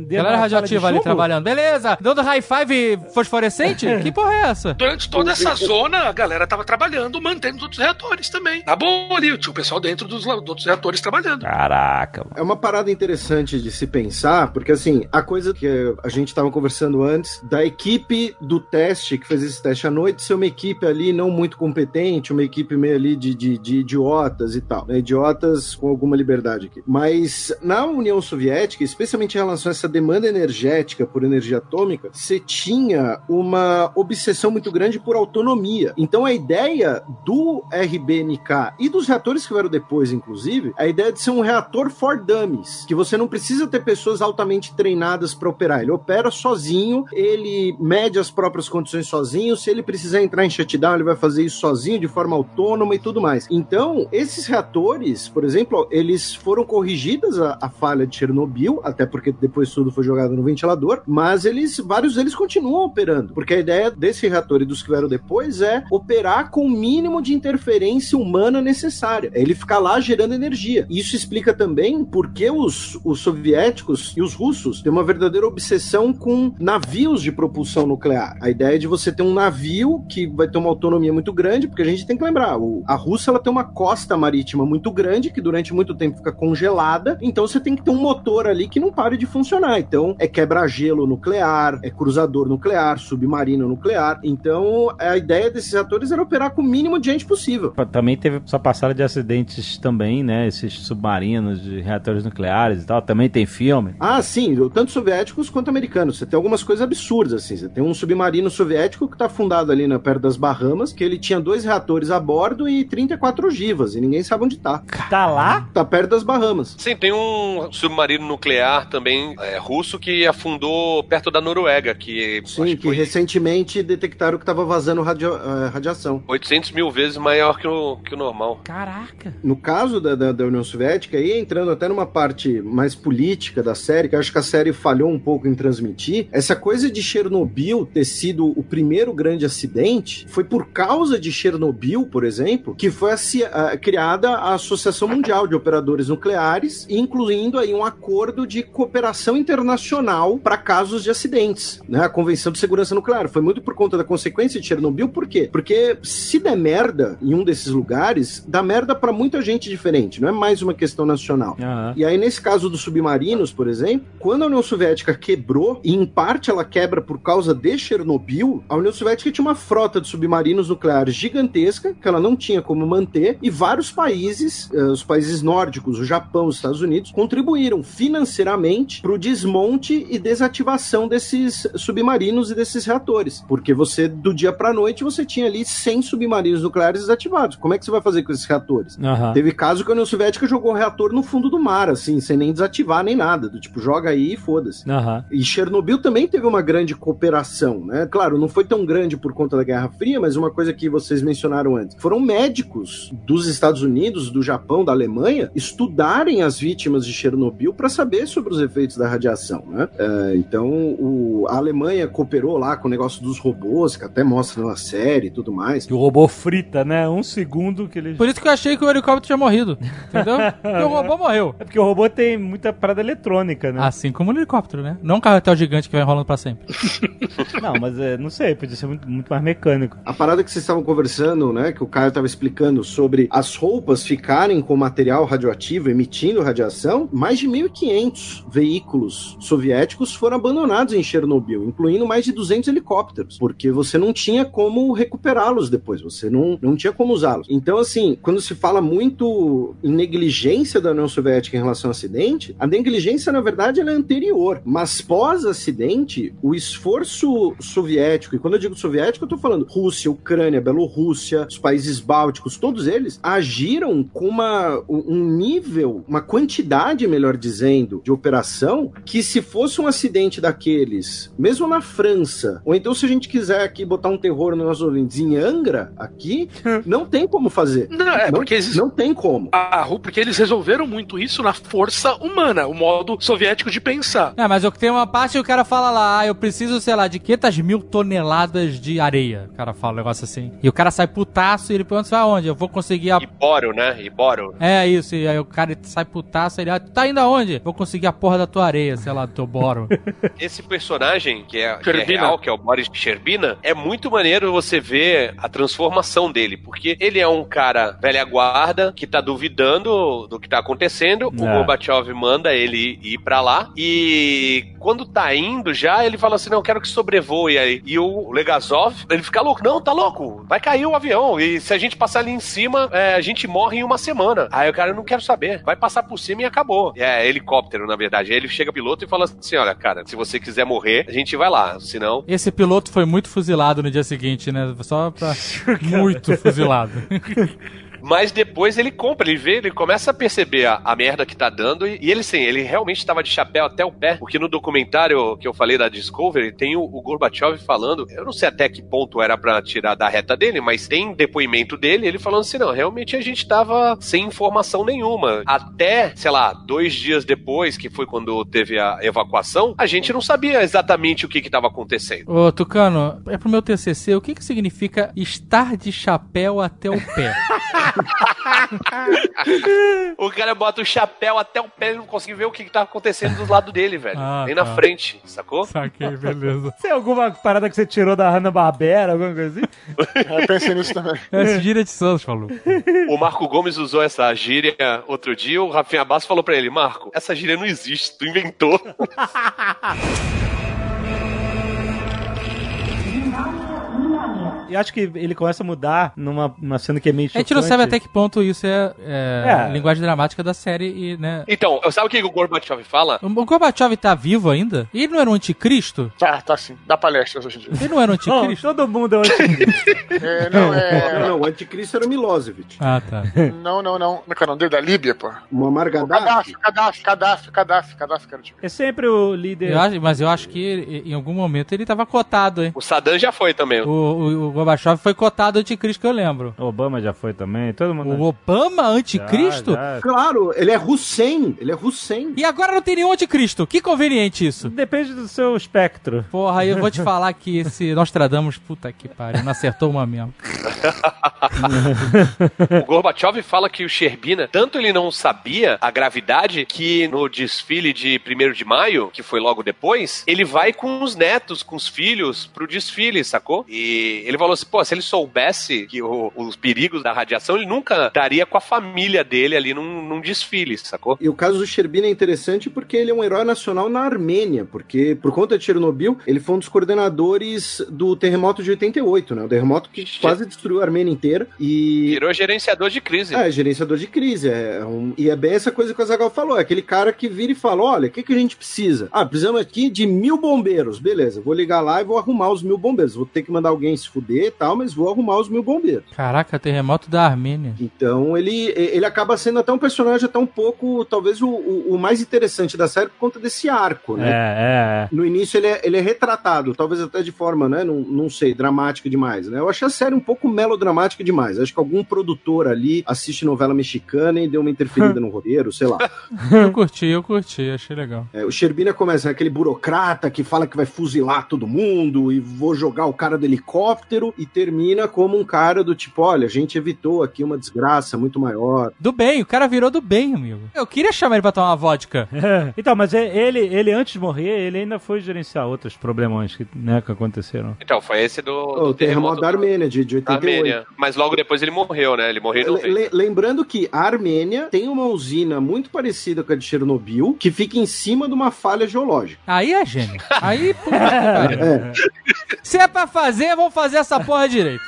galera radioativa ali trabalhando. Beleza, dando high five fosforescente? Que porra é essa? Durante toda essa zona, a galera tava trabalhando, mantendo os outros reatores também. Tá bom ali, tinha o pessoal dentro dos outros reatores trabalhando. Caraca, mano. É uma parada interessante de se pensar, porque assim, a coisa que a gente tava conversando antes, da equipe do teste, que fez esse teste à noite, ser uma equipe ali não muito competente, uma equipe meio ali de idiotas e tal, né? Idiotas com alguma liberdade aqui. Mas na União Soviética, especialmente em relação a essa demanda energética por energia atômica, você tinha uma obsessão muito grande por autonomia. Então a ideia do RBMK e dos reatores que vieram depois, inclusive, a ideia de ser um reator for dummies, que você não precisa ter pessoas altamente treinadas para operar. Ele opera sozinho, ele mede as próprias condições sozinho, se ele precisar entrar em shutdown, ele vai fazer isso sozinho, de forma autônoma e tudo mais. Então, esses reatores, por exemplo, eles foram corrigidas a falha de Chernobyl, até porque depois tudo foi jogado no ventilador, mas vários deles continuam operando, porque a ideia desse reator e dos que vieram depois é operar com o mínimo de interferência humana necessária. É ele ficar lá gerando energia. Isso explica também porque os soviéticos e os russos têm uma verdadeira obsessão com navios de propulsão nuclear. A ideia é de você ter um navio que vai ter uma autonomia muito grande, porque a gente tem que lembrar, a Rússia ela tem uma costa marítima muito grande, que durante muito tempo fica congelada, então você tem que ter um motor ali que não pare de funcionar. Então, é quebra-gelo nuclear, é cruzador nuclear, submarino nuclear. Então, a ideia desses reatores era operar com o mínimo de gente possível. Também teve essa passada de acidentes também, né? Esses submarinos de reatores nucleares e tal. Também tem filme. Ah, sim. Tanto soviéticos quanto americanos. Você tem algumas coisas absurdas, assim. Você tem um submarino soviético que tá afundado ali perto das Bahamas, que ele tinha 2 reatores a bordo e 34 ogivas. E ninguém sabe onde tá. Tá lá? Tá perto das Bahamas. Sim, tem um submarino nuclear também russo que afundou perto da Noruega, que... Sim, acho que recentemente detectaram que estava vazando radiação. 800 mil vezes maior que o normal. Caraca! No caso da União Soviética, aí entrando até numa parte mais política da série, que eu acho que a série falhou um pouco em transmitir, essa coisa de Chernobyl ter sido o primeiro grande acidente, foi por causa de Chernobyl, por exemplo, que foi criada a Associação Mundial de Operadores Nucleares, incluindo aí um acordo de cooperação internacional para casos de acidentes, né? A Convenção de Segurança Nuclear foi muito por conta da consequência de Chernobyl. Por quê? Porque se der merda em um desses lugares, dá merda para muita gente diferente, não é mais uma questão nacional. Uhum. E aí nesse caso dos submarinos, por exemplo, quando a União Soviética quebrou, e em parte ela quebra por causa de Chernobyl, a União Soviética tinha uma frota de submarinos nucleares gigantesca, que ela não tinha como manter, e vários países, os países nórdicos, o Japão, os Estados Unidos, contribuíram financeiramente para o desvio desmonte e desativação desses submarinos e desses reatores, porque você, do dia pra noite, você tinha ali 100 submarinos nucleares desativados. Como é que você vai fazer com esses reatores? Uhum. Teve caso que a União Soviética jogou um reator no fundo do mar, assim, sem nem desativar nem nada, do tipo, joga aí e foda-se. Uhum. E Chernobyl também teve uma grande cooperação, né? Claro, não foi tão grande por conta da Guerra Fria, mas uma coisa que vocês mencionaram antes, foram médicos dos Estados Unidos, do Japão, da Alemanha, estudarem as vítimas de Chernobyl para saber sobre os efeitos da radiação, né? Então, a Alemanha cooperou lá com o negócio dos robôs, que até mostra na série e tudo mais. Que o robô frita, né? Um segundo que ele... Por isso que eu achei que o helicóptero tinha morrido, entendeu? Porque o robô morreu. É porque o robô tem muita parada eletrônica, né? Assim como o helicóptero, né? Não um carretel gigante que vai enrolando pra sempre. Não, mas não sei, podia ser muito, muito mais mecânico. A parada que vocês estavam conversando, né, que o Caio estava explicando sobre as roupas ficarem com material radioativo, emitindo radiação, mais de 1.500 veículos soviéticos foram abandonados em Chernobyl, incluindo mais de 200 helicópteros, porque você não tinha como recuperá-los depois, você não tinha como usá-los. Então, assim, quando se fala muito em negligência da União Soviética em relação ao acidente, a negligência, na verdade, ela é anterior, mas pós-acidente, o esforço soviético, e quando eu digo soviético, eu tô falando Rússia, Ucrânia, Bielorrússia, os países bálticos, todos eles agiram com um nível, uma quantidade, melhor dizendo, de operação, que se fosse um acidente daqueles, mesmo na França, ou então se a gente quiser aqui botar um terror nos nossos ouvintes, em Angra, aqui, não tem como fazer. Não, porque eles... Não tem como. Porque eles resolveram muito isso na força humana, o modo soviético de pensar. Não, mas eu tenho uma parte que o cara fala lá, eu preciso, sei lá, de 500 mil toneladas de areia. O cara fala um negócio assim. E o cara sai putaço e ele pergunta, vai aonde? Eu vou conseguir a... Iboro. É, isso. E aí o cara sai putaço e ele, tá indo aonde? Vou conseguir a porra da tua areia, sei lá, do teu boro. Esse personagem, que é real, que é o Boris Sherbina, é muito maneiro você ver a transformação dele, porque ele é um cara velha guarda, que tá duvidando do que tá acontecendo. Não. O Gorbachev manda ele ir pra lá e quando tá indo já, ele fala assim, não, quero que sobrevoe aí. E o Legazov, ele fica louco. Não, tá louco. Vai cair o avião. E se a gente passar ali em cima, a gente morre em uma semana. Aí o cara, eu não quero saber. Vai passar por cima e acabou. É helicóptero, na verdade. Aí ele chega piloto e fala assim, olha, cara, se você quiser morrer, a gente vai lá. Senão... Esse piloto foi muito fuzilado no dia seguinte, né? Só pra... Muito fuzilado. Mas depois ele compra, ele vê, ele começa a perceber a merda que tá dando e ele, sim, ele realmente estava de chapéu até o pé, porque no documentário que eu falei da Discovery, tem o Gorbachev falando, eu não sei até que ponto era pra tirar da reta dele, mas tem depoimento dele, ele falando assim, não, realmente a gente tava sem informação nenhuma. Até, sei lá, 2 dias depois, que foi quando teve a evacuação, a gente não sabia exatamente o que tava acontecendo. Ô, Tucano, é pro meu TCC, o que significa estar de chapéu até o pé? O cara bota o chapéu até o pé e não consegue ver o que tá acontecendo do lado dele, velho. Nem na frente, sacou? Saquei, beleza. Tem alguma parada que você tirou da Hanna-Barbera, alguma coisa assim? Eu pensei nisso também. Essa gíria de Santos, falou. O Marco Gomes usou essa gíria outro dia, o Rafinha Basso falou pra ele, Marco, essa gíria não existe, tu inventou. E acho que ele começa a mudar numa cena que é meio chocante. A gente não sabe até que ponto isso é linguagem dramática da série e, né... Então, sabe o que o Gorbachev fala? O Gorbachev tá vivo ainda? E ele não era um anticristo? Tá sim. Dá palestras hoje em dia. Ele não era um anticristo? Não, todo mundo é um anticristo. Não, o anticristo era o Milosevic. Ah, tá. Não. Como é que era o nome dele? Da Líbia, pô. Muammar Gaddafi. Gaddafi era o anticristo. É sempre o líder... Mas eu acho que em algum momento ele tava cotado, hein? O Saddam já foi também. O Gorbachev foi cotado anticristo, que eu lembro. O Obama já foi também, todo mundo... O Obama anticristo? Já. Claro, ele é Hussein. E agora não tem nenhum anticristo, que conveniente isso. Depende do seu espectro. Porra, eu vou te falar que esse Nostradamus, puta que pariu, não acertou uma mesmo. O Gorbachev fala que o Sherbina, tanto ele não sabia a gravidade, que no desfile de 1º de maio, que foi logo depois, ele vai com os netos, com os filhos, pro desfile, sacou? E ele falou falou assim, pô, se ele soubesse que os perigos da radiação, ele nunca daria com a família dele ali num desfile, sacou? E o caso do Sherbin é interessante porque ele é um herói nacional na Armênia, porque por conta de Chernobyl, ele foi um dos coordenadores do terremoto de 88, né? O terremoto que quase destruiu a Armênia inteira e... virou gerenciador de crise. É, gerenciador de crise. E é bem essa coisa que o Zagal falou, é aquele cara que vira e fala, olha, o que a gente precisa? Ah, precisamos aqui de 1000 bombeiros. Beleza, vou ligar lá e vou arrumar os 1000 bombeiros. Vou ter que mandar alguém se fuder e tal, mas vou arrumar os 1000 bombeiros. Caraca, terremoto da Armênia. Então, ele acaba sendo até um personagem até um pouco, talvez, o mais interessante da série por conta desse arco, né? No início ele é retratado, talvez até de forma, né, não sei, dramática demais, né? Eu achei a série um pouco melodramática demais. Acho que algum produtor ali assiste novela mexicana e deu uma interferida no roteiro, sei lá. Eu curti, achei legal. É, o Sherbina começa aquele burocrata que fala que vai fuzilar todo mundo e vou jogar o cara do helicóptero e termina como um cara do tipo, olha, a gente evitou aqui uma desgraça muito maior. Do bem, o cara virou do bem, amigo. Eu queria chamar ele pra tomar uma vodka. Então, mas ele antes de morrer, ele ainda foi gerenciar outros problemões que, né, que aconteceram. Então, foi esse do terremoto da Armênia, de 88. Armênia. Mas logo depois ele morreu, né? Ele morreu em Lembrando que a Armênia tem uma usina muito parecida com a de Chernobyl, que fica em cima de uma falha geológica. Aí é gênio. Aí, puta, cara. Se é pra fazer, vamos fazer essa porra direito.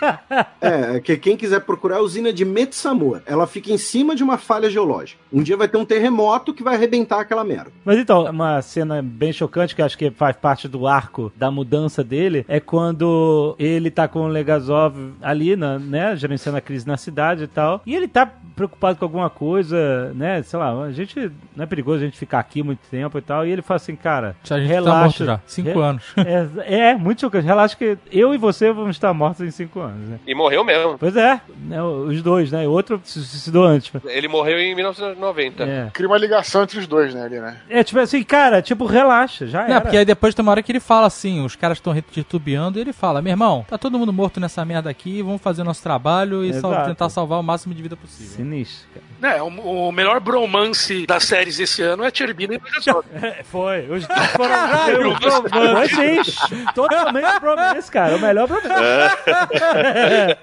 Que quem quiser procurar a usina de Metsamor, ela fica em cima de uma falha geológica. Um dia vai ter um terremoto que vai arrebentar aquela merda. Mas então, uma cena bem chocante, que acho que faz parte do arco da mudança dele, é quando ele tá com o Legazov ali, né, gerenciando a crise na cidade e tal, e ele tá preocupado com alguma coisa, né, sei lá, a gente, não é perigoso a gente ficar aqui muito tempo e tal, e ele fala assim, cara, a gente relaxa. Tá morto já, 5 anos. Muito chocante, relaxa que eu e você vamos estar mortos em 5 anos, né? E morreu mesmo. Pois é, né, os dois, né, o outro se suicidou antes. Ele morreu em 1990. Cria uma ligação entre os dois, né, ali, né? É, tipo assim, cara, tipo, relaxa, já era. Porque aí depois tem uma hora que ele fala assim, os caras estão retubiando e ele fala, meu irmão, tá todo mundo morto nessa merda aqui, vamos fazer nosso trabalho e tentar salvar o máximo de vida possível. Sinistro, cara. O melhor bromance das séries esse ano é Cherbina e Legazov. Foi. Os dois foram bromances. Totalmente bromance, cara. O melhor bromance.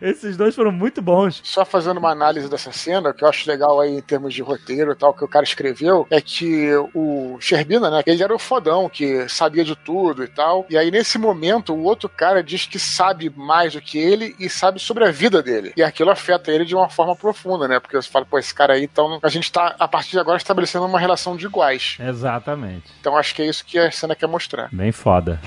Esses dois foram muito bons. Só fazendo uma análise dessa cena, que eu acho legal aí em termos de roteiro e tal, que o cara escreveu, é que o Sherbina, né, ele era o fodão, que sabia de tudo e tal, e aí nesse momento o outro cara diz que sabe mais do que ele e sabe sobre a vida dele. E aquilo afeta ele de uma forma profunda, né, porque você fala, pô, esse cara aí, então a gente tá, a partir de agora, estabelecendo uma relação de iguais. Exatamente. Então acho que é isso que a cena quer mostrar. Bem foda.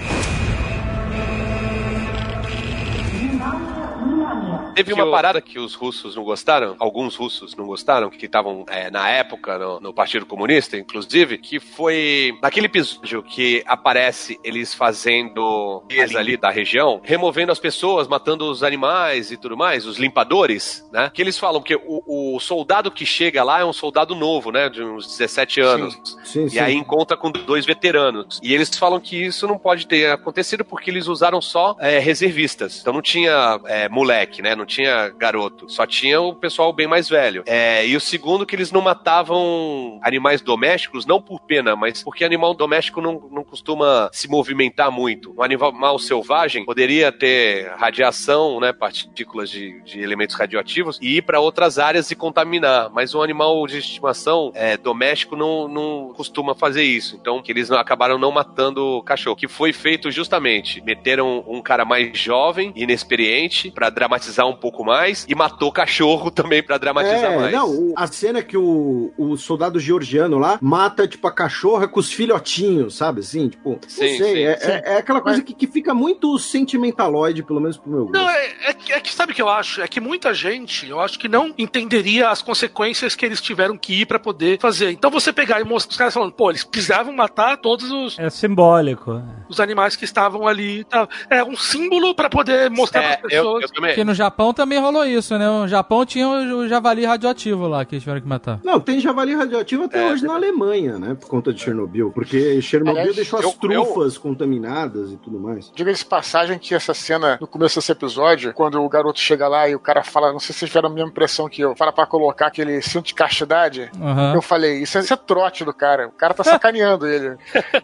Teve uma parada que os russos não gostaram, alguns russos não gostaram, que estavam na época no Partido Comunista, inclusive, que foi naquele episódio que aparece eles fazendo ali da região, removendo as pessoas, matando os animais e tudo mais, os limpadores, né? Que eles falam que o soldado que chega lá é um soldado novo, né? De uns 17 anos. Sim. Aí encontra com 2 veteranos. E eles falam que isso não pode ter acontecido porque eles usaram só reservistas. Então não tinha moleque, né? Não tinha garoto, só tinha o pessoal bem mais velho. E o segundo, que eles não matavam animais domésticos, não por pena, mas porque animal doméstico não costuma se movimentar muito. Um animal selvagem poderia ter radiação, né, partículas de elementos radioativos, e ir para outras áreas e contaminar, mas um animal de estimação doméstico não costuma fazer isso. Então, que eles acabaram não matando o cachorro, que foi feito justamente, meteram um cara mais jovem, inexperiente, para dramatizar um pouco mais, e matou cachorro também pra dramatizar mais. Não, a cena que o soldado georgiano lá mata, tipo, a cachorra com os filhotinhos, sabe, assim, tipo, sim. É aquela coisa que fica muito sentimentaloide, pelo menos pro meu gosto. Não, que sabe o que eu acho? É que muita gente, eu acho que não entenderia as consequências que eles tiveram que ir pra poder fazer. Então você pegar e mostrar os caras falando, pô, eles precisavam matar todos os... É simbólico. Os animais que estavam ali. É um símbolo pra poder mostrar pras pessoas. Eu também. Que no Japão Japão também rolou isso, né? O Japão tinha o javali radioativo lá, que eles tiveram que matar. Não, tem javali radioativo até hoje na Alemanha, né? Por conta de Chernobyl. Porque Chernobyl deixou as trufas contaminadas e tudo mais. Diga-se passagem que essa cena, no começo desse episódio, quando o garoto chega lá e o cara fala, não sei se vocês tiveram a mesma impressão que eu, fala pra colocar aquele cinto de castidade, eu falei, isso é trote do cara. O cara tá sacaneando ele.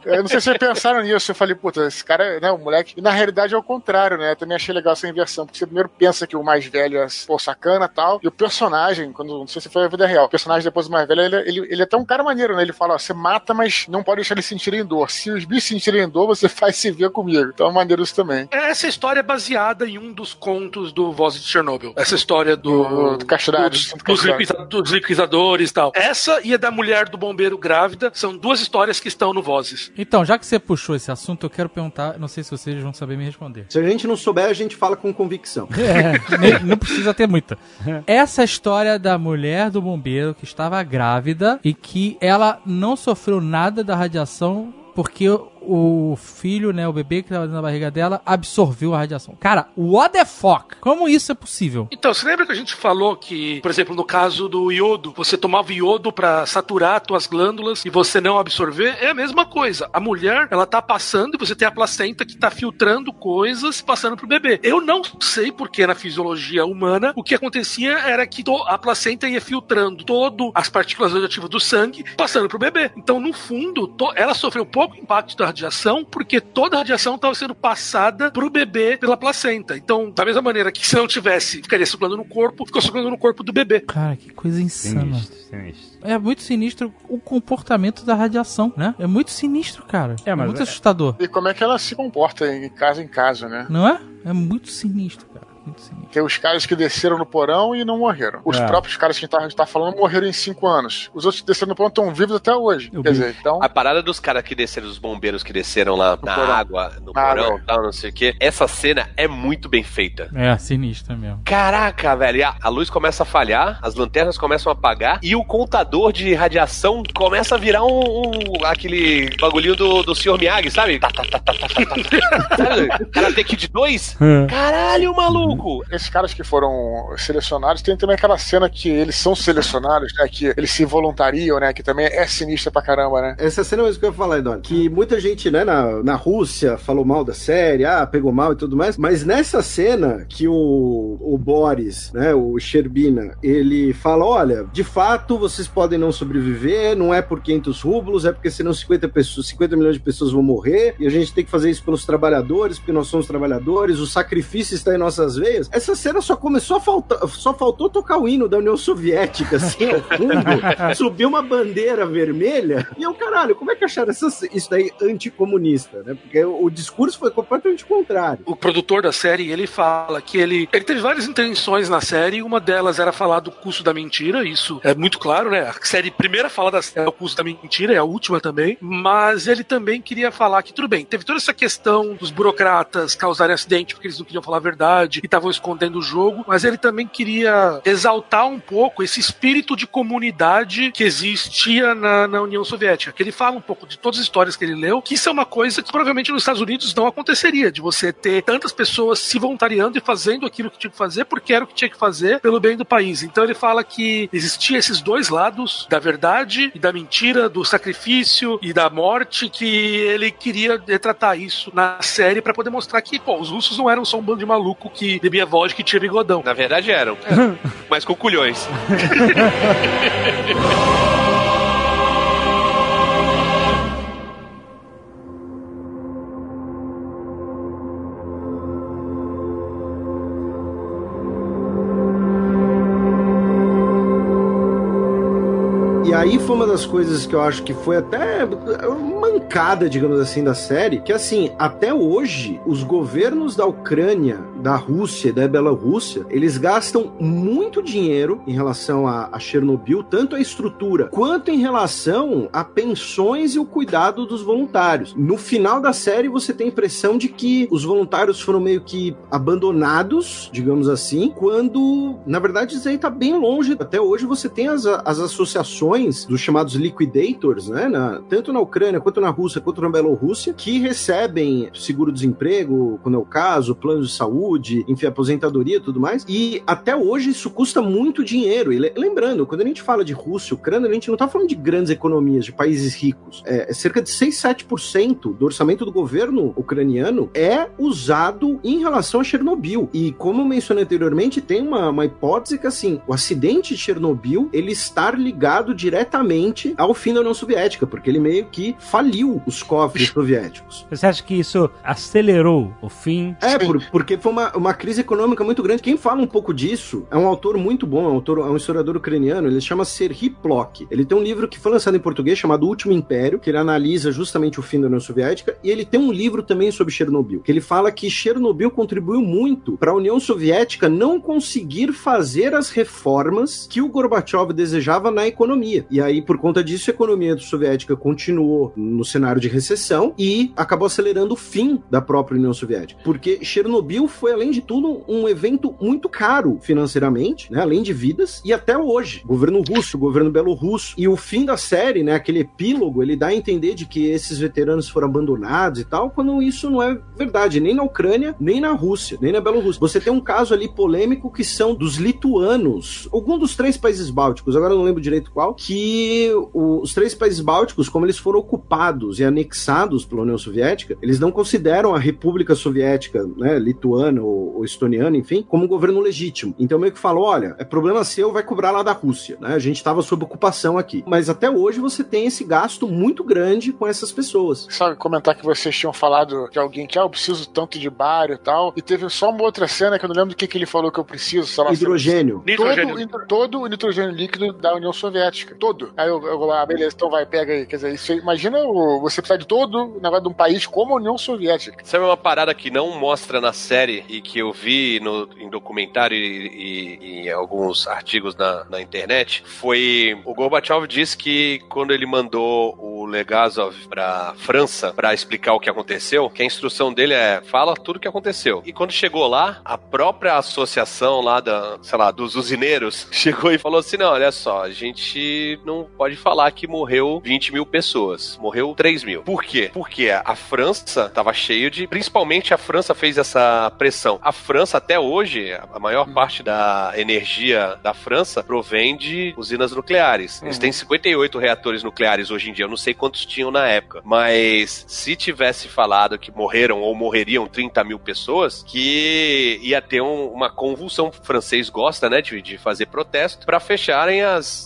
Eu não sei se vocês pensaram nisso. Eu falei, puta, esse cara, né, o moleque... E na realidade é o contrário, né? Eu também achei legal essa inversão, porque você primeiro pensa que o mais velho é, pô, sacana e tal, e o personagem, quando, não sei se foi a vida real, o personagem depois do mais velho, ele é até um cara maneiro, né? Ele fala, ó, você mata, mas não pode deixar eles sentirem dor. Se os bichos sentirem dor, você faz se ver comigo. Então é maneiro isso também. Essa história é baseada em um dos contos do Voz de Chernobyl. Essa história do Castidade. Dos liquidadores e tal. Essa e a da mulher do bombeiro grávida são duas histórias que estão no Vozes. Então, já que você puxou esse assunto, eu quero perguntar, não sei se vocês vão saber me responder. Se a gente não souber, a gente fala com convicção. Não precisa ter muita. Essa história da mulher do bombeiro que estava grávida e que ela não sofreu nada da radiação porque o filho, né, o bebê que tava na barriga dela, absorveu a radiação. Cara, what the fuck? Como isso é possível? Então, você lembra que a gente falou que, por exemplo, no caso do iodo, você tomava iodo pra saturar tuas glândulas e você não absorver? É a mesma coisa. A mulher, ela tá passando e você tem a placenta que tá filtrando coisas passando pro bebê. Eu não sei porque na fisiologia humana o que acontecia era que a placenta ia filtrando todas as partículas radioativas do sangue passando pro bebê. Então, no fundo, ela sofreu pouco impacto da radiação, porque toda a radiação estava sendo passada pro bebê pela placenta. Então, da mesma maneira que se não tivesse, ficaria circulando no corpo, ficou circulando no corpo do bebê. Cara, que coisa insana. Sinistro. É muito sinistro o comportamento da radiação, né? É muito sinistro, cara. É muito assustador. E como é que ela se comporta em casa, né? Não é? É muito sinistro, cara. Tem os caras que desceram no porão e não morreram. Os próprios caras que a gente tá falando morreram em 5 anos. Os outros que desceram no porão estão vivos até hoje. Quer dizer, então... A parada dos caras que desceram, dos bombeiros que desceram lá na água, no porão e tal, não sei o quê. Essa cena é muito bem feita. É, sinistra mesmo. Caraca, velho. E a luz começa a falhar, as lanternas começam a apagar e o contador de radiação começa a virar aquele bagulhinho do Sr. Miyagi, sabe? Sabe? Karate Kid 2? Caralho, maluco! Esses caras que foram selecionados, tem também aquela cena que eles são selecionados, né? Que eles se voluntariam, né? Que também é sinistra pra caramba, né? Essa cena é isso que eu ia falar, Eduardo. Que muita gente, né, na Rússia falou mal da série, pegou mal e tudo mais. Mas nessa cena que o Boris, né? O Sherbina, ele fala: olha, de fato vocês podem não sobreviver, não é por 500 rublos, é porque senão 50 milhões de pessoas vão morrer e a gente tem que fazer isso pelos trabalhadores, porque nós somos trabalhadores, o sacrifício está em nossas vidas. Essa cena só faltou tocar o hino da União Soviética, assim, ao fundo, subir uma bandeira vermelha, e eu, caralho, como é que acharam isso daí anticomunista, né? Porque o discurso foi completamente contrário. O produtor da série, ele fala que ele teve várias intenções na série, uma delas era falar do custo da mentira, isso é muito claro, né? A série primeira fala é o custo da mentira, é a última também, mas ele também queria falar que, tudo bem, teve toda essa questão dos burocratas causarem acidente porque eles não queriam falar a verdade, e estavam escondendo o jogo, mas ele também queria exaltar um pouco esse espírito de comunidade que existia na União Soviética, que ele fala um pouco de todas as histórias que ele leu, que isso é uma coisa que provavelmente nos Estados Unidos não aconteceria, de você ter tantas pessoas se voluntariando e fazendo aquilo que tinha que fazer, porque era o que tinha que fazer pelo bem do país. Então ele fala que existia esses dois lados, da verdade e da mentira, do sacrifício e da morte, que ele queria retratar isso na série para poder mostrar que, pô, os russos não eram só um bando de maluco que bebia vodka e tinha bigodão. Na verdade eram, mas com culhões. E aí foi uma das coisas que eu acho que foi até mancada, digamos assim, da série, que assim, até hoje, os governos da Ucrânia, da Rússia e da Bielorrússia, eles gastam muito dinheiro em relação a Chernobyl, tanto a estrutura, quanto em relação a pensões e o cuidado dos voluntários. No final da série, você tem a impressão de que os voluntários foram meio que abandonados, digamos assim, quando, na verdade, isso aí tá bem longe. Até hoje, você tem as associações dos chamados liquidators, né, tanto na Ucrânia, quanto na Rússia, quanto na Bielorrússia, que recebem seguro-desemprego, quando é o caso, plano de saúde, saúde, enfim, aposentadoria e tudo mais. E até hoje isso custa muito dinheiro. E lembrando, quando a gente fala de Rússia, Ucrânia, a gente não tá falando de grandes economias, de países ricos. É cerca de 6, 7% do orçamento do governo ucraniano é usado em relação a Chernobyl. E como eu mencionei anteriormente, tem uma hipótese que, assim, o acidente de Chernobyl, ele estar ligado diretamente ao fim da União Soviética, porque ele meio que faliu os cofres soviéticos. Você acha que isso acelerou o fim? É, porque foi uma crise econômica muito grande. Quem fala um pouco disso é um autor muito bom, é um historiador ucraniano, ele chama Serhii Plock. Ele tem um livro que foi lançado em português chamado O Último Império, que ele analisa justamente o fim da União Soviética, e ele tem um livro também sobre Chernobyl, que ele fala que Chernobyl contribuiu muito para a União Soviética não conseguir fazer as reformas que o Gorbachev desejava na economia. E aí, por conta disso, a economia soviética continuou no cenário de recessão e acabou acelerando o fim da própria União Soviética. Porque Chernobyl foi, além de tudo, um evento muito caro financeiramente, né? Além de vidas, e até hoje. Governo russo, governo belorrusso. E o fim da série, né? Aquele epílogo, ele dá a entender de que esses veteranos foram abandonados e tal, quando isso não é verdade, nem na Ucrânia, nem na Rússia, nem na Bielorrússia. Você tem um caso ali polêmico que são dos lituanos, algum dos 3 países bálticos, agora eu não lembro direito qual, que os 3 países bálticos, como eles foram ocupados e anexados pela União Soviética, eles não consideram a República Soviética, né, lituana ou estoniana, enfim, como um governo legítimo. Então meio que falou, olha, é problema seu, vai cobrar lá da Rússia, né? A gente estava sob ocupação aqui. Mas até hoje você tem esse gasto muito grande com essas pessoas. Sabe, comentar que vocês tinham falado de alguém que, eu preciso tanto de bário e tal, e teve só uma outra cena que eu não lembro do que ele falou que eu preciso, sei lá. Hidrogênio. Todo o nitrogênio líquido da União Soviética. Todo. Aí eu vou lá, beleza, então vai, pega aí. Quer dizer, isso aí, imagina você precisar de todo o negócio de um país como a União Soviética. Sabe uma parada que não mostra na série e que eu vi em documentário e em alguns artigos na internet? Foi o Gorbachev disse que quando ele mandou o Legazov pra França pra explicar o que aconteceu, que a instrução dele é, fala tudo o que aconteceu. E quando chegou lá, a própria associação lá dos usineiros chegou e falou assim, não, olha só, a gente não pode falar que morreu 20 mil pessoas, morreu 3 mil. Por quê? Porque a França estava cheia de... Principalmente a França fez essa pressão. A França, até hoje, a maior parte da energia da França provém de usinas nucleares. Eles têm 58 reatores nucleares hoje em dia, eu não sei quantos tinham na época, mas se tivesse falado que morreram ou morreriam 30 mil pessoas, que ia ter uma convulsão. O francês gosta, né, de fazer protesto para fecharem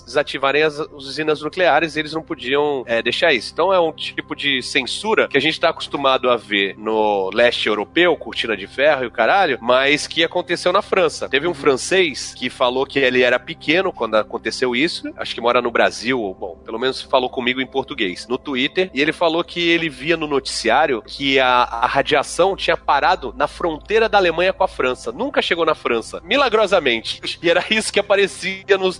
desativarem as usinas nucleares, e eles não podiam deixar isso. Então é um tipo de censura que a gente está acostumado a ver no leste europeu, cortina de ferro e o caralho, mas que aconteceu na França. Teve um francês que falou que ele era pequeno quando aconteceu isso, acho que mora no Brasil, ou bom, pelo menos falou comigo em português, no Twitter, e ele falou que ele via no noticiário que a radiação tinha parado na fronteira da Alemanha com a França. Nunca chegou na França, milagrosamente. E era isso que aparecia nos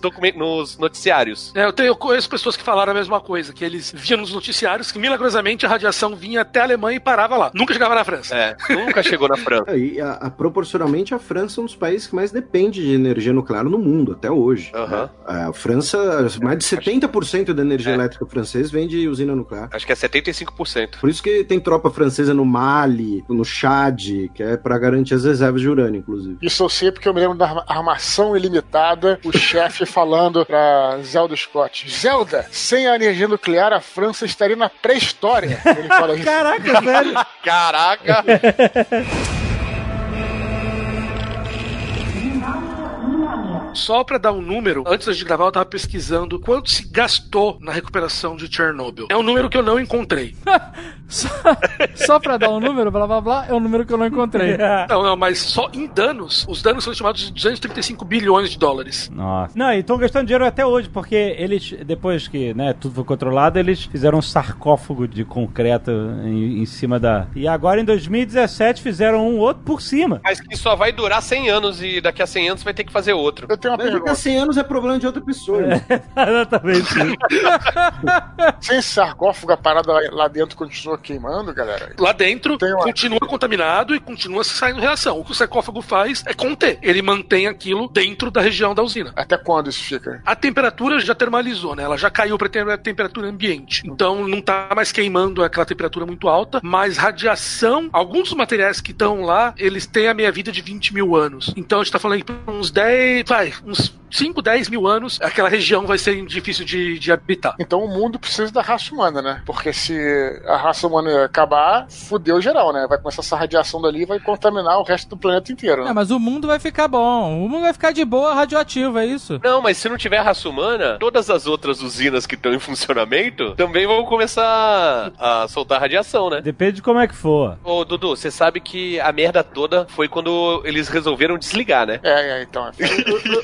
noticiários. Eu conheço pessoas que falaram a mesma coisa, que eles viam nos noticiários que milagrosamente a radiação vinha até a Alemanha e parava lá. Nunca chegava na França. Nunca chegou na França. E proporcionalmente a França é um dos países que mais depende de energia nuclear no mundo, até hoje. Né? A França, mais de 70% da energia elétrica francesa vem de usina nuclear. Acho que é 75%. Por isso que tem tropa francesa no Mali, no Chad, que é pra garantir as reservas de urânio, inclusive. Isso eu sei porque eu me lembro da Armação Ilimitada, o chefe falando pra Zelda Scott, Zelda, sem a energia nuclear a França estaria na pré-história. Ele fala isso. Caraca, velho. Caraca. Só pra dar um número, antes de gravar eu tava pesquisando quanto se gastou na recuperação de Chernobyl. É um número que eu não encontrei. Só pra dar um número, blá blá blá, é um número que eu não encontrei. Não, mas só em danos, os danos são estimados de 235 bilhões de dólares. Nossa. Não, e estão gastando dinheiro até hoje, porque eles, depois que, né, tudo foi controlado, eles fizeram um sarcófago de concreto em cima da... E agora em 2017 fizeram um outro por cima. Mas que só vai durar 100 anos e daqui a 100 anos vai ter que fazer outro. Daqui a 100 anos é problema de outra pessoa. Exatamente. Sem sarcófago, a parada lá dentro continua queimando, cara. galera. Lá dentro, continua contaminado e continua saindo reação. O que o sarcófago faz é conter. Ele mantém aquilo dentro da região da usina. Até quando isso fica? A temperatura já termalizou, né? Ela já caiu para a temperatura ambiente. Então, não tá mais queimando aquela temperatura muito alta, mas radiação... Alguns dos materiais que estão lá, eles têm a meia-vida de 20 mil anos. Então, a gente tá falando que uns 5, 10 mil anos, aquela região vai ser difícil de habitar. Então, o mundo precisa da raça humana, né? Porque se a raça humana acabar, fudeu geral, né? Vai começar essa radiação dali e vai contaminar o resto do planeta inteiro, né? É, mas o mundo vai ficar bom. O mundo vai ficar de boa radioativo, é isso? Não, mas se não tiver a raça humana, todas as outras usinas que estão em funcionamento também vão começar a soltar radiação, né? Depende de como é que for. Ô, Dudu, você sabe que a merda toda foi quando eles resolveram desligar, né? É, então.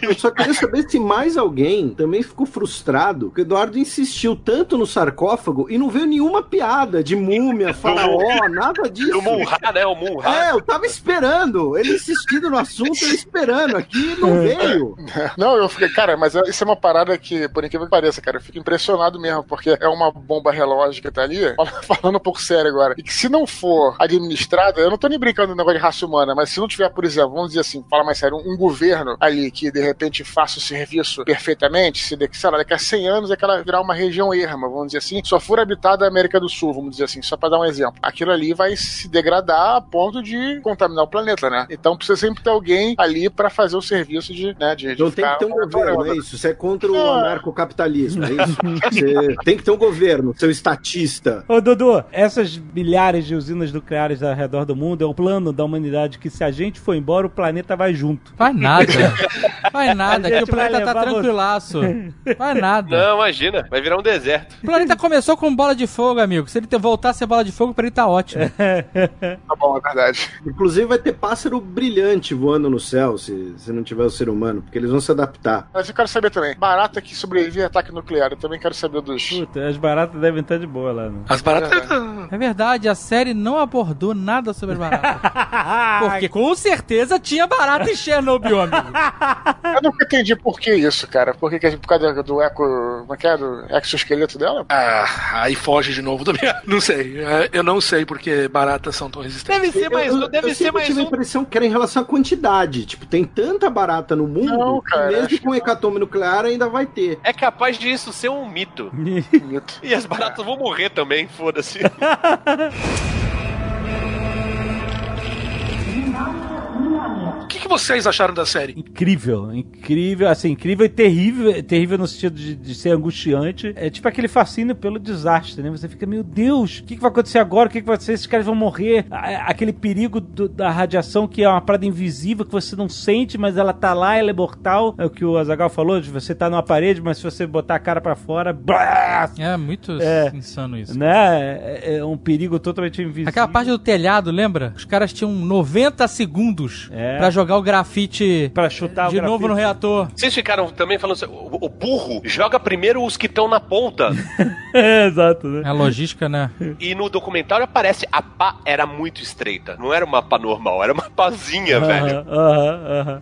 Eu só queria saber se mais alguém também ficou frustrado, porque o Eduardo insistiu tanto no sarcófago e não veio nenhuma piada de múmia, faraó, nada disso. O Munra, né? O Munra. É, eu tava esperando. Ele insistindo no assunto, eu esperando aqui e não veio. Não, eu fiquei, cara, mas isso é uma parada que, por incrível que pareça, cara, eu fico impressionado mesmo, porque é uma bomba relógio que tá ali, falando um pouco sério agora, e que se não for administrada, eu não tô nem brincando no negócio de raça humana, mas se não tiver, por exemplo, vamos dizer assim, fala mais sério, um governo ali que de repente faça o serviço perfeitamente, se sei lá, daqui a 100 anos é que ela virar uma região erma, vamos dizer assim, só for habitada a América do Sul, vamos dizer assim, só pra dar um exemplo. Aquilo ali vai se degradar a ponto de contaminar o planeta, né? Então precisa sempre ter alguém ali pra fazer o serviço de, né, de então tem que ter um governo, é isso? Você é contra o anarcocapitalismo, é isso? Você tem que ter um governo, seu estatista. Ô, Dudu, essas milhares de usinas nucleares ao redor do mundo é o plano da humanidade que se a gente for embora, o planeta vai junto. Vai nada. Vai nada, que o planeta tá tranquilaço. Vai nada. Não, imagina, vai virar um deserto. O planeta começou com bola de fogo, amigo. Se ele voltar a ser bola de fogo, pra ele tá ótimo. Tá bom, é verdade. Inclusive vai ter pássaro brilhante voando no céu, se não tiver o ser humano, porque eles vão se adaptar. Mas eu quero saber também, barata que sobrevive a ataque nuclear, eu também quero saber dos... Puta, as baratas devem estar de boa lá, né? As baratas... É verdade, a série não abordou nada sobre barata. Porque com certeza tinha barata em Chernobyl, amigo. Eu nunca entendi por que isso, cara. Por que a gente, por causa do eco... Como é que é? Do exoesqueleto dela? Ah, aí foge de novo também. Não sei. Eu não sei porque baratas são tão resistentes. Deve ser mais um. Eu tive a impressão que era em relação à quantidade. Tipo, tem tanta barata no mundo não, cara, que mesmo com hecatombe nuclear ainda vai ter. É capaz disso ser um mito. Mito. E as baratas vão morrer também, foda-se. O que vocês acharam da série? Incrível, incrível, assim, incrível e terrível, terrível no sentido de ser angustiante. É tipo aquele fascínio pelo desastre, né? Você fica, meu Deus, o que vai acontecer agora? O que vai acontecer? Esses caras vão morrer. Aquele perigo da radiação, que é uma parada invisível, que você não sente, mas ela tá lá, ela é mortal. É o que o Azaghal falou, de você tá numa parede, mas se você botar a cara pra fora... Blá! É muito insano isso. Né? É um perigo totalmente invisível. Aquela parte do telhado, lembra? Os caras tinham 90 segundos pra jogar o grafite pra chutar de novo no reator. Vocês ficaram também falando assim, o burro joga primeiro os que estão na ponta. É, exato, né? É a logística, né? E no documentário aparece, a pá era muito estreita. Não era uma pá normal, era uma pazinha, velho.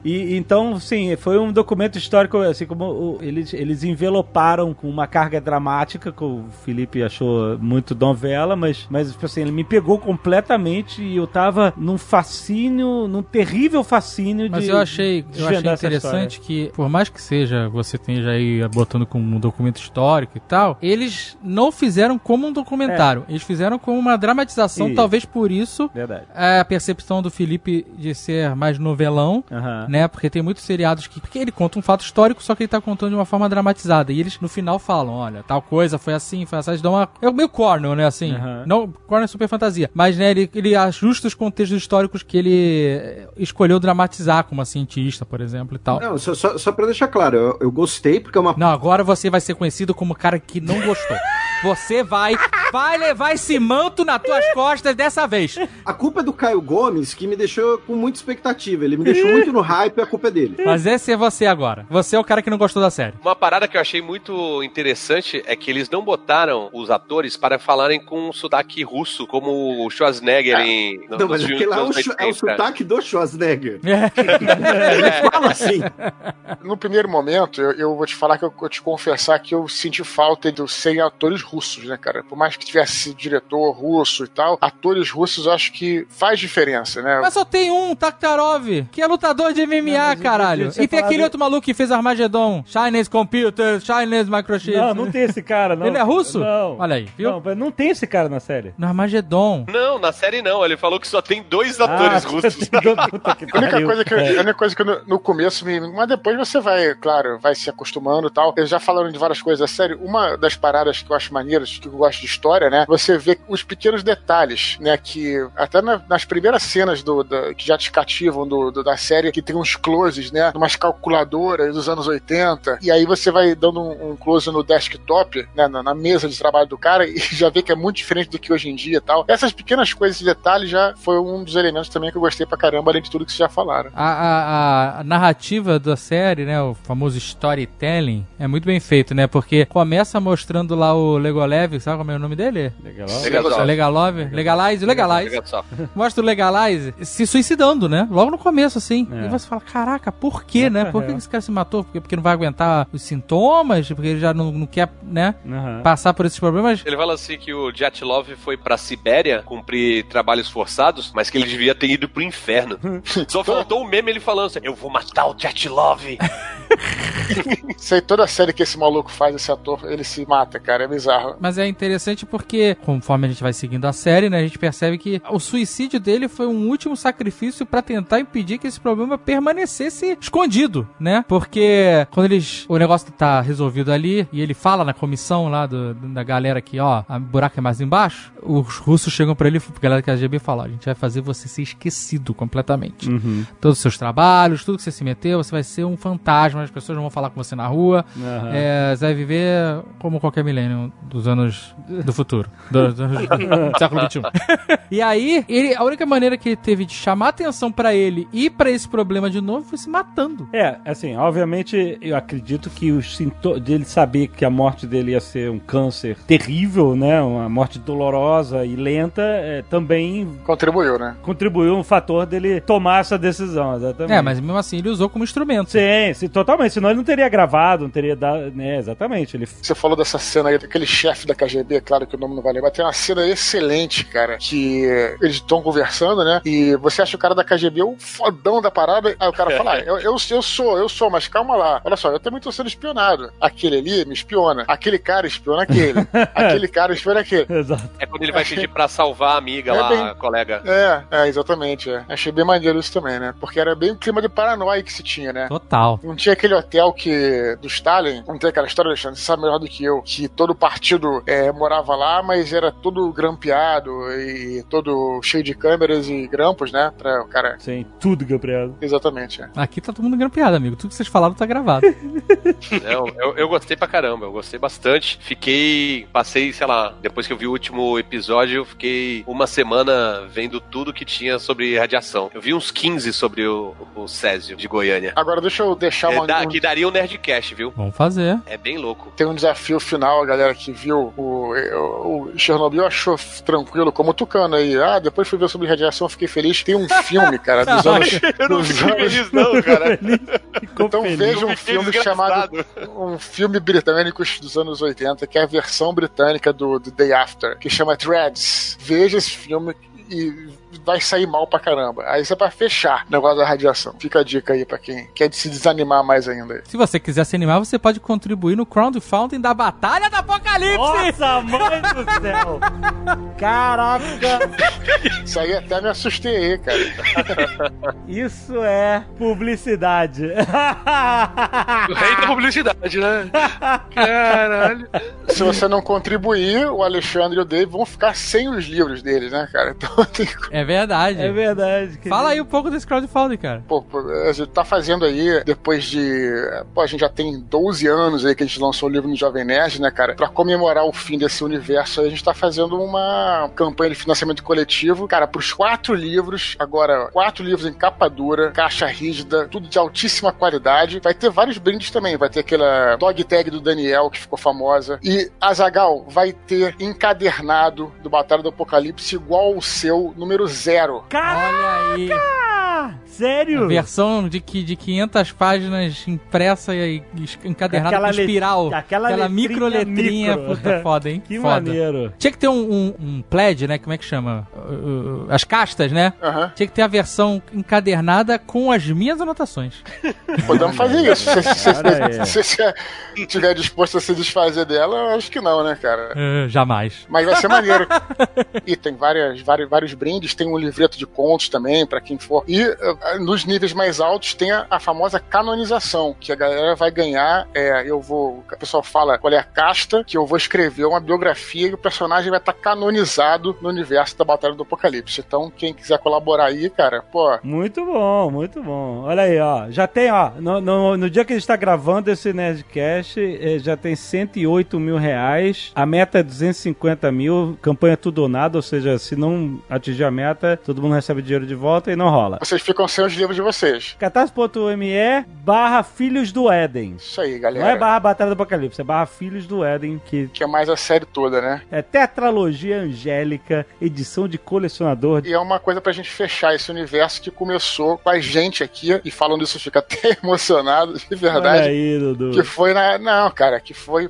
E então, sim, foi um documento histórico, assim, como eles enveloparam com uma carga dramática, que o Felipe achou muito novela, mas assim, ele me pegou completamente e eu tava num fascínio, num terrível fascínio. Mas eu achei interessante que, por mais que seja, você tem já aí botando como um documento histórico e tal, eles não fizeram como um documentário, eles fizeram como uma dramatização, talvez por isso a percepção do Felipe de ser mais novelão, né, porque tem muitos seriados que ele conta um fato histórico, só que ele tá contando de uma forma dramatizada, e eles no final falam, olha, tal coisa, foi assim, eles dão uma... É meio Cornel, né, assim, não, Cornel é super fantasia, mas, né, ele ajusta os contextos históricos que ele escolheu dramatizar, como a cientista, por exemplo, e tal. Não, só pra deixar claro, eu gostei porque é uma... Não, agora você vai ser conhecido como o cara que não gostou. Você vai levar esse manto nas tuas costas dessa vez. A culpa é do Caio Gomes, que me deixou com muita expectativa. Ele me deixou muito no hype, a culpa é dele. Mas esse é você agora. Você é o cara que não gostou da série. Uma parada que eu achei muito interessante é que eles não botaram os atores para falarem com um sotaque russo, como o Schwarzenegger em... Não, mas aquele lá é o sotaque do Schwarzenegger. É. Ele fala assim. No primeiro momento, eu vou te falar que eu te confessar que eu senti falta dos 100 atores russos, né, cara? Por mais que tivesse diretor russo e tal, atores russos eu acho que faz diferença, né? Mas só tem um, Taktarov, que é lutador de MMA, não, caralho. E tem aquele outro maluco que fez Armageddon. Chinese Computer, Chinese Microchip. Não, não tem esse cara, não. Ele é russo? Não. Olha aí, viu? Não, não tem esse cara na série. No Armageddon. Não, na série não. Ele falou que só tem dois atores russos. A única coisa que no começo me... Mas depois você vai, claro, vai se acostumando e tal. Eles já falaram de várias coisas. A série, uma das paradas que eu acho maneiras, que eu gosto de história, né? Você vê os pequenos detalhes, né? Que até nas primeiras cenas que já te cativam da série, que tem uns closes, né? Umas calculadoras dos anos 80. E aí você vai dando um close no desktop, né? Na mesa de trabalho do cara, e já vê que é muito diferente do que hoje em dia e tal. Essas pequenas coisas e detalhes já foi um dos elementos também que eu gostei pra caramba, além de tudo que vocês já falaram. A narrativa da série, né? O famoso storytelling é muito bem feito, né? Porque começa mostrando lá o Legolev, sabe como é o nome dele? Legalize. Mostra o Legalize se suicidando, né? Logo no começo, assim. É. E você fala, caraca, por quê, né? Por que esse cara se matou? Porque não vai aguentar os sintomas? Porque ele já não quer, né? Uhum. Passar por esses problemas? Ele fala assim que o Dyatlov foi pra Sibéria cumprir trabalhos forçados, mas que ele devia ter ido pro inferno. Só faltou o meme ele falando assim, eu vou matar o Dyatlov. Sei, toda série que esse maluco faz, esse ator, ele se mata, cara, é bizarro. Mas é interessante porque, conforme a gente vai seguindo a série, né, a gente percebe que o suicídio dele foi um último sacrifício pra tentar impedir que esse problema permanecesse escondido, né? Porque quando o negócio tá resolvido ali, e ele fala na comissão lá da galera que, ó, o buraco é mais embaixo, os russos chegam pra ele, a galera do KGB fala, ó, a gente vai fazer você ser esquecido completamente. Uhum. Todos os seus trabalhos, tudo que você se meteu, você vai ser um fantasma, as pessoas não vão falar com você na rua, você vai viver como qualquer milênio dos anos do futuro, do século XXI. E aí, a única maneira que ele teve de chamar atenção pra ele e pra esse problema de novo foi se matando. É, assim, obviamente, eu acredito que os sintomas dele saber que a morte dele ia ser um câncer terrível, né, uma morte dolorosa e lenta, também... Contribuiu, né? Contribuiu um fator dele tomar essa decisão, exatamente. É, mas mesmo assim ele usou como instrumento. Sim, totalmente, senão ele não teria gravado, não teria dado, né, exatamente. Você falou dessa cena aí, daquele chefe da KGB, claro que o nome não vai lembrar, tem uma cena excelente, cara, que eles estão conversando, né, e você acha o cara da KGB o fodão da parada, aí o cara fala, eu sou, mas calma lá, olha só, eu também tô sendo espionado, aquele ali me espiona, aquele cara espiona aquele, aquele cara espiona aquele. Exato. É quando ele vai pedir pra salvar a amiga lá, bem, a colega. Exatamente, achei bem maneiro isso também, né, porque era bem o clima de paranoia que se tinha, né. Total. Não tinha aquele hotel que do Stalin, não tem aquela história, Alexandre, você sabe melhor do que eu, que todo partido morava lá, mas era todo grampeado e todo cheio de câmeras e grampos, né, pra o cara... Sim, tudo grampeado. Exatamente, Aqui tá todo mundo grampeado, amigo, tudo que vocês falaram tá gravado. Não, eu gostei pra caramba, eu gostei bastante, passei, sei lá, depois que eu vi o último episódio, eu fiquei uma semana vendo tudo que tinha sobre radiação. Eu vi uns 15 sobre o Césio de Goiânia. Agora deixa eu deixar que daria um Nerdcast, viu? Vamos fazer. É bem louco. Tem um desafio final, a galera que viu o Chernobyl achou tranquilo, como o Tucano aí. Ah, depois fui ver sobre radiação, fiquei feliz. Tem um filme, cara, dos anos... Eu não fiquei feliz não, cara. Então veja um filme chamado... Um filme britânico dos anos 80, que é a versão britânica do Day After, que chama Threads. Veja esse filme e... vai sair mal pra caramba. Aí isso é pra fechar o negócio da radiação. Fica a dica aí pra quem quer se desanimar mais ainda. Se você quiser se animar, você pode contribuir no crowdfunding da Batalha do Apocalipse! Nossa, mãe do céu! Caraca! Isso aí até me assustei, cara. Isso é publicidade. O rei da publicidade, né? Caralho! Se você não contribuir, o Alexandre e o Dave vão ficar sem os livros deles, né, cara? Então tem que... É verdade. Fala aí um pouco desse crowdfunding, cara. Pô, a gente tá fazendo aí, depois de... Pô, a gente já tem 12 anos aí que a gente lançou o livro no Jovem Nerd, né, cara? Pra comemorar o fim desse universo aí, a gente tá fazendo uma campanha de financiamento coletivo, cara, pros 4 livros, agora 4 livros em capa dura, caixa rígida, tudo de altíssima qualidade. Vai ter vários brindes também, vai ter aquela dog tag do Daniel, que ficou famosa, e Azaghal vai ter encadernado do Batalha do Apocalipse igual o seu, número 0. Caraca! Olha aí. Sério? A versão de 500 páginas impressa e encadernada com espiral. Aquela microletrinha. Puta, foda, hein? Que foda. Maneiro. Tinha que ter um pledge, né? Como é que chama? As castas, né? Uh-huh. Tinha que ter a versão encadernada com as minhas anotações. Podemos fazer isso. Se tiver disposto a se desfazer dela, eu acho que não, né, cara? Jamais. Mas vai ser maneiro. E tem vários brindes. Tem um livreto de contos também, pra quem for. E nos níveis mais altos tem a famosa canonização, que a galera vai ganhar. O pessoal fala qual é a casta, que eu vou escrever uma biografia e o personagem vai estar canonizado no universo da Batalha do Apocalipse. Então, quem quiser colaborar aí, cara, pô... Muito bom, muito bom. Olha aí, ó. Já tem, ó, no dia que a gente tá gravando esse Nerdcast, já tem 108 mil reais. A meta é 250 mil. Campanha tudo ou nada, ou seja, se não atingir a meta, todo mundo recebe dinheiro de volta e não rola. Vocês ficam sem os livros de vocês. catarse.me/Filhos do Éden. Isso aí, galera. Não é /Batalha do Apocalipse, é /Filhos do Éden. Que é mais a série toda, né? É Tetralogia Angélica, edição de colecionador. E é uma coisa pra gente fechar esse universo que começou com a gente aqui, e falando isso fica até emocionado, de verdade. Olha aí, Dudu. Que foi que foi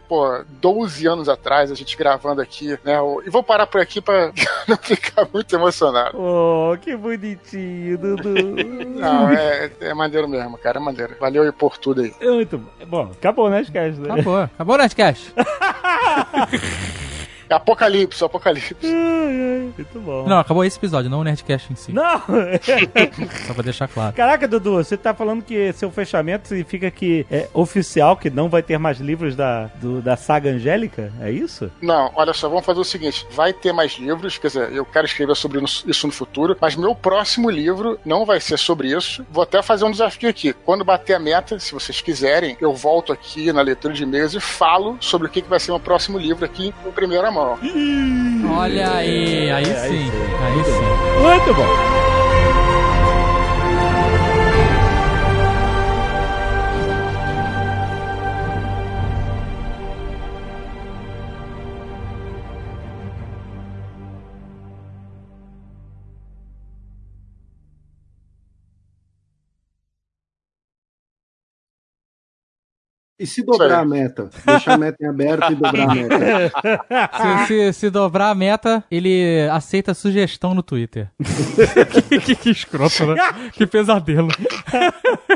12 anos atrás, a gente gravando aqui, né? E vou parar por aqui pra não ficar muito emocionado. Oh, que bonitinho, Dudu. Não, é maneiro mesmo, cara, é maneiro. Valeu aí por tudo aí. É muito bom. Acabou o Nerdcast, né? Acabou o Nerdcast. Apocalipse. Muito bom. Não, acabou esse episódio, não o Nerdcast em si. Não! Só pra deixar claro. Caraca, Dudu, você tá falando que seu fechamento significa que é oficial, que não vai ter mais livros da saga Angélica? É isso? Não, olha só, vamos fazer o seguinte. Vai ter mais livros, quer dizer, eu quero escrever sobre isso no futuro, mas meu próximo livro não vai ser sobre isso. Vou até fazer um desafio aqui. Quando bater a meta, se vocês quiserem, eu volto aqui na leitura de e-mails e falo sobre o que vai ser meu próximo livro aqui em primeira mão. Olha aí, aí sim. Muito bom. E se dobrar a meta? Deixar a meta em aberto e dobrar a meta. Se dobrar a meta, ele aceita sugestão no Twitter. que escroto, né? Que pesadelo.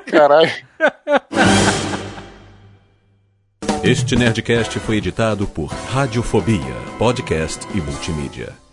Caralho. Este Nerdcast foi editado por Radiofobia, podcast e multimídia.